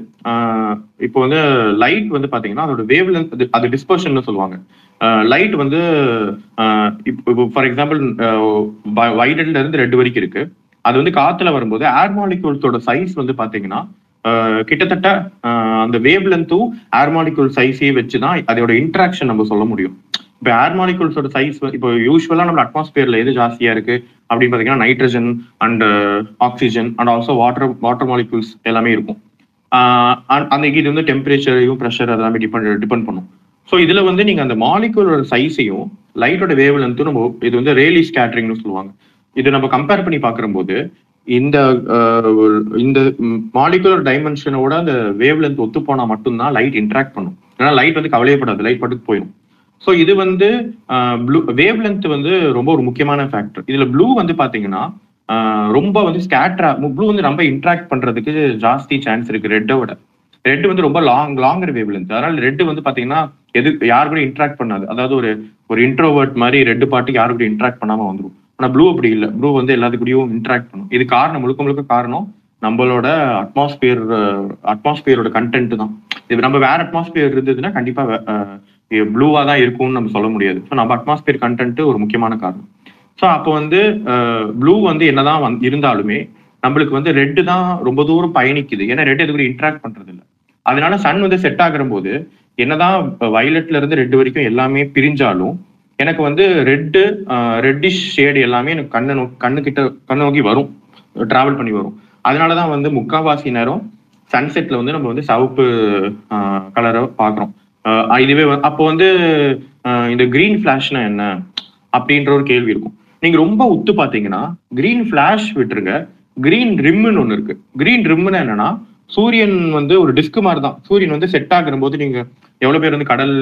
இப்போ வந்து லைட் வந்து பாத்தீங்கன்னா அதோட வேவ் லென்த், அது டிஸ்பர்ஷன் சொல்லுவாங்க. லைட் வந்து இப்போ ஃபார் எக்ஸாம்பிள் வைலட்ல இருந்து ரெட் வரைக்கும் இருக்கு, அது வந்து காத்துல வரும்போது ஏர் மாலிக்யூல்ஸோட சைஸ் வந்து பாத்தீங்கன்னா கிட்டத்தட்ட அந்த வேவ் லென்த்தும் ஏர் மாலிக்யூல் சைஸையே வச்சுதான் அதோட இன்ட்ராக்ஷன் நம்ம சொல்ல முடியும். இப்போ ஏர் மாலிகூல்ஸோட சைஸ் இப்போ யூஸ்வலா நம்ம அட்மாஸ்பியர்ல எது ஜாஸ்தியா இருக்கு அப்படின்னு பார்த்தீங்கன்னா nitrogen and oxygen and also water molecules எல்லாமே இருக்கும். அந்த இது வந்து டெம்பரேச்சரையும் ப்ரெஷர் அதெல்லாமே டிபெண்ட் பண்ணும். ஸோ இதில் வந்து நீங்கள் அந்த மாலிகூலோட சைஸையும் லைட்டோட வேவ் லென்த்தும் நம்ம இது வந்து ரேலி ஸ்கேட்டரிங்னு சொல்லுவாங்க. இது நம்ம கம்பேர் பண்ணி பார்க்கும்போது இந்த மாலிகுலர் டைமென்ஷனோட அந்த வேவ் லென்த் ஒத்து போனா மட்டும்தான் லைட் இன்ட்ராக்ட் பண்ணும். ஏன்னா லைட் வந்து கவலையப்படாது, லைட் பட்டு போயிடும். ஸோ இது வந்து ப்ளூ வேவ் லென்த் வந்து ரொம்ப ஒரு முக்கியமான ஃபேக்டர். இதுல ப்ளூ வந்து பாத்தீங்கன்னா ரொம்ப வந்து ஸ்கேட்டரா, ப்ளூ வந்து ரொம்ப இன்ட்ராக்ட் பண்றதுக்கு ஜாஸ்தி சான்ஸ் இருக்கு ரெட்டோட. ரெட் வந்து ரொம்ப லாங்கர் வேவ் லென்த், அதனால ரெட் வந்து பாத்தீங்கன்னா யார் கூட இன்ட்ராக்ட் பண்ணாது. அதாவது ஒரு இன்ட்ரோவர்ட் மாதிரி ரெட் பாட்டுக்கு யாரு கூட இன்ட்ராக்ட் பண்ணாம வந்துடும். ஆனால் ப்ளூ அப்படி இல்லை, ப்ளூ வந்து எல்லாத்துக்கூடயும் இன்ட்ராக்ட் பண்ணும். இது காரணம் முழுக்க காரணம் நம்மளோட அட்மாஸ்பியரோட கண்டென்ட் தான். இது நம்ம வேற அட்மாஸ்பியர் இருந்ததுன்னா கண்டிப்பாக ப்ளூவாக தான் இருக்கும்னு நம்ம சொல்ல முடியாது. ஸோ நம்ம அட்மாஸ்பியர் கண்டென்ட் ஒரு முக்கியமான காரணம். ஸோ அப்போ வந்து ப்ளூ வந்து என்னதான் இருந்தாலுமே நம்மளுக்கு வந்து ரெட்டு தான் ரொம்ப தூரம் பயணிக்குது. ஏன்னா ரெட் எதுக்கூட இன்ட்ராக்ட் பண்றது இல்லை. அதனால சன் வந்து செட் ஆகிற போது என்னதான் வயலட்ல இருந்து ரெட் வரைக்கும் எல்லாமே பிரிஞ்சாலும் எனக்கு வந்து ரெட்டிஷ் ஷேடு எல்லாமே எனக்கு கண்ணு நோக்கி வரும், டிராவல் பண்ணி வரும். அதனாலதான் வந்து முக்கால்வாசி நேரம் சன்செட்ல வந்து நம்ம வந்து சிவப்பு கலரை பார்க்குறோம். இதுவே அப்போ வந்து இந்த கிரீன் ஃபிளாஷ்னா என்ன அப்படின்ற ஒரு கேள்வி இருக்கும். நீங்க ரொம்ப உத்து பார்த்தீங்கன்னா கிரீன் ஃபிளாஷ் விட்டுருங்க, கிரீன் ரிம்முன்னு ஒன்று இருக்கு. கிரீன் ரிம்முன்னா என்னன்னா சூரியன் வந்து ஒரு டிஸ்க் மாதிரி தான். சூரியன் வந்து செட் ஆகிற போது நீங்க எவ்வளவு பேர் வந்து கடல்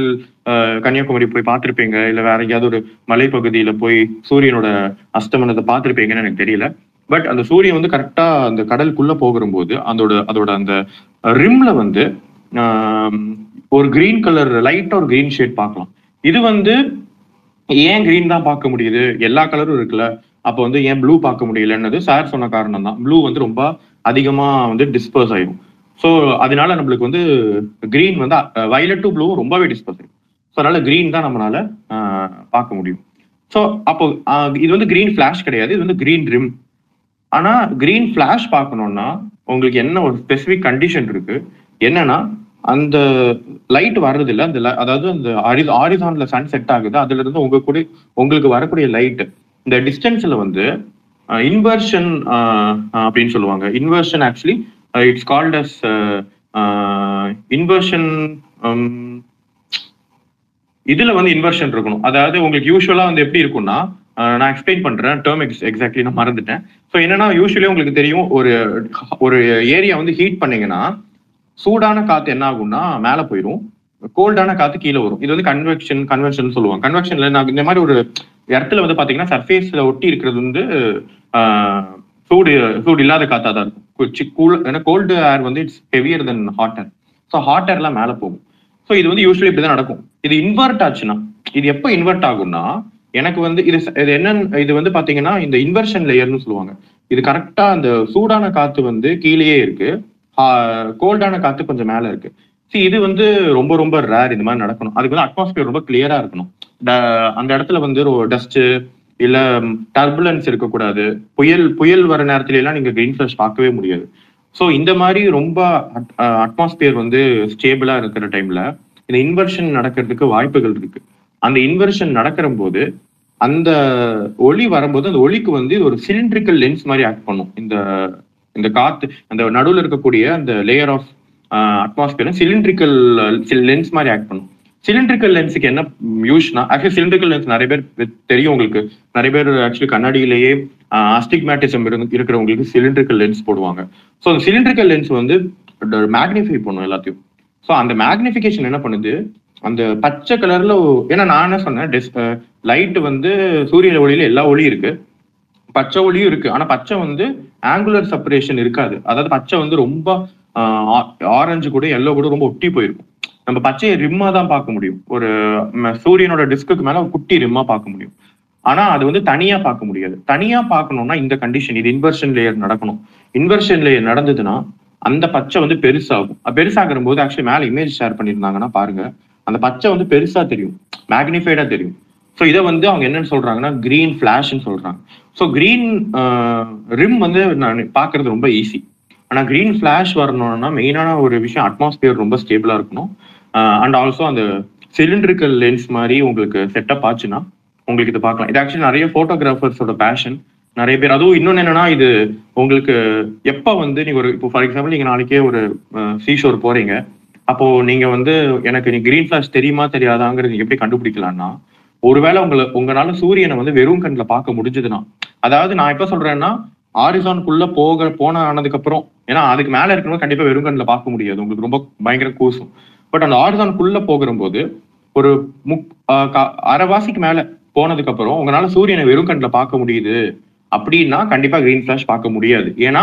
கன்னியாகுமரி போய் பார்த்துருப்பீங்க, இல்லை வேற எங்கேயாவது ஒரு மலைப்பகுதியில போய் சூரியனோட அஸ்தமனத்தை பார்த்துருப்பீங்கன்னு எனக்கு தெரியல. பட் அந்த சூரியன் வந்து கரெக்டா அந்த கடலுக்குள்ள போகிற போது அதோட அந்த ரிம்ல வந்து ஒரு கிரீன் கலர் லைட்டா ஒரு கிரீன் ஷேட் பார்க்கலாம். இது வந்து ஏன் கிரீன் தான் பார்க்க முடியுது, எல்லா கலரும் இருக்குல்ல, அப்போ வந்து ஏன் ப்ளூ பார்க்க முடியலன்னது சார் சொன்ன காரணம் தான். ப்ளூ வந்து ரொம்ப அதிகமா வந்து டிஸ்பர்ஸ் ஆயிடும். ஸோ அதனால நம்மளுக்கு வந்து கிரீன் வந்து வயலட் டு ப்ளூ ரொம்பவே டிஸ்பர்ஸ் ஆகும். ஸோ அதனால கிரீன் தான் நம்மளால பார்க்க முடியும். ஸோ அப்போ இது வந்து கிரீன் ஃபிளாஷ் கிடையாது, இது வந்து கிரீன் ரிம். ஆனா கிரீன் ஃபிளாஷ் பார்க்கணும்னா உங்களுக்கு என்ன ஒரு ஸ்பெசிபிக் கண்டிஷன் இருக்கு, என்னன்னா அந்த லைட் வர்றது இல்லை, அதாவது அந்த ஹாரிசான்ல சன் செட் ஆகுது, அதுல இருந்து உங்களுக்கு வரக்கூடிய லைட் இந்த டிஸ்டன்ஸ்ல வந்து இன்வர்ஷன் அப்படின்னு சொல்லுவாங்க. Inversion actually it's called as inversion. இதுல வந்து இன்வர்ஷன் இருக்கணும். அதாவது உங்களுக்கு யூஸ்வலா வந்து எப்படி இருக்கும்னா, நான் எக்ஸ்பிளைன் பண்றேன், டேர்ம் எக்ஸாக்ட்லி நான் மறந்துட்டேன். ஸோ என்னன்னா யூஸ்வலி உங்களுக்கு தெரியும், ஒரு ஏரியா வந்து ஹீட் பண்ணீங்கன்னா சூடான காத்து என்ன ஆகும்னா மேல போயிடும், கோல்டான காத்து கீழே வரும். இது வந்து கன்வெக்ஷன் சொல்லுவாங்க. கன்வெக்ஷன்ல நான் இந்த மாதிரி ஒரு இடத்துல வந்து பாத்தீங்கன்னா சர்ஃபேஸ்ல ஒட்டி இருக்கிறது வந்து சூடு இல்லாத காத்தா தான் இருக்கும். ஏன்னா கோல்டு ஏர் வந்து it's heavier then hot air. So hot ஏர்லாம் மேலே போகும். ஸோ இது வந்து யூஸ்வலி இப்படிதான் நடக்கும். இது இன்வெர்ட் ஆச்சுன்னா, இது எப்போ இன்வெர்ட் ஆகும்னா, எனக்கு வந்து இது என்னன்னு இது வந்து பாத்தீங்கன்னா இந்த இன்வெர்ஷன் லேயர்னு சொல்லுவாங்க. இது கரெக்டா அந்த சூடான காத்து வந்து கீழேயே இருக்கு, கோல்டான காத்து கொஞ்சம் மேல இருக்கு. ஸோ இது வந்து ரொம்ப ரொம்ப ரேர் இந்த மாதிரி நடக்கணும். அதுக்கு வந்து அட்மாஸ்பியர் ரொம்ப கிளியரா இருக்கணும். அந்த இடத்துல வந்து டஸ்ட் இல்ல டர்புலன்ஸ் இருக்கக்கூடாது. புயல் வர நேரத்துல எல்லாம் நீங்க கிரீன் ஃபிளாஷ் பார்க்கவே முடியாது. ஸோ இந்த மாதிரி ரொம்ப அட்மாஸ்பியர் வந்து ஸ்டேபிளா இருக்கிற டைம்ல இந்த இன்வெர்ஷன் நடக்கிறதுக்கு வாய்ப்புகள் இருக்கு. அந்த இன்வெர்ஷன் நடக்கிற போது அந்த ஒளி வரும்போது அந்த ஒளிக்கு வந்து ஒரு சிலிண்ட்ரிக்கல் லென்ஸ் மாதிரி ஆக்ட் பண்ணும். இந்த காத்து அந்த நடுவில் இருக்கக்கூடிய அந்த layer of atmosphere cylindrical lens மாதிரி ஆக்ட் பண்ணும். சிலிண்ட்ரிக்கல் லென்ஸுக்கு என்ன யூஸ்னா, ஆக்சுவலி சிலிண்ட்ரிக்கல் லென்ஸ் நிறைய பேர் தெரியும் உங்களுக்கு. நிறைய பேர் ஆக்சுவலி கண்ணாடியிலேயே ஆஸ்டிக்மேட்டிசம் இருக்கிறவங்களுக்கு சிலிண்ட்ரிக்கல் லென்ஸ் போடுவாங்க. ஸோ அந்த சிலிண்ட்ரிக்கல் லென்ஸ் வந்து மேக்னிஃபை பண்ணும் எல்லாத்தையும். ஸோ அந்த மேக்னிஃபிகேஷன் என்ன பண்ணுது, அந்த பச்சை கலர்ல, ஏன்னா நான் என்ன சொன்னேன், லைட் வந்து சூரிய ஒளியில எல்லா ஒளியும் இருக்கு, பச்சை ஒளியும் இருக்கு. ஆனா பச்சை வந்து ஆங்குலர் செப்பரேஷன் இருக்காது. அதாவது பச்சை வந்து ரொம்ப ஆரஞ்சு கூட எல்லோ கூட ரொம்ப ஒட்டி போயிருக்கும். நம்ம பச்சையை ரிம்மா தான் பார்க்க முடியும். ஒரு சூரியனோட டிஸ்க்கு மேல ஒரு குட்டி ரிம்மா பார்க்க முடியும். ஆனா அது வந்து தனியா பார்க்க முடியாது. தனியா பார்க்கணும்னா இந்த கண்டிஷன், இது இன்வெர்ஷன் லேயர் நடக்கணும். இன்வெர்ஷன் லேயர் நடந்ததுன்னா அந்த பச்சை வந்து பெருசாகும். பெருசாகிற போது ஆக்சுவலி மேல இமேஜ் ஷேர் பண்ணியிருந்தாங்கன்னா பாருங்க, அந்த பச்சை வந்து பெருசா தெரியும், மேக்னிஃபைடா தெரியும். ஸோ இதை வந்து அவங்க என்னன்னு சொல்றாங்கன்னா கிரீன் ஃபிளாஷ்ன்னு சொல்றாங்க. ஸோ கிரீன் ரிம் வந்து நான் பாக்குறது ரொம்ப ஈஸி. ஆனா கிரீன் ஃபிளாஷ் வரணும்னா மெயினான ஒரு விஷயம் அட்மாஸ்பியர் ரொம்ப ஸ்டேபிளா இருக்கணும். அண்ட் ஆல்சோ அந்த சிலிண்ட்ரிக்கல் லென்ஸ் மாதிரி உங்களுக்கு செட்டப் ஆச்சுன்னா உங்களுக்கு இது பார்க்கலாம். இது ஆக்சுவலி நிறைய போட்டோகிராஃபர்ஸோட பேஷன். நிறைய பேர். அதுவும் இன்னொன்னு என்னன்னா, இது உங்களுக்கு எப்ப வந்து நீங்க ஒரு இப்போ ஃபார் எக்ஸாம்பிள் நீங்க நாளைக்கே ஒரு சீஷோர் போறீங்க, அப்போ நீங்க வந்து எனக்கு நீ கிரீன் ஃபிளாஷ் தெரியுமா தெரியாதாங்கிறது நீங்க எப்படி கண்டுபிடிக்கலாம்னா, ஒருவேளை உங்களால சூரியனை வந்து வெறும் கண்ணுல பார்க்க முடிஞ்சதுன்னா, அதாவது நான் எப்ப சொல்றேன்னா ஹாரிசான்குள்ள போன ஆனதுக்கு அப்புறம், ஏன்னா அதுக்கு மேல இருக்கணும் கண்டிப்பா வெறும் கண்ணுல பார்க்க முடியாது, உங்களுக்கு ரொம்ப பயங்கர கூசும். பட் அந்த ஹாரிசான்குள்ள போகும்போது ஒரு அரைவாசிக்கு மேல போனதுக்கு அப்புறம் உங்களால சூரியனை வெறும் கண்ணுல பார்க்க முடியுது அப்படின்னா கண்டிப்பா கிரீன் ஃபிளாஷ் பார்க்க முடியாது. ஏன்னா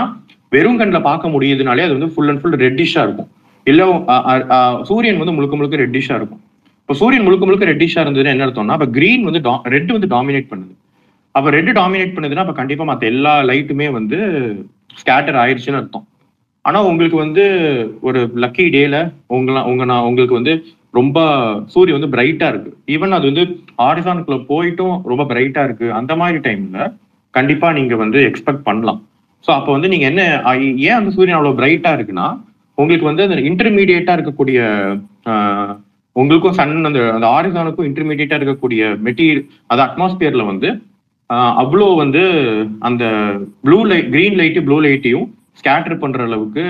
வெறும் கண்ணுல பார்க்க முடியுதுனாலே அது வந்து ஃபுல் அண்ட் ஃபுல் ரெட்டிஷா இருக்கும். இல்ல சூரியன் வந்து முழுக்க முழுக்க ரெட்டிஷா இருக்கும். இப்போ சூரியன் முழுக்க முழுக்க ரெட்டிஷா இருந்ததுன்னா என்ன அர்த்தம்னா, அப்ப கிரீன் வந்து ரெட் வந்து டாமினேட் பண்ணுது. அப்ப ரெட் டாமினேட் பண்ணுதுன்னா அப்ப கண்டிப்பா மற்ற எல்லா லைட்டுமே வந்து ஸ்கேட்டர் ஆயிடுச்சுன்னு அர்த்தம். ஆனா உங்களுக்கு வந்து ஒரு லக்கி டேல உங்களுக்கு வந்து ரொம்ப சூரியன் வந்து பிரைட்டா இருக்கு, ஈவன் அது வந்து ஹாரிசான்குள்ள போயிட்டும் ரொம்ப பிரைட்டா இருக்கு, அந்த மாதிரி டைம்ல கண்டிப்பா நீங்க வந்து எக்ஸ்பெக்ட் பண்ணலாம். ஸோ அப்போ வந்து நீங்க என்ன ஏன் அந்த சூரியன் அவ்வளவு பிரைட்டா இருக்குன்னா, உங்களுக்கு வந்து அந்த இன்டர்மீடியேட்டா இருக்கக்கூடிய உங்களுக்கும் சன் அந்த ஹாரிசானுக்கும் இன்டர்மீடியேட்டா இருக்கக்கூடிய மெட்டீரியல் அது அட்மாஸ்பியர்ல வந்து அவ்வளோ வந்து அந்த blue light green light blue லைட்டையும் ஸ்கேட்டர் பண்ற அளவுக்கு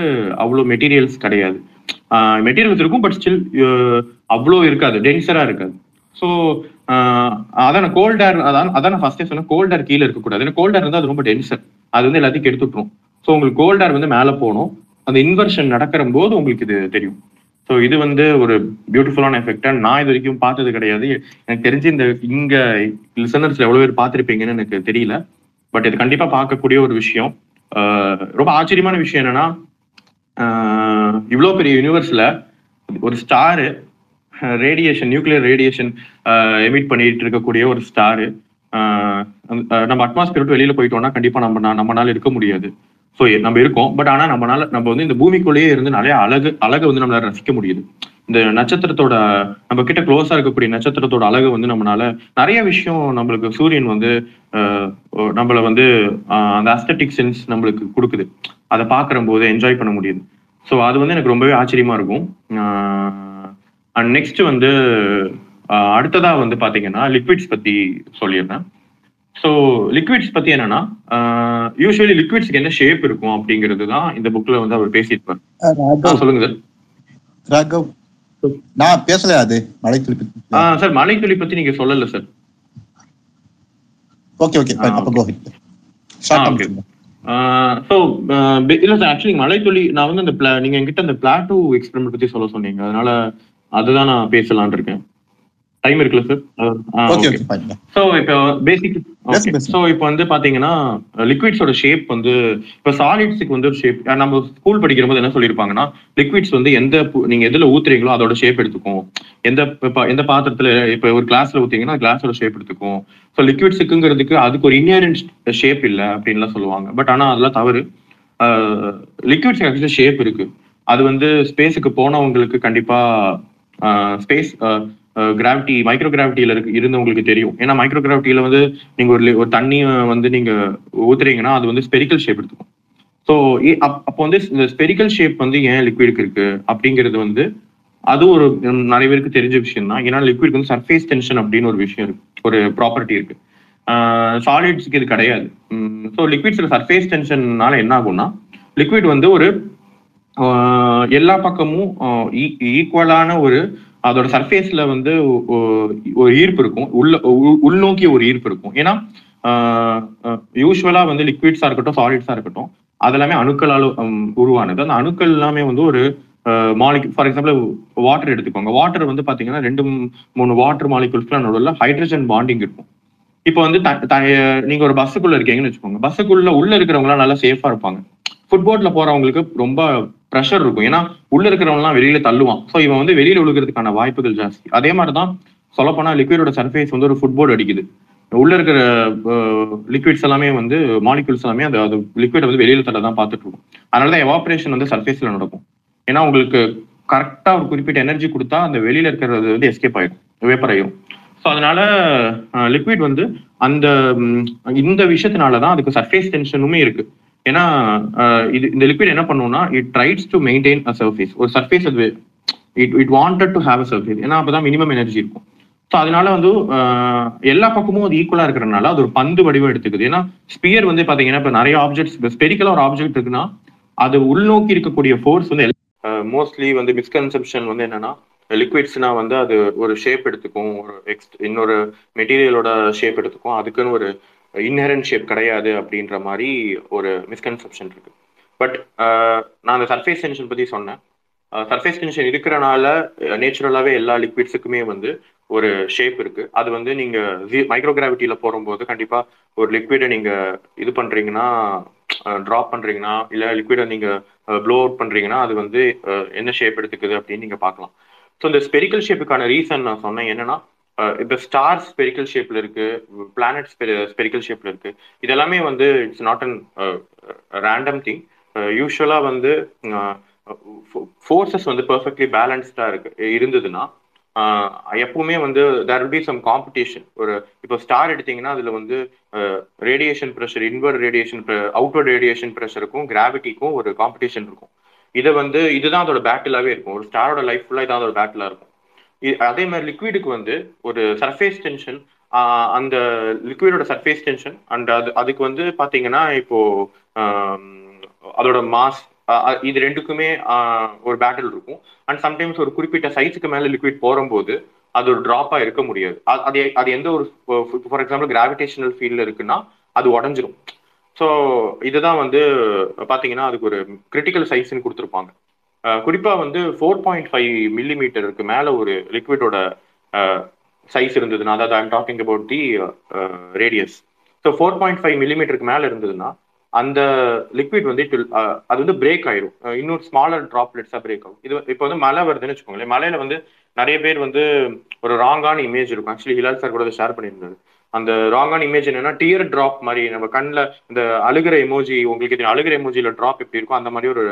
அவ்வளோ மெட்டீரியல்ஸ் கிடையாது. மெட்டீரியல்ஸ் இருக்கும் பட் ஸ்டில் அவ்வளோ இருக்காது, டென்சரா இருக்காது. ஸோ அதான் கோல்ட் ஏர், அதான் நான் ஃபர்ஸ்டே சொன்னேன், கோல்ட் ஏர் கீழே இருக்கக்கூடாது. ஏன்னா கோல்ட் ஏர் இருந்தால் அது ரொம்ப டென்சர், அது வந்து எல்லாத்தையும் எடுத்துட்டுரும். ஸோ உங்களுக்கு கோல்ட் ஏர் வந்து மேலே போகணும், அந்த இன்வர்ஷன் நடக்கிற போது உங்களுக்கு இது தெரியும். ஸோ இது வந்து ஒரு பியூட்டிஃபுல்லான எஃபெக்ட், நான் இது வரைக்கும் பார்த்தது கிடையாது. எனக்கு தெரிஞ்சு இங்க லிசனர்ஸ் எவ்வளவு பேர் பார்த்துருப்பீங்கன்னு எனக்கு தெரியல, பட் இது கண்டிப்பா பார்க்கக்கூடிய ஒரு விஷயம். ரொம்ப ஆச்சரியமான விஷயம் என்னன்னா, இவ்வளோ பெரிய யூனிவர்ஸ்ல ஒரு star radiation, nuclear radiation emit பண்ணிட்டு இருக்கக்கூடிய ஒரு ஸ்டாரு நம்ம அட்மாஸ்பியர் விட்டு வெளியில போயிட்டோம்னா கண்டிப்பா நம்மளால இருக்க முடியாது. ஸோ நம்ம இருக்கோம் பட் ஆனால் நம்ம வந்து இந்த பூமிக்குள்ளேயே இருந்து நிறைய அழகை வந்து நம்மளால ரசிக்க முடியுது. இந்த நட்சத்திரத்தோட நம்ம கிட்ட க்ளோஸா இருக்கக்கூடிய நட்சத்திரத்தோட அழகை வந்து நம்மளால நிறைய விஷயம், நம்மளுக்கு சூரியன் வந்து நம்மள வந்து அந்த அஸ்தட்டிக் சென்ஸ் நம்மளுக்கு கொடுக்குது, அதை பார்க்குற போது என்ஜாய் பண்ண முடியுது. ஸோ அது வந்து எனக்கு ரொம்பவே ஆச்சரியமா இருக்கும். அண்ட் நெக்ஸ்ட் வந்து அடுத்ததா வந்து பார்த்தீங்கன்னா லிக்விட்ஸ் பத்தி சொல்லியிருந்தேன். ஸோ லிக்விட்ஸ் பத்தி என்னன்னா, யூஸ்வலி லிக்விட்ஸ்க்கு என்ன ஷேப் இருக்கும் அப்படிங்கிறது தான் இந்த புக்ல வந்து அவர் பேசியிருப்பார். சொல்லுங்க சார். நான் பேசல, அது மலைத்துளி பத்தி. சார் மலைத்துளி பத்தி நீங்க சொல்லல சார். ஓகே ஓகே அப்ப கோ ஹெட். ஓகே. சோ இல்ல சார், ஆக்சுவலி மலைத்துளி நான் வந்து நீங்க என்கிட்ட அந்த பிளாட்டோ எக்ஸ்பெரிமெண்ட் பத்தி சொல்ல சொன்னீங்க, அதனால அதுதான் நான் பேசலாம்னு இருக்கேன். டைம் இருக்குல்ல சார். Okay okay. சோ இப்போ பேசிக் ஓகே. சோ இப்போ வந்து பாத்தீங்கன்னா லிக்விட்ஸோட ஷேப் வந்து இப்போ சாலிட்ஸ்க்கு வந்து ஒரு ஷேப், நம்ம ஸ்கூல் படிக்கும்போது என்ன சொல்லிருப்பாங்கன்னா, லிக்விட்ஸ் வந்து எந்த நீங்க எதுல ஊத்துறீங்களோ அதோட ஷேப் எடுத்துக்கும், எந்த பாத்திரத்துல இப்போ ஒரு கிளாஸ்ல ஊத்தீங்கன்னா கிளாஸோட ஷேப் எடுத்துக்கும். சோ லிக்விட்ஸுக்குங்கிறதுக்கு அதுக்கு ஒரு இன்ஹேரண்ட் ஷேப் இல்ல அப்படின்லாம் சொல்லுவாங்க, பட் ஆனா அதெல்லாம் தவறு. லிக்விட்ஸ்க்கு ஆக்சுவலி ஷேப் இருக்கு. அது வந்து ஸ்பேஸுக்கு போனவங்களுக்கு கண்டிப்பா ஸ்பேஸ் கிராவிட்டி மைக்ரோ கிராவிட்டியில இருந்தவங்களுக்கு தெரியும். ஏன்னா மைக்ரோ கிராவிட்டியில வந்து நீங்க ஒரு தண்ணியை வந்து நீங்க ஊத்துறீங்கன்னா அது வந்து ஸ்பெரிக்கல் ஷேப் எடுத்துக்கும். ஸோ அப்போ வந்து இந்த ஸ்பெரிக்கல் ஷேப் வந்து ஏன் லிக்விடுக்கு இருக்கு அப்படிங்கிறது வந்து அது ஒரு நிறைய பேருக்கு தெரிஞ்ச விஷயம் தான். ஏன்னா லிக்விடுக்கு வந்து சர்ஃபேஸ் டென்ஷன் அப்படின்னு ஒரு விஷயம் இருக்கு, ஒரு ப்ராப்பர்ட்டி இருக்கு. சாலிட்ஸ்க்கு இது கிடையாது. ஸோ லிக்விட்ஸ்ல சர்ஃபேஸ் டென்ஷன்னால என்ன ஆகும்னா, லிக்விட் வந்து ஒரு எல்லா பக்கமும் ஈக்குவலான ஒரு அதோட சர்ஃபேஸ்ல வந்து ஒரு ஈர்ப்பு இருக்கும், உள்நோக்கிய ஒரு ஈர்ப்பு இருக்கும். ஏன்னா யூஸ்வலா வந்து லிக்விட்ஸா இருக்கட்டும் சாலிட்ஸா இருக்கட்டும் அது எல்லாமே அணுக்களால் உருவானது. அந்த அணுக்கள் எல்லாமே வந்து ஒரு மாலிக்யூல், ஃபார் எக்ஸாம்பிள் வாட்டர் எடுத்துக்கோங்க. வாட்டர் வந்து பாத்தீங்கன்னா 2-3 வாட்டர் மாலிக்யூல்ஸ்ல நடுவுல ஹைட்ரஜன் பாண்டிங் இருக்கும். இப்போ வந்து நீங்க ஒரு பஸ்ஸுக்குள்ள இருக்கீங்கன்னு வச்சுக்கோங்க, பஸ்ஸுக்குள்ள உள்ள இருக்கிறவங்களாம் நல்லா சேஃபா இருப்பாங்க. ஃபுட்போட்ல போறவங்களுக்கு ரொம்ப ப்ரெஷர் இருக்கும், ஏன்னா உள்ள இருக்கிறவங்கலாம் வெளியில தள்ளுவான். ஸோ இவன் வந்து வெளியில விழுக்கிறதுக்கான வாய்ப்புகள் ஜாஸ்தி. அதே மாதிரிதான் சொல்லப்போனா லிக்விடோட சர்ஃபேஸ் வந்து ஒரு ஃபுட்போர்ட் அடிக்குது, உள்ள இருக்கிற லிக்விட்ஸ் எல்லாமே வந்து மாலிகுல்ஸ் எல்லாமே அந்த லிக்விட் வந்து வெளியில தள்ளதான் பார்த்துட்டு இருக்கும். அதனாலதான் எவாபரேஷன் வந்து சர்ஃபேஸ்ல நடக்கும். ஏன்னா உங்களுக்கு கரெக்டா ஒரு குறிப்பிட்ட எனர்ஜி கொடுத்தா அந்த வெளியில இருக்கிறது வந்து எஸ்கேப் ஆயிடும், வேப்பர் ஆயிடும். ஸோ அதனால லிக்விட் வந்து இந்த விஷயத்தினாலதான் அதுக்கு சர்ஃபேஸ் டென்ஷனுமே இருக்கு. ஏன்னா இந்த லிக்விட் என்ன பண்ணுவோம்னா, it tries to maintain a surface, ஒரு சர்ஃபேஸ் அது it wanted to have a surface. ஏன்னா அப்பதான் மினிமம் எனர்ஜி இருக்கும். ஸோ அதனால வந்து எல்லா பக்கமும் அது ஈக்குவலா இருக்கிறதுனால அது ஒரு பந்து வடிவம் எடுத்துக்குது. ஏன்னா ஸ்பியர் வந்து பாத்தீங்கன்னா இப்ப நிறைய ஆப்ஜெக்ட்ஸ், இப்போ ஸ்பெரிக்கலா ஒரு ஆப்ஜெக்ட் இருக்குன்னா அது உள்நோக்கி இருக்கக்கூடிய ஃபோர்ஸ் வந்து மோஸ்ட்லி வந்து மிஸ்கன்செப்ஷன் வந்து என்னன்னா லிக்விட்ஸ்னா வந்து அது ஒரு ஷேப் எடுத்துக்கும், ஒரு இன்னொரு மெட்டீரியலோட ஷேப் எடுத்துக்கும், அதுக்குன்னு ஒரு இன்ஹெரண்ட் ஷேப் கிடையாது அப்படின்ற மாதிரி ஒரு மிஸ்கன்செப்ஷன் இருக்கு. பட் நான் அந்த சர்ஃபேஸ் டென்ஷன் பத்தி சொன்னேன். சர்ஃபேஸ் டென்ஷன் இருக்கிறனால நேச்சுரலாவே எல்லா லிக்விட்ஸுக்குமே வந்து ஒரு ஷேப் இருக்கு. அது வந்து நீங்க மைக்ரோகிராவிட்டியில போகும்போது கண்டிப்பா ஒரு லிக்விடை நீங்க இது பண்றீங்கன்னா, ட்ராப் பண்றீங்கன்னா, இல்ல லிக்விடை நீங்க ப்ளோ அவுட் பண்றீங்கன்னா அது வந்து என்ன ஷேப் எடுத்துக்குது அப்படின்னு நீங்க பாக்கலாம். ஸோ இந்த ஸ்பெரிக்கல் ஷேப்புக்கான ரீசன் நான் சொன்னேன் என்னன்னா, இப்போ ஸ்டார்ஸ் ஸ்பெரிக்கல் ஷேப்ல இருக்கு, பிளானட் ஸ்பெரிக்கல் ஷேப்ல இருக்கு, இதெல்லாமே வந்து it's not an random thing. யூஸ்வலா வந்து ஃபோர்ஸஸ் வந்து பெர்ஃபெக்ட்லி பேலன்ஸ்டா இருந்ததுன்னா எப்பவுமே வந்து there will be some competition. ஒரு இப்போ ஸ்டார் எடுத்தீங்கன்னா அதுல வந்து radiation pressure, inward radiation, outward radiation ப்ரெஷருக்கும் கிராவிட்டிக்கும் ஒரு காம்படிஷன் இருக்கும். இதை வந்து இதுதான் அதோட பேட்டிலாவே இருக்கும். ஒரு ஸ்டாரோட லைஃப் ஃபுல்லா இதான் அதோட பேட்டிலா இருக்கும். அதே மாதிரி லிக்விடுக்கு வந்து ஒரு சர்ஃபேஸ் டென்ஷன், அந்த லிக்விடோட சர்ஃபேஸ் டென்ஷன் அண்ட் அதுக்கு வந்து பாத்தீங்கன்னா இப்போ அதோட மாஸ், இது ரெண்டுக்குமே ஒரு பேட்டில் இருக்கும். அண்ட் சம்டைம்ஸ் ஒரு குறிப்பிட்ட சைஸுக்கு மேல லிக்விட் போகும்போது அது ஒரு டிராப்பா இருக்க முடியாது. அது எந்த ஒரு ஃபார் எக்ஸாம்பிள் கிராவிடேஷனல் ஃபீல்ட்ல இருக்குன்னா அது உடஞ்சிரும். ஸோ இதுதான் வந்து பாத்தீங்கன்னா அதுக்கு ஒரு கிரிட்டிக்கல் சைஸ்ன்னு கொடுத்துருப்பாங்க. குறிப்பா வந்து 4.5 மில்லிமீட்டருக்கு மேல ஒரு லிக்விடோட சைஸ் இருந்ததுன்னா, அதாவது I'm talking about the radius. So 4.5 மில்லிமீட்டருக்கு மேல இருந்ததுன்னா அந்த லிக்விட் வந்து அது வந்து பிரேக் ஆயிரும், இன்னொரு ஸ்மாலர் டிராப்லெட்ஸா பிரேக் ஆகும். இது இப்போ வந்து மழை வருதுன்னு வச்சுக்கோங்களேன். மலையில வந்து நிறைய பேர் வந்து ஒரு ராங்கான இமேஜ் இருக்கும். ஆக்சுவலி ஹிலால் சார் கூட ஷேர் பண்ணியிருந்தாரு. அந்த ராங்கான இமேஜ் என்னன்னா டியர் டிராப் மாதிரி, நம்ம கண்ணில் இந்த அழுகிற எமோஜி, உங்களுக்கு அழுகிற எமோஜியில டிராப் எப்படி இருக்கும் அந்த மாதிரி ஒரு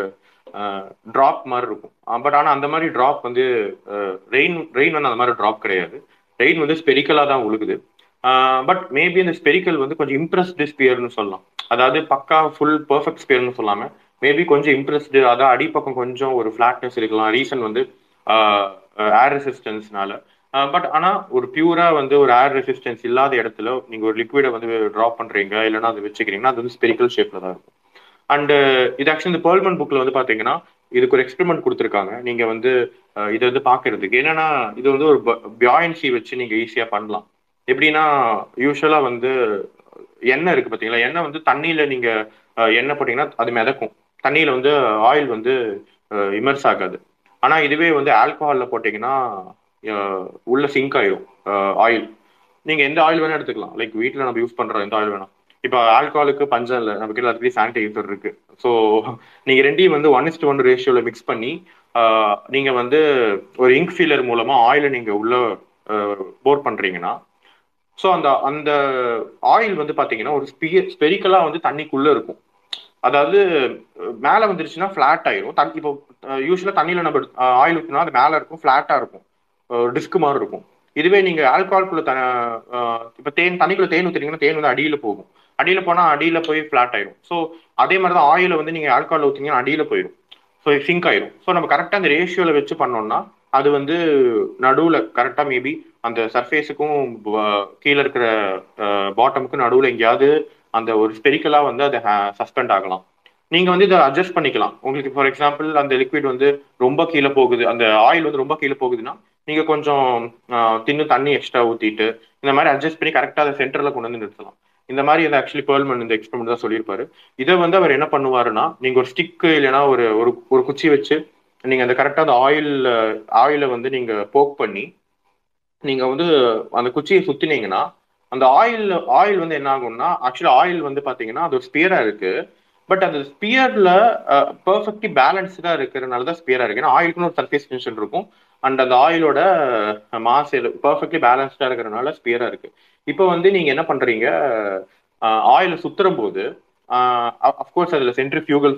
டிராப் மாதிரி இருக்கும். பட் ஆனா அந்த மாதிரி டிராப் வந்து ரெயின் வந்து அந்த மாதிரி டிராப் கிடையாது. ரெயின் வந்து ஸ்பெரிக்கலா தான் உழுகுது. பட் மேபி அந்த ஸ்பெரிக்கல் வந்து கொஞ்சம் இம்ப்ரெஸ்டு ஸ்பியர்னு சொல்லலாம். அதாவது பக்கா ஃபுல் பெர்ஃபெக்ட் ஸ்பியர்னு சொல்லாம மேபி கொஞ்சம் இம்ப்ரெஸ்டு, அதாவது அடிப்பக்கம் கொஞ்சம் ஒரு ஃபிளாட்னஸ் இருக்கலாம். ரீசன் வந்து ஏர் ரெசிஸ்டன்ஸ்னால. பட் ஆனா ஒரு பியூரா வந்து ஒரு ஏர் ரெசிஸ்டன்ஸ் இல்லாத இடத்துல நீங்க ஒரு லிக்விடை வந்து டிராப் பண்றீங்க இல்லைன்னா அதை வச்சுக்கிறீங்கன்னா அது வந்து ஸ்பெரிக்கல் ஷேப்ல தான் இருக்கும். அண்ட் இது ஆக்சுவலி இந்த பெர்ல்மன் புக்ல வந்து பாத்தீங்கன்னா இதுக்கு ஒரு எக்ஸ்பெரிமெண்ட் கொடுத்துருக்காங்க. நீங்க வந்து இதை வந்து பாக்குறதுக்கு என்னன்னா இது வந்து ஒரு பியாயன்சி வச்சு நீங்க ஈஸியா பண்ணலாம். எப்படின்னா யூஸ்வலா வந்து எண்ணெய் இருக்கு பாத்தீங்களா, எண்ணெய் வந்து தண்ணியில நீங்க எண்ணெய் போட்டீங்கன்னா அது மிதக்கும், தண்ணியில வந்து ஆயில் வந்து இமர்ஸ் ஆகாது. ஆனா இதுவே வந்து ஆல்கஹால்ல போட்டீங்கன்னா உள்ள சிங்க் ஆயிடும் ஆயில். நீங்க எந்த ஆயில் வேணா எடுத்துக்கலாம், லைக் வீட்டுல நம்ம யூஸ் பண்றோம் எந்த ஆயில் வேணா. இப்ப ஆல்கஹாலுக்கு பஞ்சம் இல்லை, நம்ம கிட்ட அதுக்கு சானிடைசர் இருக்கு. ஸோ நீங்க ரெண்டையும் வந்து 1:1 ரேஷியோல மிக்ஸ் பண்ணி நீங்க வந்து ஒரு இங்க் ஃபீலர் மூலமா ஆயில நீங்க உள்ள போர் பண்றீங்கன்னா ஸோ அந்த ஆயில் வந்து பாத்தீங்கன்னா ஒரு ஸ்பெரிக்கலா வந்து தண்ணிக்குள்ள இருக்கும். அதாவது மேல வந்துருச்சுன்னா ஃபிளாட் ஆயிரும். இப்போ யூஸ்வலா தண்ணியில நம்ம ஆயில் ஊற்றினா அது மேல இருக்கும், ஃபிளாட்டா இருக்கும், டிஸ்க் மாதிரி இருக்கும். இதுவே நீங்க ஆல்கஹால்குள்ள இப்ப தண்ணிக்குள்ள தேன் ஊத்துறீங்கன்னா தேன் வந்து அடியில போகும், அடியில போனா அடியில போய் ஃபிளாட் ஆயிடும். ஸோ அதே மாதிரிதான் ஆயில வந்து நீங்க ஆல்கஹால் ஊத்திங்கன்னா அடியில போயிடும், ஸோ சிங்க் ஆயிடும். ஸோ நம்ம கரெக்டா அந்த ரேஷியோல வச்சு பண்ணோம்னா அது வந்து நடுவுல கரெக்டா மேபி அந்த சர்ஃபேஸுக்கும் கீழே இருக்கிற பாட்டமுக்கும் நடுவுல எங்கேயாவது அந்த ஒரு ஸ்பெரிக்கலா வந்து அது சஸ்பெண்ட் ஆகலாம். நீங்க வந்து இதை அட்ஜஸ்ட் பண்ணிக்கலாம். உங்களுக்கு ஃபார் எக்ஸாம்பிள் அந்த லிக்விட் வந்து ரொம்ப கீழே போகுது, அந்த ஆயில் வந்து ரொம்ப கீழே போகுதுன்னா நீங்க கொஞ்சம் தின்னு தண்ணி எக்ஸ்ட்ரா ஊத்திட்டு இந்த மாதிரி அட்ஜஸ்ட் பண்ணி கரெக்டா அதை சென்டர்ல கொண்டு வந்து நிறுத்தலாம். இந்த மாதிரி அதை ஆக்சுவலி பெர்ல்மன் இந்த எக்ஸ்பெரிமெண்ட் தான் சொல்லியிருப்பாரு. இதை வந்து அவர் என்ன பண்ணுவாருன்னா நீங்க ஒரு ஸ்டிக்கு இல்லைன்னா ஒரு குச்சி வச்சு நீங்க அந்த கரெக்டா அந்த ஆயில வந்து நீங்க போக் பண்ணி நீங்க வந்து அந்த குச்சியை சுத்தினீங்கன்னா அந்த ஆயில் வந்து என்ன ஆகும்னா ஆக்சுவலி ஆயில் வந்து பாத்தீங்கன்னா அது ஒரு ஸ்பியரா இருக்கு. பட் அந்த ஸ்பியர்ல பெர்ஃபெக்ட்லி பேலன்ஸ்டா இருக்கிறதுனாலதான் ஸ்பியரா இருக்கு. ஏன்னா ஆயிலுக்குன்னு ஒரு சர்ஃபேஸ் டென்ஷன் இருக்கும் அண்ட் அந்த ஆயிலோட மாஸ் பெர்ஃபெக்ட்லி பேலன்ஸ்டா இருக்கிறதுனால ஸ்பியரா இருக்கு. இப்போ வந்து நீங்க என்ன பண்றீங்க, ஆயில சுத்துறும் போது அஃப்கோர்ஸ் அதுல சென்ட்ரிஃபியூகல்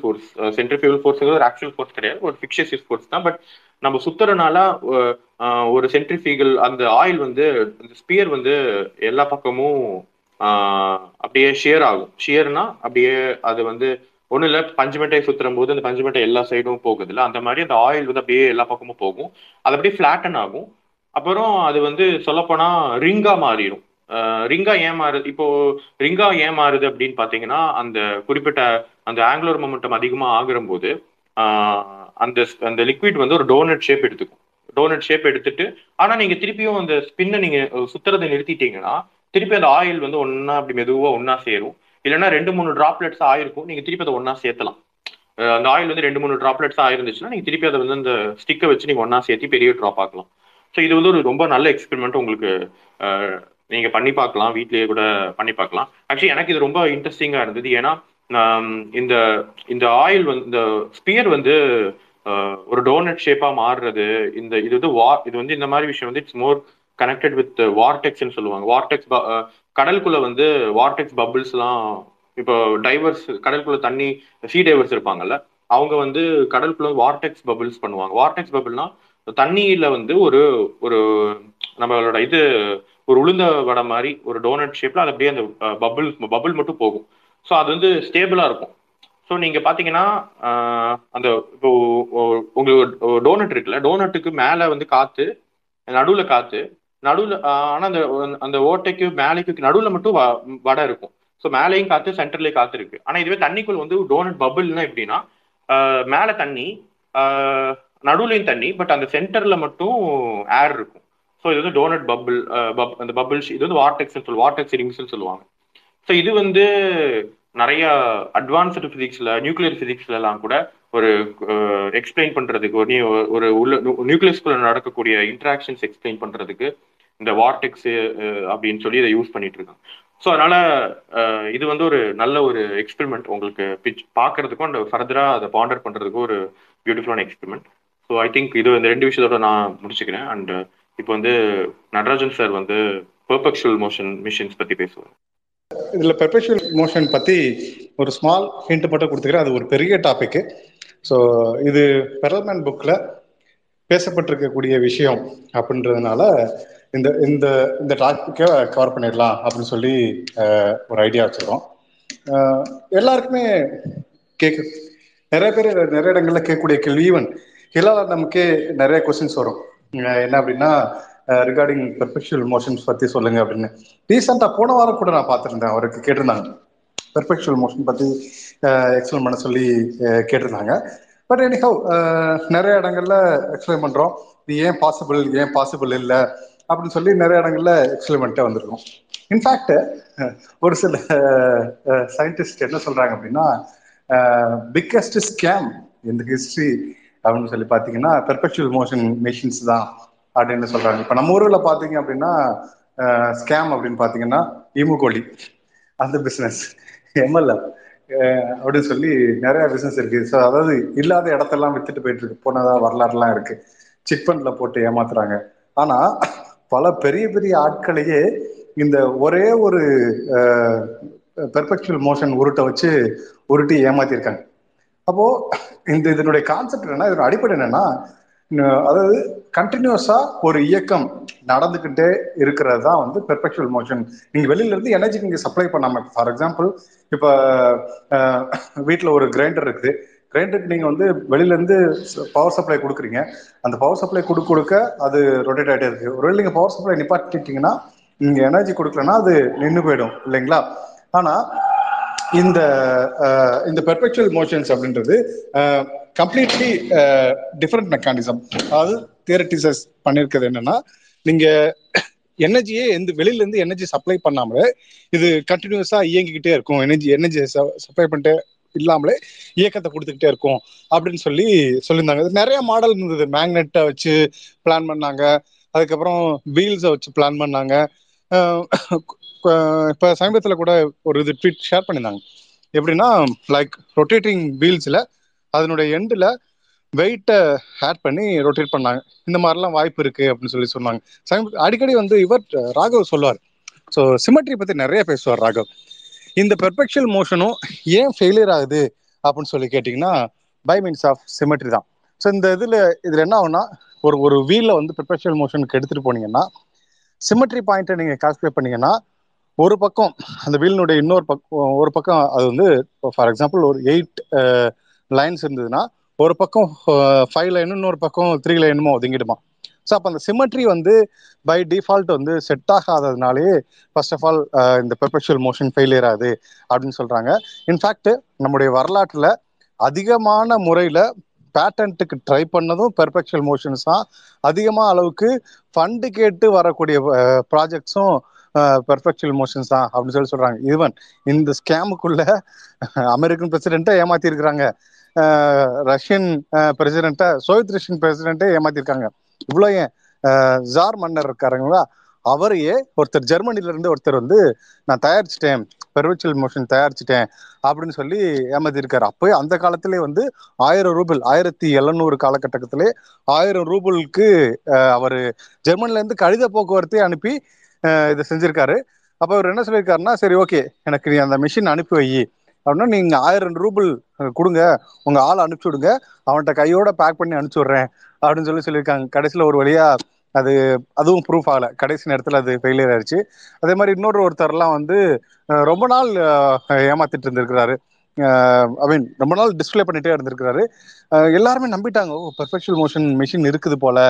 ஃபோர்ஸ் ஒரு ஆக்சுவல் ஃபோர்ஸ் கிடையாது, ஒரு ஃபிக்ஷியஸ் ஃபோர்ஸ் தான். பட் நம்ம சுத்துறனால ஒரு சென்ட்ரிஃபியூகல் அந்த ஆயில் வந்து அந்த ஸ்பியர் வந்து எல்லா பக்கமும் அப்படியே ஷியர் ஆகும். ஷியர்னா அப்படியே அது வந்து ஒன்றும் இல்லை, பஞ்சுமெட்டையை சுத்துறும் போது அந்த பஞ்சுமெட்டை எல்லா சைடும் போகுது இல்லை, அந்த மாதிரி அந்த ஆயில் வந்து அப்படியே எல்லா பக்கமும் போகும். அது அப்படியே ஃபிளாட்டன் ஆகும். அப்புறம் அது வந்து சொல்லப்போனா ரிங்கா மாறிடும். ரிங்கா ஏமாறுது. இப்போ ரிங்கா ஏமாறுது அப்படின்னு பாத்தீங்கன்னா, அந்த குறிப்பிட்ட அந்த ஆங்குலர் மொமெண்டம் அதிகமா ஆகுற போது அந்த அந்த லிக்விட் வந்து ஒரு டோனட் ஷேப் எடுத்துக்கும். டோனட் ஷேப் எடுத்துட்டு, ஆனா நீங்க திருப்பியும் அந்த ஸ்பின்னை நீங்க சுத்துறதை நிறுத்திட்டீங்கன்னா திருப்பி அந்த ஆயில் வந்து ஒன்னா அப்படி மெதுவா ஒன்னா சேரும். இல்லைன்னா 2-3 டிராப்லெட்ஸ் ஆயிருக்கும், நீங்க திருப்பி அதை ஒன்னா சேர்த்தலாம். அந்த ஆயில் வந்து 2-3 டிராப்லெட்ஸ் ஆயிருந்துச்சுன்னா நீங்க திருப்பி அதை வந்து அந்த ஸ்டிக்கை வச்சு நீங்க ஒன்னா சேர்த்து பெரிய ட்ராப் ஆக்கலாம். ஸோ இது வந்து ஒரு ரொம்ப நல்ல எக்ஸ்பெரிமெண்ட், உங்களுக்கு நீங்க பண்ணி பார்க்கலாம், வீட்லயே கூட பண்ணி பார்க்கலாம். ஆக்சுவலி எனக்கு இது ரொம்ப இன்ட்ரெஸ்டிங்கா இருந்தது. ஏன்னா இந்த இந்த ஆயில் வந்து இந்த ஸ்பியர் வந்து ஒரு டோனட் ஷேப்பா மாறுறது, இந்த இது வந்து இது வந்து இந்த மாதிரி விஷயம் வந்து இட்ஸ் மோர் கனெக்டட் வித் வார்டெக்ஸ்ன்னு சொல்லுவாங்க. வார்டெக்ஸ் கடலுக்குள்ள வந்து வார்டெக்ஸ் பபிள்ஸ் எல்லாம், இப்போ டைவர்ஸ் கடலுக்குள்ள தண்ணி சீ டைவர்ஸ் இருப்பாங்கல்ல, அவங்க வந்து கடலுக்குள்ள வார்டெக்ஸ் பபிள்ஸ் பண்ணுவாங்க. வார்டெக்ஸ் பபிள்னா தண்ணியில வந்து ஒரு ஒரு நம்மளோட இது ஒரு உளுந்த வடை மாதிரி ஒரு டோனட் ஷேப்ல அது அப்படியே அந்த பபுள் மட்டும் போகும். ஸோ அது வந்து ஸ்டேபிளா இருக்கும். ஸோ நீங்க பாத்தீங்கன்னா அந்த இப்போ உங்களுக்கு டோனட் இருக்குல்ல, டோனட்டுக்கு மேல வந்து காத்து, நடுவுல காத்து, நடுவுல ஆனா அந்த அந்த ஓட்டைக்கு மேலைக்கு நடுவுல மட்டும் வடை இருக்கும். ஸோ மேலையும் காத்து சென்டர்லயும் காத்து இருக்கு. ஆனா இதுவே தண்ணிக்குள் வந்து டோனட் பபுள்னா எப்படின்னா, மேல தண்ணி, நடுவுலையும் தண்ணி, பட் அந்த சென்டர்ல மட்டும் ஏர் இருக்கும். ஸோ இது வந்து டோனட் பபுள், அந்த பபுள்ஸ் இது வந்து வார்டெக்ஸ்னு வார்டெக்ஸ் ரிங்ஸ்னு சொல்லுவாங்க. ஸோ இது வந்து நிறைய அட்வான்ஸ்டு பிசிக்ஸ்ல, நியூக்ளியர் பிசிக்ஸ்ல எல்லாம் கூட ஒரு எக்ஸ்பிளைன் பண்றதுக்கு, ஒரு நியூக்ளியஸ்குள்ள நடக்கக்கூடிய இன்டராக்ஷன்ஸ் எக்ஸ்பிளைன் பண்றதுக்கு இந்த வார்டெக்ஸ் அப்படின்னு சொல்லி இதை யூஸ் பண்ணிட்டு இருக்காங்க. ஸோ அதனால இது வந்து ஒரு நல்ல ஒரு எக்ஸ்பெரிமெண்ட், உங்களுக்கு பாக்குறதுக்கும் அந்த ஃபர்தரா அதை பாண்டர் பண்றதுக்கும் ஒரு பியூட்டிஃபுல்லான எக்ஸ்பெரிமெண்ட். ஸோ ஐ திங்க் இது இந்த 2 விஷயத்தோட நான் முடிச்சுக்கிறேன். அண்ட் இப்போ வந்து நடராஜன் சார் வந்து பெர்பெக்சுவல் மோஷன் மிஷின்ஸ் பத்தி பேசுவார். இதுல பெர்பெக்சுவல் மோஷன் பத்தி ஒரு ஸ்மால் ஹிண்ட் மட்டும் கொடுத்துக்கிறேன், அது ஒரு பெரிய டாபிக். ஸோ இது பெரல்மேன் புக்ல பேசப்பட்டிருக்கக்கூடிய விஷயம் அப்படின்றதுனால இந்த இந்த இந்த டாபிக்கை கவர் பண்ணிடலாம் அப்படின்னு சொல்லி ஒரு ஐடியா வச்சுருக்கோம். எல்லாருக்குமே கேட்க நிறைய பேர் நிறைய இடங்கள்ல கேட்கக்கூடிய கேள்வி, ஈவன் ஹிலால் நமக்கே நிறைய கொஸ்டின்ஸ் வரும். என்ன அப்படின்னா, ரிகார்டிங் பெர்ஃபெக்சுவல் மோஷன்ஸ் பற்றி சொல்லுங்க அப்படின்னு. ரீசெண்டாக போன வாரம் கூட நான் பார்த்துருந்தேன், அவருக்கு கேட்டிருந்தாங்க பெர்ஃபெக்சுவல் மோஷன் பற்றி எக்ஸ்பிளைன் பண்ண சொல்லி கேட்டிருந்தாங்க. பட் எனிஹவ் நிறைய இடங்கள்ல எக்ஸ்பிளைன் பண்ணுறோம், இது ஏன் பாசிபிள், ஏன் பாசிபிள் இல்லை அப்படின்னு சொல்லி நிறைய இடங்கள்ல எக்ஸ்பிரிமெண்ட்டாக வந்திருக்கும். இன்ஃபேக்ட் ஒரு சில சயின்டிஸ்ட் என்ன சொல்றாங்க அப்படின்னா, பிக்கஸ்ட் ஸ்கேம் இந்த ஹிஸ்ட்ரி அப்படின்னு சொல்லி பார்த்தீங்கன்னா பெர்பெக்சுவல் மோஷன் மிஷின்ஸ் தான் அப்படின்னு சொல்றாங்க. இப்போ நம்ம ஊரில் பார்த்தீங்க அப்படின்னா ஸ்கேம் அப்படின்னு பார்த்தீங்கன்னா ஈமுகோலி அந்த பிஸ்னஸ், எம்எல்எம் அப்படின்னு சொல்லி நிறைய பிஸ்னஸ் இருக்கு. ஸோ அதாவது இல்லாத இடத்தெல்லாம் வித்துட்டு போயிட்டு இருக்கு, போனதா வரலாறுலாம் இருக்கு. சிட் ஃபண்ட்ல போட்டு ஏமாத்துறாங்க. ஆனா பல பெரிய பெரிய ஆட்களையே இந்த ஒரே ஒரு பெர்ஃபெக்சுவல் மோஷன் உருட்டை வச்சு உருட்டி ஏமாத்திருக்காங்க. அப்போ இந்த இதனுடைய கான்செப்ட் என்னன்னா, இதனுடைய அடிப்படை என்னன்னா, அதாவது கண்டினியூஸா ஒரு இயக்கம் நடந்துகிட்டே இருக்கிறது தான் வந்து பெர்ஃபெக்சுவல் மோஷன். நீங்க வெளியில இருந்து எனர்ஜி நீங்க சப்ளை பண்ணாம, ஃபார் எக்ஸாம்பிள் இப்ப வீட்டுல ஒரு கிரைண்டர் இருக்குது, கிரைண்டருக்கு நீங்க வந்து வெளியில இருந்து பவர் சப்ளை கொடுக்குறீங்க, அந்த பவர் சப்ளை கொடுக்க அது ரொட்டேட் ஆகிட்டே இருக்கு. ஒருவேளை நீங்க பவர் சப்ளை நிப்பாட்டிட்டீங்கன்னா, நீங்க எனர்ஜி கொடுக்கலன்னா அது நின்று போயிடும் இல்லைங்களா. ஆனா இந்த இந்த பெர்பெக்சுவல் மோஷன்ஸ் அப்படின்றது கம்ப்ளீட்லி டிஃப்ரெண்ட் மெக்கானிசம். அதாவது தியரட்டிசஸ் பண்ணிருக்கிறது என்னன்னா, நீங்க எனர்ஜியே வெளியில இருந்து எனர்ஜி சப்ளை பண்ணாமலே இது கண்டினியூஸா இயங்கிக்கிட்டே இருக்கும், எனர்ஜி சப்ளை பண்ணிட்டு இல்லாமலே இயக்கத்தை கொடுத்துக்கிட்டே இருக்கும் அப்படின்னு சொல்லி சொல்லியிருந்தாங்க. நிறைய மாடல் இருந்தது, மேக்னெட்டை வச்சு பிளான் பண்ணாங்க, அதுக்கப்புறம் வீல்ஸை வச்சு பிளான் பண்ணாங்க. இப்போ சமீபத்தில் கூட ஒரு இது ட்வீட் ஷேர் பண்ணியிருந்தாங்க. எப்படின்னா, லைக் ரொட்டேட்டிங் வீல்ஸில் அதனுடைய எண்டில் வெயிட்டை ஆட் பண்ணி ரொட்டேட் பண்ணாங்க. இந்த மாதிரிலாம் வாய்ப்பு இருக்குது அப்படின்னு சொல்லி சொன்னாங்க. அடிக்கடி வந்து இவர் ராகவ் சொல்லுவார். ஸோ சிமெட்ரி பற்றி நிறைய பேசுவார் ராகவ். இந்த பெர்ஃபெக்சுவல் மோஷனும் ஏன் ஃபெயிலியர் ஆகுது அப்படின்னு சொல்லி கேட்டிங்கன்னா, பை மீன்ஸ் ஆஃப் சிமெட்ரி தான். ஸோ இந்த இதில் என்ன ஆகுன்னா, ஒரு வீலில் வந்து பெர்ஃபெக்சுவல் மோஷனுக்கு எடுத்துகிட்டு போனீங்கன்னா, சிமெட்ரி பாயிண்ட்டை நீங்கள் கால்குலேட் பண்ணிங்கன்னா, ஒரு பக்கம் அந்த வீலினுடைய ஒரு பக்கம் அது வந்து ஃபார் எக்ஸாம்பிள் ஒரு 8 லைன்ஸ் இருந்ததுன்னா, ஒரு பக்கம் 5 லைனும் இன்னொரு பக்கம் 3 லைனுமோ ஒதுங்கிடுமா. ஸோ அப்போ அந்த சிமெட்ரி வந்து பை டிஃபால்ட் வந்து செட் ஆகாததுனாலே ஃபர்ஸ்ட் ஆஃப் ஆல் இந்த பெர்பெச்சுவல் மோஷன் ஃபெயிலியர் ஆகுது அப்படின்னு சொல்கிறாங்க. இன்ஃபேக்ட் நம்முடைய வரலாற்றில் அதிகமான முறையில் பேட்டன்ட்டுக்கு ட்ரை பண்ணதும் பெர்பெச்சுவல் மோஷன்ஸ் தான். அதிகமாக அளவுக்கு ஃபண்டு கேட்டு வரக்கூடிய ப்ராஜெக்ட்ஸும் பெர்பெக்சுவல் மோஷன்ஸ் தான் அப்படின்னு சொல்லி சொல்கிறாங்க. ஈவன் இந்த ஸ்கேமுக்குள்ள அமெரிக்கன் பிரசிடெண்ட்டை ஏமாத்திருக்கிறாங்க, ரஷ்யன் பிரசிடெண்ட்டை, சோவியத் ரஷ்யன் பிரசிடெண்ட்டே ஏமாத்திருக்காங்க. இவ்வளோ ஏன் ஜார் மன்னர் இருக்காருங்களா, அவரையே ஒருத்தர் ஜெர்மனிலேருந்து ஒருத்தர் வந்து நான் தயாரிச்சிட்டேன் பெர்வெச்சுவல் மோஷன் தயாரிச்சிட்டேன் அப்படின்னு சொல்லி ஏமாத்திருக்காரு. அப்போ அந்த காலத்திலே வந்து 1000 ரூபல் 1700 காலகட்டத்திலே 1000 ரூபலுக்கு அவர் ஜெர்மனிலேருந்து கடித போக்குவரத்தை அனுப்பி இதை செஞ்சிருக்காரு. அப்போ அவர் என்ன சொல்லியிருக்காருன்னா, சரி ஓகே எனக்கு நீ அந்த மிஷின் அனுப்பி வை அப்படின்னா நீங்கள் 1000 ரூபல் கொடுங்க, உங்கள் ஆள் அனுப்பிச்சி விடுங்க, அவன்கிட்ட கையோட பேக் பண்ணி அனுப்பிச்சி விட்றேன் அப்படின்னு சொல்லியிருக்காங்க. கடைசியில் ஒரு வழியாக அதுவும் ப்ரூஃப் ஆகலை, கடைசி நேரத்தில் அது ஃபெயிலியர் ஆயிடுச்சு. அதே மாதிரி இன்னொரு ஒருத்தர்லாம் வந்து ரொம்ப நாள் ஏமாத்திட்டு இருந்திருக்கிறாரு, ஐ மீன் ரொம்ப நாள் டிஸ்பிளே பண்ணிகிட்டே இருந்திருக்கிறாரு. எல்லாருமே நம்பிட்டாங்க, ஓ பெர்ஃபெக்ஷுவல் மோஷன் மிஷின் இருக்குது போல்,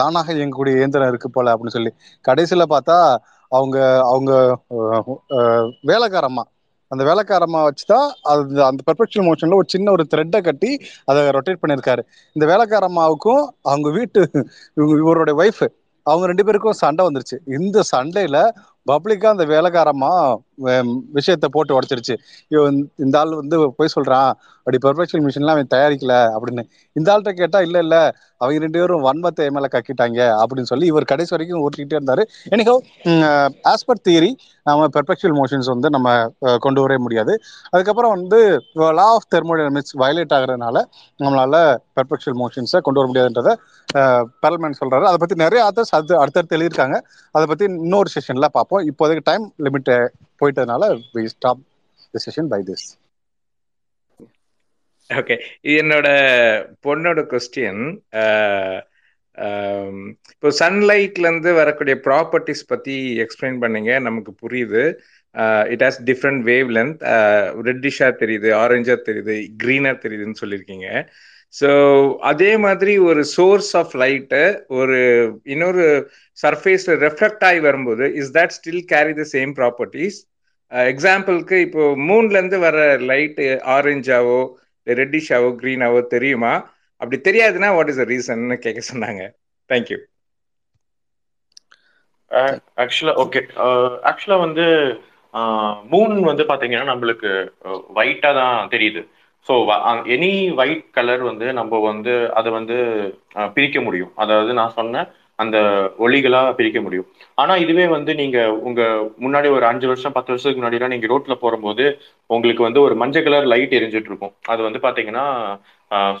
தானாக இயங்கக்கூடிய இயந்திரம் இருக்குது போல் அப்படின்னு சொல்லி. கடைசியில் பார்த்தா அவங்க அவங்க வேலைக்காரம்மா, அந்த வேலைக்காரம்மா வச்சு தான் அது அந்த பெர்ஃபெக்ஷுவல் மோஷனில் ஒரு சின்ன ஒரு த்ரெட்டை கட்டி அதை ரொட்டேட் பண்ணியிருக்காரு. இந்த வேலைக்காரம்மாவுக்கும் அவங்க வீட்டு இவருடைய ஒய்ஃபு அவங்க 2 பேருக்கும் சண்டை வந்துருச்சு. இந்த சண்டையில் பப்ளிக்காக அந்த வேலைக்காரமா விஷயத்தை போட்டு உடச்சிருச்சு, இந்த ஆள் வந்து போய் சொல்கிறான், அப்படி பெர்ஃபெக்ஷன் மிஷின்லாம் அவன் தயாரிக்கல அப்படின்னு. இந்த ஆள்கிட்ட கேட்டால் இல்லை இல்லை அவங்க 2 பேரும் வன்மத்தை மேலே கக்கிட்டாங்க அப்படின்னு சொல்லி இவர் கடைசி வரைக்கும் ஓட்டிக்கிட்டே இருந்தார். எனக்கோ ஆஸ் பர் தியரி நம்ம பெர்ஃபெக்ஷன் மோஷன்ஸ் வந்து நம்ம கொண்டு வரவே முடியாது. அதுக்கப்புறம் வந்து லா ஆஃப் தெர்மோடைனமிக்ஸ் வயலேட் ஆகிறதுனால நம்மளால் பெர்ஃபெக்ஷன் மோஷன்ஸை கொண்டு வர முடியாதுன்றதை பெரல்மேன் சொல்கிறாரு. அதை பற்றி நிறைய ஆத்தர்ஸ் அடுத்தடுத்து எழுதியிருக்காங்க, அதை பற்றி இன்னொரு செஷனில் பார்ப்போம். இப்போதைக்கு டைம் லிமிட் போயிட்டதுனால we stop the session by this. Okay, என்னோட பொண்ணோட क्वेश्चन இப்போ சன்லைட்ல இருந்து வரக்கூடிய ப்ராப்பர்ட்டிஸ் பத்தி எக்ஸ்பிளைன் பண்ணீங்க, நமக்கு புரியுது. It has different wave length, ரெட்டிஷா தெரியுது, ஆரஞ்சா தெரியுது, கிரீனா தெரியுதுன்னு சொல்லியிருக்கீங்க. ஸோ அதே மாதிரி ஒரு சோர்ஸ் ஆஃப் லைட்டு ஒரு இன்னொரு சர்ஃபேஸ் ரெஃப்ளெக்ட் ஆகி வரும்போது is that still carry the same properties? எக்ஸாம்பிளுக்கு இப்போ மூன்லேருந்து வர லைட்டு ஆரஞ்சாவோ ரெட்டிஷாவோ க்ரீனாவோ தெரியுமா? அப்படி தெரியாதுன்னா வாட் இஸ் த ரீசன்னு கேட்க சொன்னாங்க. தேங்க்யூ. ஆக்சுவலாக ஓகே, ஆக்சுவலாக வந்து மூன் வந்து பார்த்தீங்கன்னா நம்மளுக்கு ஒயிட்டாக தான் தெரியுது. ஸோ எனி ஒயிட் கலர் வந்து நம்ம வந்து அதை வந்து பிரிக்க முடியும், அதாவது நான் சொன்ன அந்த ஒளிகளாக பிரிக்க முடியும். ஆனால் இதுவே வந்து நீங்கள் உங்கள் முன்னாடி ஒரு 5 வருஷம் 10 வருஷத்துக்கு முன்னாடிலாம் நீங்கள் ரோட்டில் போகும்போது உங்களுக்கு வந்து ஒரு மஞ்சள் கலர் லைட் எரிஞ்சிட்டு இருக்கும். அது வந்து பார்த்தீங்கன்னா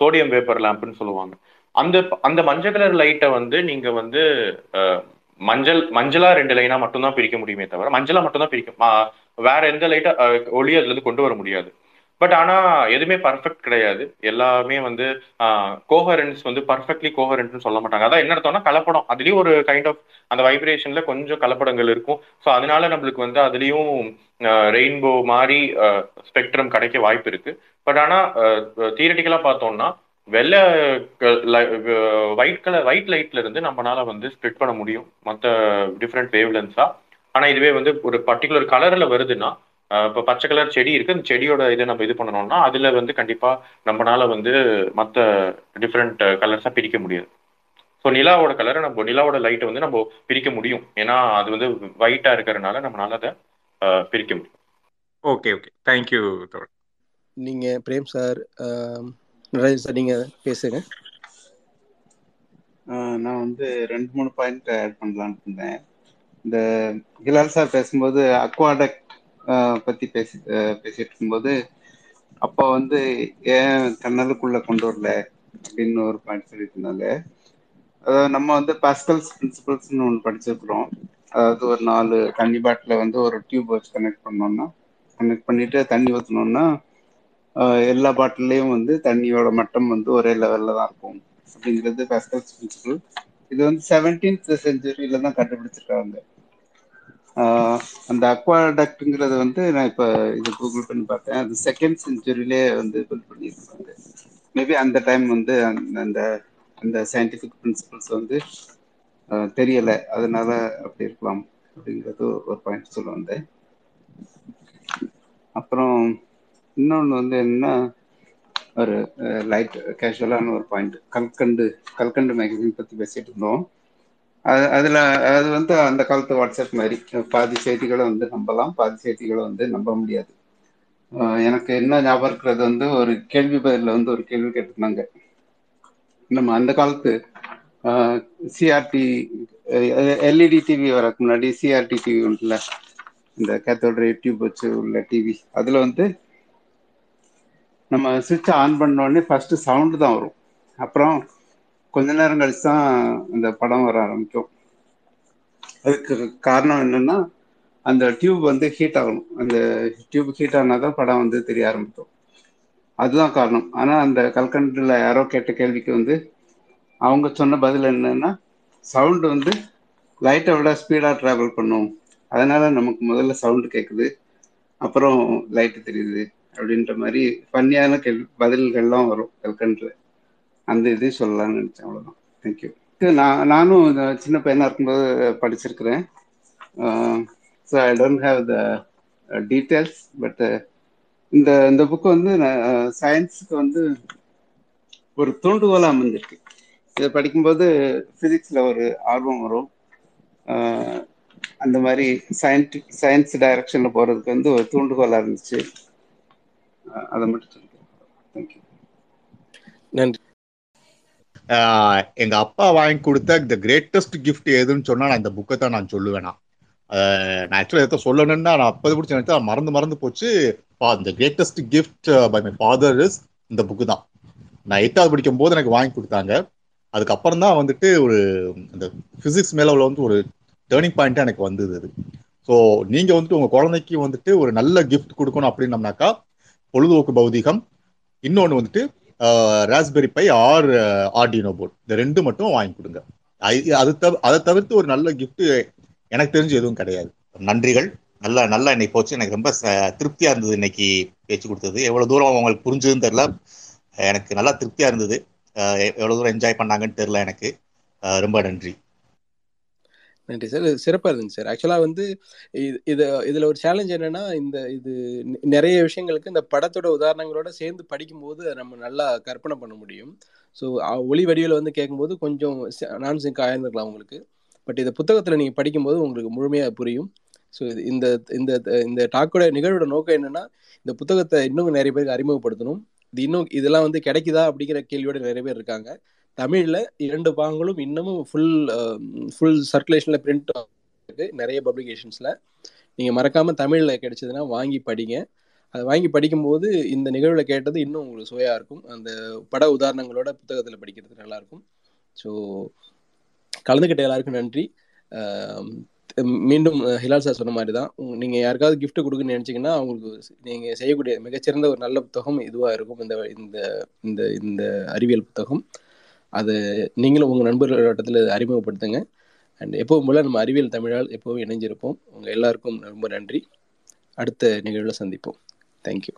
சோடியம் வேப்பர் லேம்ப்னு சொல்லுவாங்க. அந்த அந்த மஞ்சள் கலர் லைட்டை வந்து நீங்கள் வந்து மஞ்சளாக 2 லைனாக மட்டும்தான் பிரிக்க முடியுமே தவிர மஞ்சளாக மட்டும்தான் பிரிக்க, வேற எந்த லைட்டை ஒளி அதுலேருந்து கொண்டு வர முடியாது. பட் ஆனால் எதுவுமே பர்ஃபெக்ட் கிடையாது, எல்லாமே வந்து கோஹரன்ஸ் வந்து பர்ஃபெக்ட்லி கோஹரன்ட்னு சொல்ல மாட்டாங்க. அதான் என்ன அர்த்தம்னா கலப்படம், அதுலேயும் ஒரு கைண்ட் ஆஃப் அந்த வைப்ரேஷன்ல கொஞ்சம் கலப்படங்கள் இருக்கும். ஸோ அதனால நம்மளுக்கு வந்து அதுலேயும் ரெயின்போ மாதிரி ஸ்பெக்ட்ரம் கிடைக்க வாய்ப்பு இருக்கு. பட் ஆனால் தியரிட்டிக்கலா பார்த்தோம்னா வெள்ளை ஒயிட் லைட்ல இருந்து நம்மளால வந்து ஸ்ப்ளிட் பண்ண முடியும் மற்ற டிஃப்ரெண்ட் வேவ்லென்ஸா. ஆனால் இதுவே வந்து ஒரு பர்டிகுலர் கலர்ல வருதுன்னா, இப்போ பச்சை கலர் செடி இருக்கு, அந்த செடியோட இதை நம்ம இது பண்ணணும்னா அதுல வந்து கண்டிப்பா நம்மளால வந்து மற்ற டிஃப்ரெண்ட் கலர்ஸா பிரிக்க முடியாது. ஸோ நிலாவோட கலரை நம்ம நிலாவோட லைட்டை வந்து நம்ம பிரிக்க முடியும், ஏன்னா அது வந்து ஒயிட்டா இருக்கிறதுனால நம்மளால அதை பிரிக்க முடியும். Okay okay, thank you. நீங்க பிரேம் சார், நடராஜன் சார், நீங்க பேசுங்க. நான் வந்து 2-3 பாயிண்ட் ஆட் பண்ணலான்னு இருந்தேன். இந்த ஹிலால் சார் பேசும்போது அக்வாடக் பத்தி பேசிட்டு இருக்கும்போது அப்போ வந்து ஏன் கண்ணலுக்குள்ள கொண்டு வரல அப்படின்னு ஒரு பாயிண்ட் சொல்லிட்டு இருந்தாங்க. அதாவது நம்ம வந்து பாஸ்கல்ஸ் பிரின்சிபல்ஸ்ன்னு ஒன்று படிச்சிருக்கிறோம். அதாவது ஒரு 4 தண்ணி பாட்டில வந்து ஒரு டியூப் வச்சு கனெக்ட் பண்ணிட்டு தண்ணி ஊற்றணும்னா எல்லா பாட்டிலையும் வந்து தண்ணியோட மட்டம் வந்து ஒரே லெவல்ல தான் இருக்கும் அப்படிங்கிறது பாஸ்கல்ஸ் பிரின்சிபல். இது வந்து 17th செஞ்சுரியில தான் கண்டுபிடிச்சிருக்காங்க. அந்த அக்வாடக்ட்ங்கிறது வந்து நான் இப்போ இது கூகுள் பண்ணி பார்த்தேன், அது 2nd செஞ்சுரியிலே வந்து பில்ட் பண்ணியிருக்காங்க. மேபி அந்த டைம் வந்து அந்த சயின்டிஃபிக் பிரின்சிபல்ஸ் வந்து தெரியலை, அதனால அப்படி இருக்கலாம் அப்படிங்கிறது ஒரு பாயிண்ட் சொல்ல வந்தேன். அப்புறம் இன்னொன்று வந்து என்னன்னா, ஒரு லைட் கேஷுவலான ஒரு பாயிண்ட், கல்கண்டு மேகசின் பற்றி பேசிகிட்டு இருந்தோம். அதில் அது வந்து அந்த காலத்து வாட்ஸ்அப் மாதிரி பாதி செய்திகளை வந்து நம்பலாம், பாதி செய்திகளை வந்து நம்ப முடியாது. எனக்கு என்ன ஞாபகம் இருக்கிறது வந்து, ஒரு கேள்வி பதிலில் வந்து ஒரு கேள்வி கேட்டிருந்தாங்க, நம்ம அந்த காலத்து சிஆர்டி எல்இடி டிவி வரக்கு முன்னாடி சிஆர்டி டிவி உண்டுல, இந்த கேத்தோட டியூப் வச்சு உள்ள டிவி, அதில் வந்து நம்ம சுவிட்சை ஆன் பண்ணோடனே ஃபஸ்ட்டு சவுண்டு தான் வரும். அப்புறம் கொஞ்ச நேரம் கழிச்சு தான் அந்த படம் வர ஆரம்பிக்கும். அதுக்கு காரணம் என்னென்னா, அந்த டியூப் வந்து ஹீட் ஆகணும், அந்த டியூப் ஹீட் ஆனால் தான் படம் வந்து தெரிய ஆரம்பிக்கும், அதுதான் காரணம். ஆனால் அந்த கல்கண்டில் யாரோ கேட்ட கேள்விக்கு வந்து அவங்க சொன்ன பதில் என்னன்னா, சவுண்டு வந்து லைட்டை விட ஸ்பீடாக ட்ராவல் பண்ணும், அதனால நமக்கு முதல்ல சவுண்டு கேட்குது அப்புறம் லைட்டு தெரியுது அப்படின்ற மாதிரி ஃபன்னியான பதில்கள்லாம் வரும் கல்கண்டில். அந்த இதே சொல்லலாம்னு நினச்சேன், அவ்வளோதான். தேங்க்யூ. நானும் சின்ன பையனாக இருக்கும்போது படிச்சிருக்கிறேன். So I don't have the details, but இந்த இந்த புக்கு வந்து சயின்ஸுக்கு வந்து ஒரு தூண்டுகோலாக அமைஞ்சிருக்கு. இதை படிக்கும்போது ஃபிசிக்ஸில் ஒரு ஆர்வம் வரும், அந்த மாதிரி சயின்ஸ் டைரக்ஷனில் போகிறதுக்கு வந்து ஒரு தூண்டுகோலாக இருந்துச்சு. அதை மட்டும் சொல்லிக்கிறேன். தேங்க்யூ. நன்றி. எங்கள் அப்பா வாங்கி கொடுத்த த கிரேட்டஸ்ட் கிஃப்ட் எதுன்னு சொன்னால் நான் இந்த புக்கை தான் நான் சொல்லுவேன். நான் ஆக்சுவலாக எதை சொல்லணும்னா, நான் அப்போது பிடிச்ச நினைச்சா மறந்து போச்சு. இந்த greatest gift by my father is இந்த புக்கு தான். நான் 8th படிக்கும் போது எனக்கு வாங்கி கொடுத்தாங்க. அதுக்கப்புறம் தான் வந்துட்டு ஒரு அந்த ஃபிசிக்ஸ் மேலே உள்ள வந்து ஒரு டேர்னிங் பாயிண்ட்டாக எனக்கு வந்தது அது. ஸோ நீங்கள் வந்துட்டு உங்கள் குழந்தைக்கு வந்துட்டு ஒரு நல்ல கிஃப்ட் கொடுக்கணும் அப்படின்னம்னாக்கா, பொழுதுபோக்கு பௌதிகம், இன்னொன்று வந்துட்டு raspberry by or Arduino board, இந்த ரெண்டு மட்டும் வாங்கி கொடுங்க. அதை தவிர்த்து ஒரு நல்ல கிஃப்ட் எனக்கு தெரிஞ்சு எதுவும் கிடையாது. நன்றிகள். நல்லா இன்னைக்கு போச்சு, எனக்கு ரொம்ப திருப்தியாக இருந்தது இன்னைக்கு பேச்சு கொடுத்தது. எவ்வளோ தூரம் உங்களுக்கு புரிஞ்சதுன்னு தெரில, எனக்கு நல்லா திருப்தியாக இருந்தது. எவ்வளோ தூரம் என்ஜாய் பண்ணாங்கன்னு தெரில எனக்கு. ரொம்ப நன்றி. நன்றி சார், சிறப்பாக இருந்துங்க சார். ஆக்சுவலாக வந்து இதில் ஒரு சேலஞ்ச் என்னென்னா, இது நிறைய விஷயங்களுக்கு இந்த படத்தோட உதாரணங்களோட சேர்ந்து படிக்கும்போது நம்ம நல்லா கற்பனை பண்ண முடியும். ஸோ ஒளி வடிவில் வந்து கேட்கும்போது கொஞ்சம் நான் சிங்க் ஆயிருந்துருக்கலாம் உங்களுக்கு, பட் இதை புத்தகத்தில் நீங்கள் படிக்கும்போது உங்களுக்கு முழுமையாக புரியும். ஸோ இந்த இந்த இந்த டாக்கோட நிகழ்வோட நோக்கம் என்னென்னா, இந்த புத்தகத்தை இன்னும் நிறைய பேருக்கு அறிமுகப்படுத்தணும். இது இன்னும் இதெல்லாம் வந்து கிடைக்குதா அப்படிங்கிற கேள்வியோட நிறைய பேர் இருக்காங்க. தமிழில் 2 பாகங்களும் இன்னமும் ஃபுல் சர்க்குலேஷனில் பிரிண்ட் ஆகுது நிறைய பப்ளிகேஷன்ஸில். நீங்கள் மறக்காமல் தமிழில் கிடைச்சதுன்னா வாங்கி படிங்க. அதை வாங்கி படிக்கும்போது இந்த நிகழ்வில் கேட்டது இன்னும் உங்களுக்கு சுவையாக இருக்கும். அந்த பட உதாரணங்களோட புத்தகத்தில் படிக்கிறதுக்கு நல்லாயிருக்கும். ஸோ கலந்துக்கிட்ட எல்லாருக்கும் நன்றி. மீண்டும் ஹிலால் சார் சொன்ன மாதிரி தான், நீங்கள் யாருக்காவது கிஃப்ட் கொடுக்குன்னு நினச்சிங்கன்னா அவங்களுக்கு நீங்கள் செய்யக்கூடிய மிகச்சிறந்த ஒரு நல்ல புத்தகம் இதுவாக இருக்கும் இந்த இந்த இந்த அறிவியல் புத்தகம். அது நீங்களும் உங்கள் நண்பர்கள் வட்டத்தில் அறிமுகப்படுத்துங்க. அண்ட் எப்பவும் போல் நம்ம அறிவியல் தமிழால் எப்பவும் இணைஞ்சிருப்போம். உங்கள் எல்லாருக்கும் ரொம்ப நன்றி. அடுத்த நிகழ்வில் சந்திப்போம். தேங்க்யூ.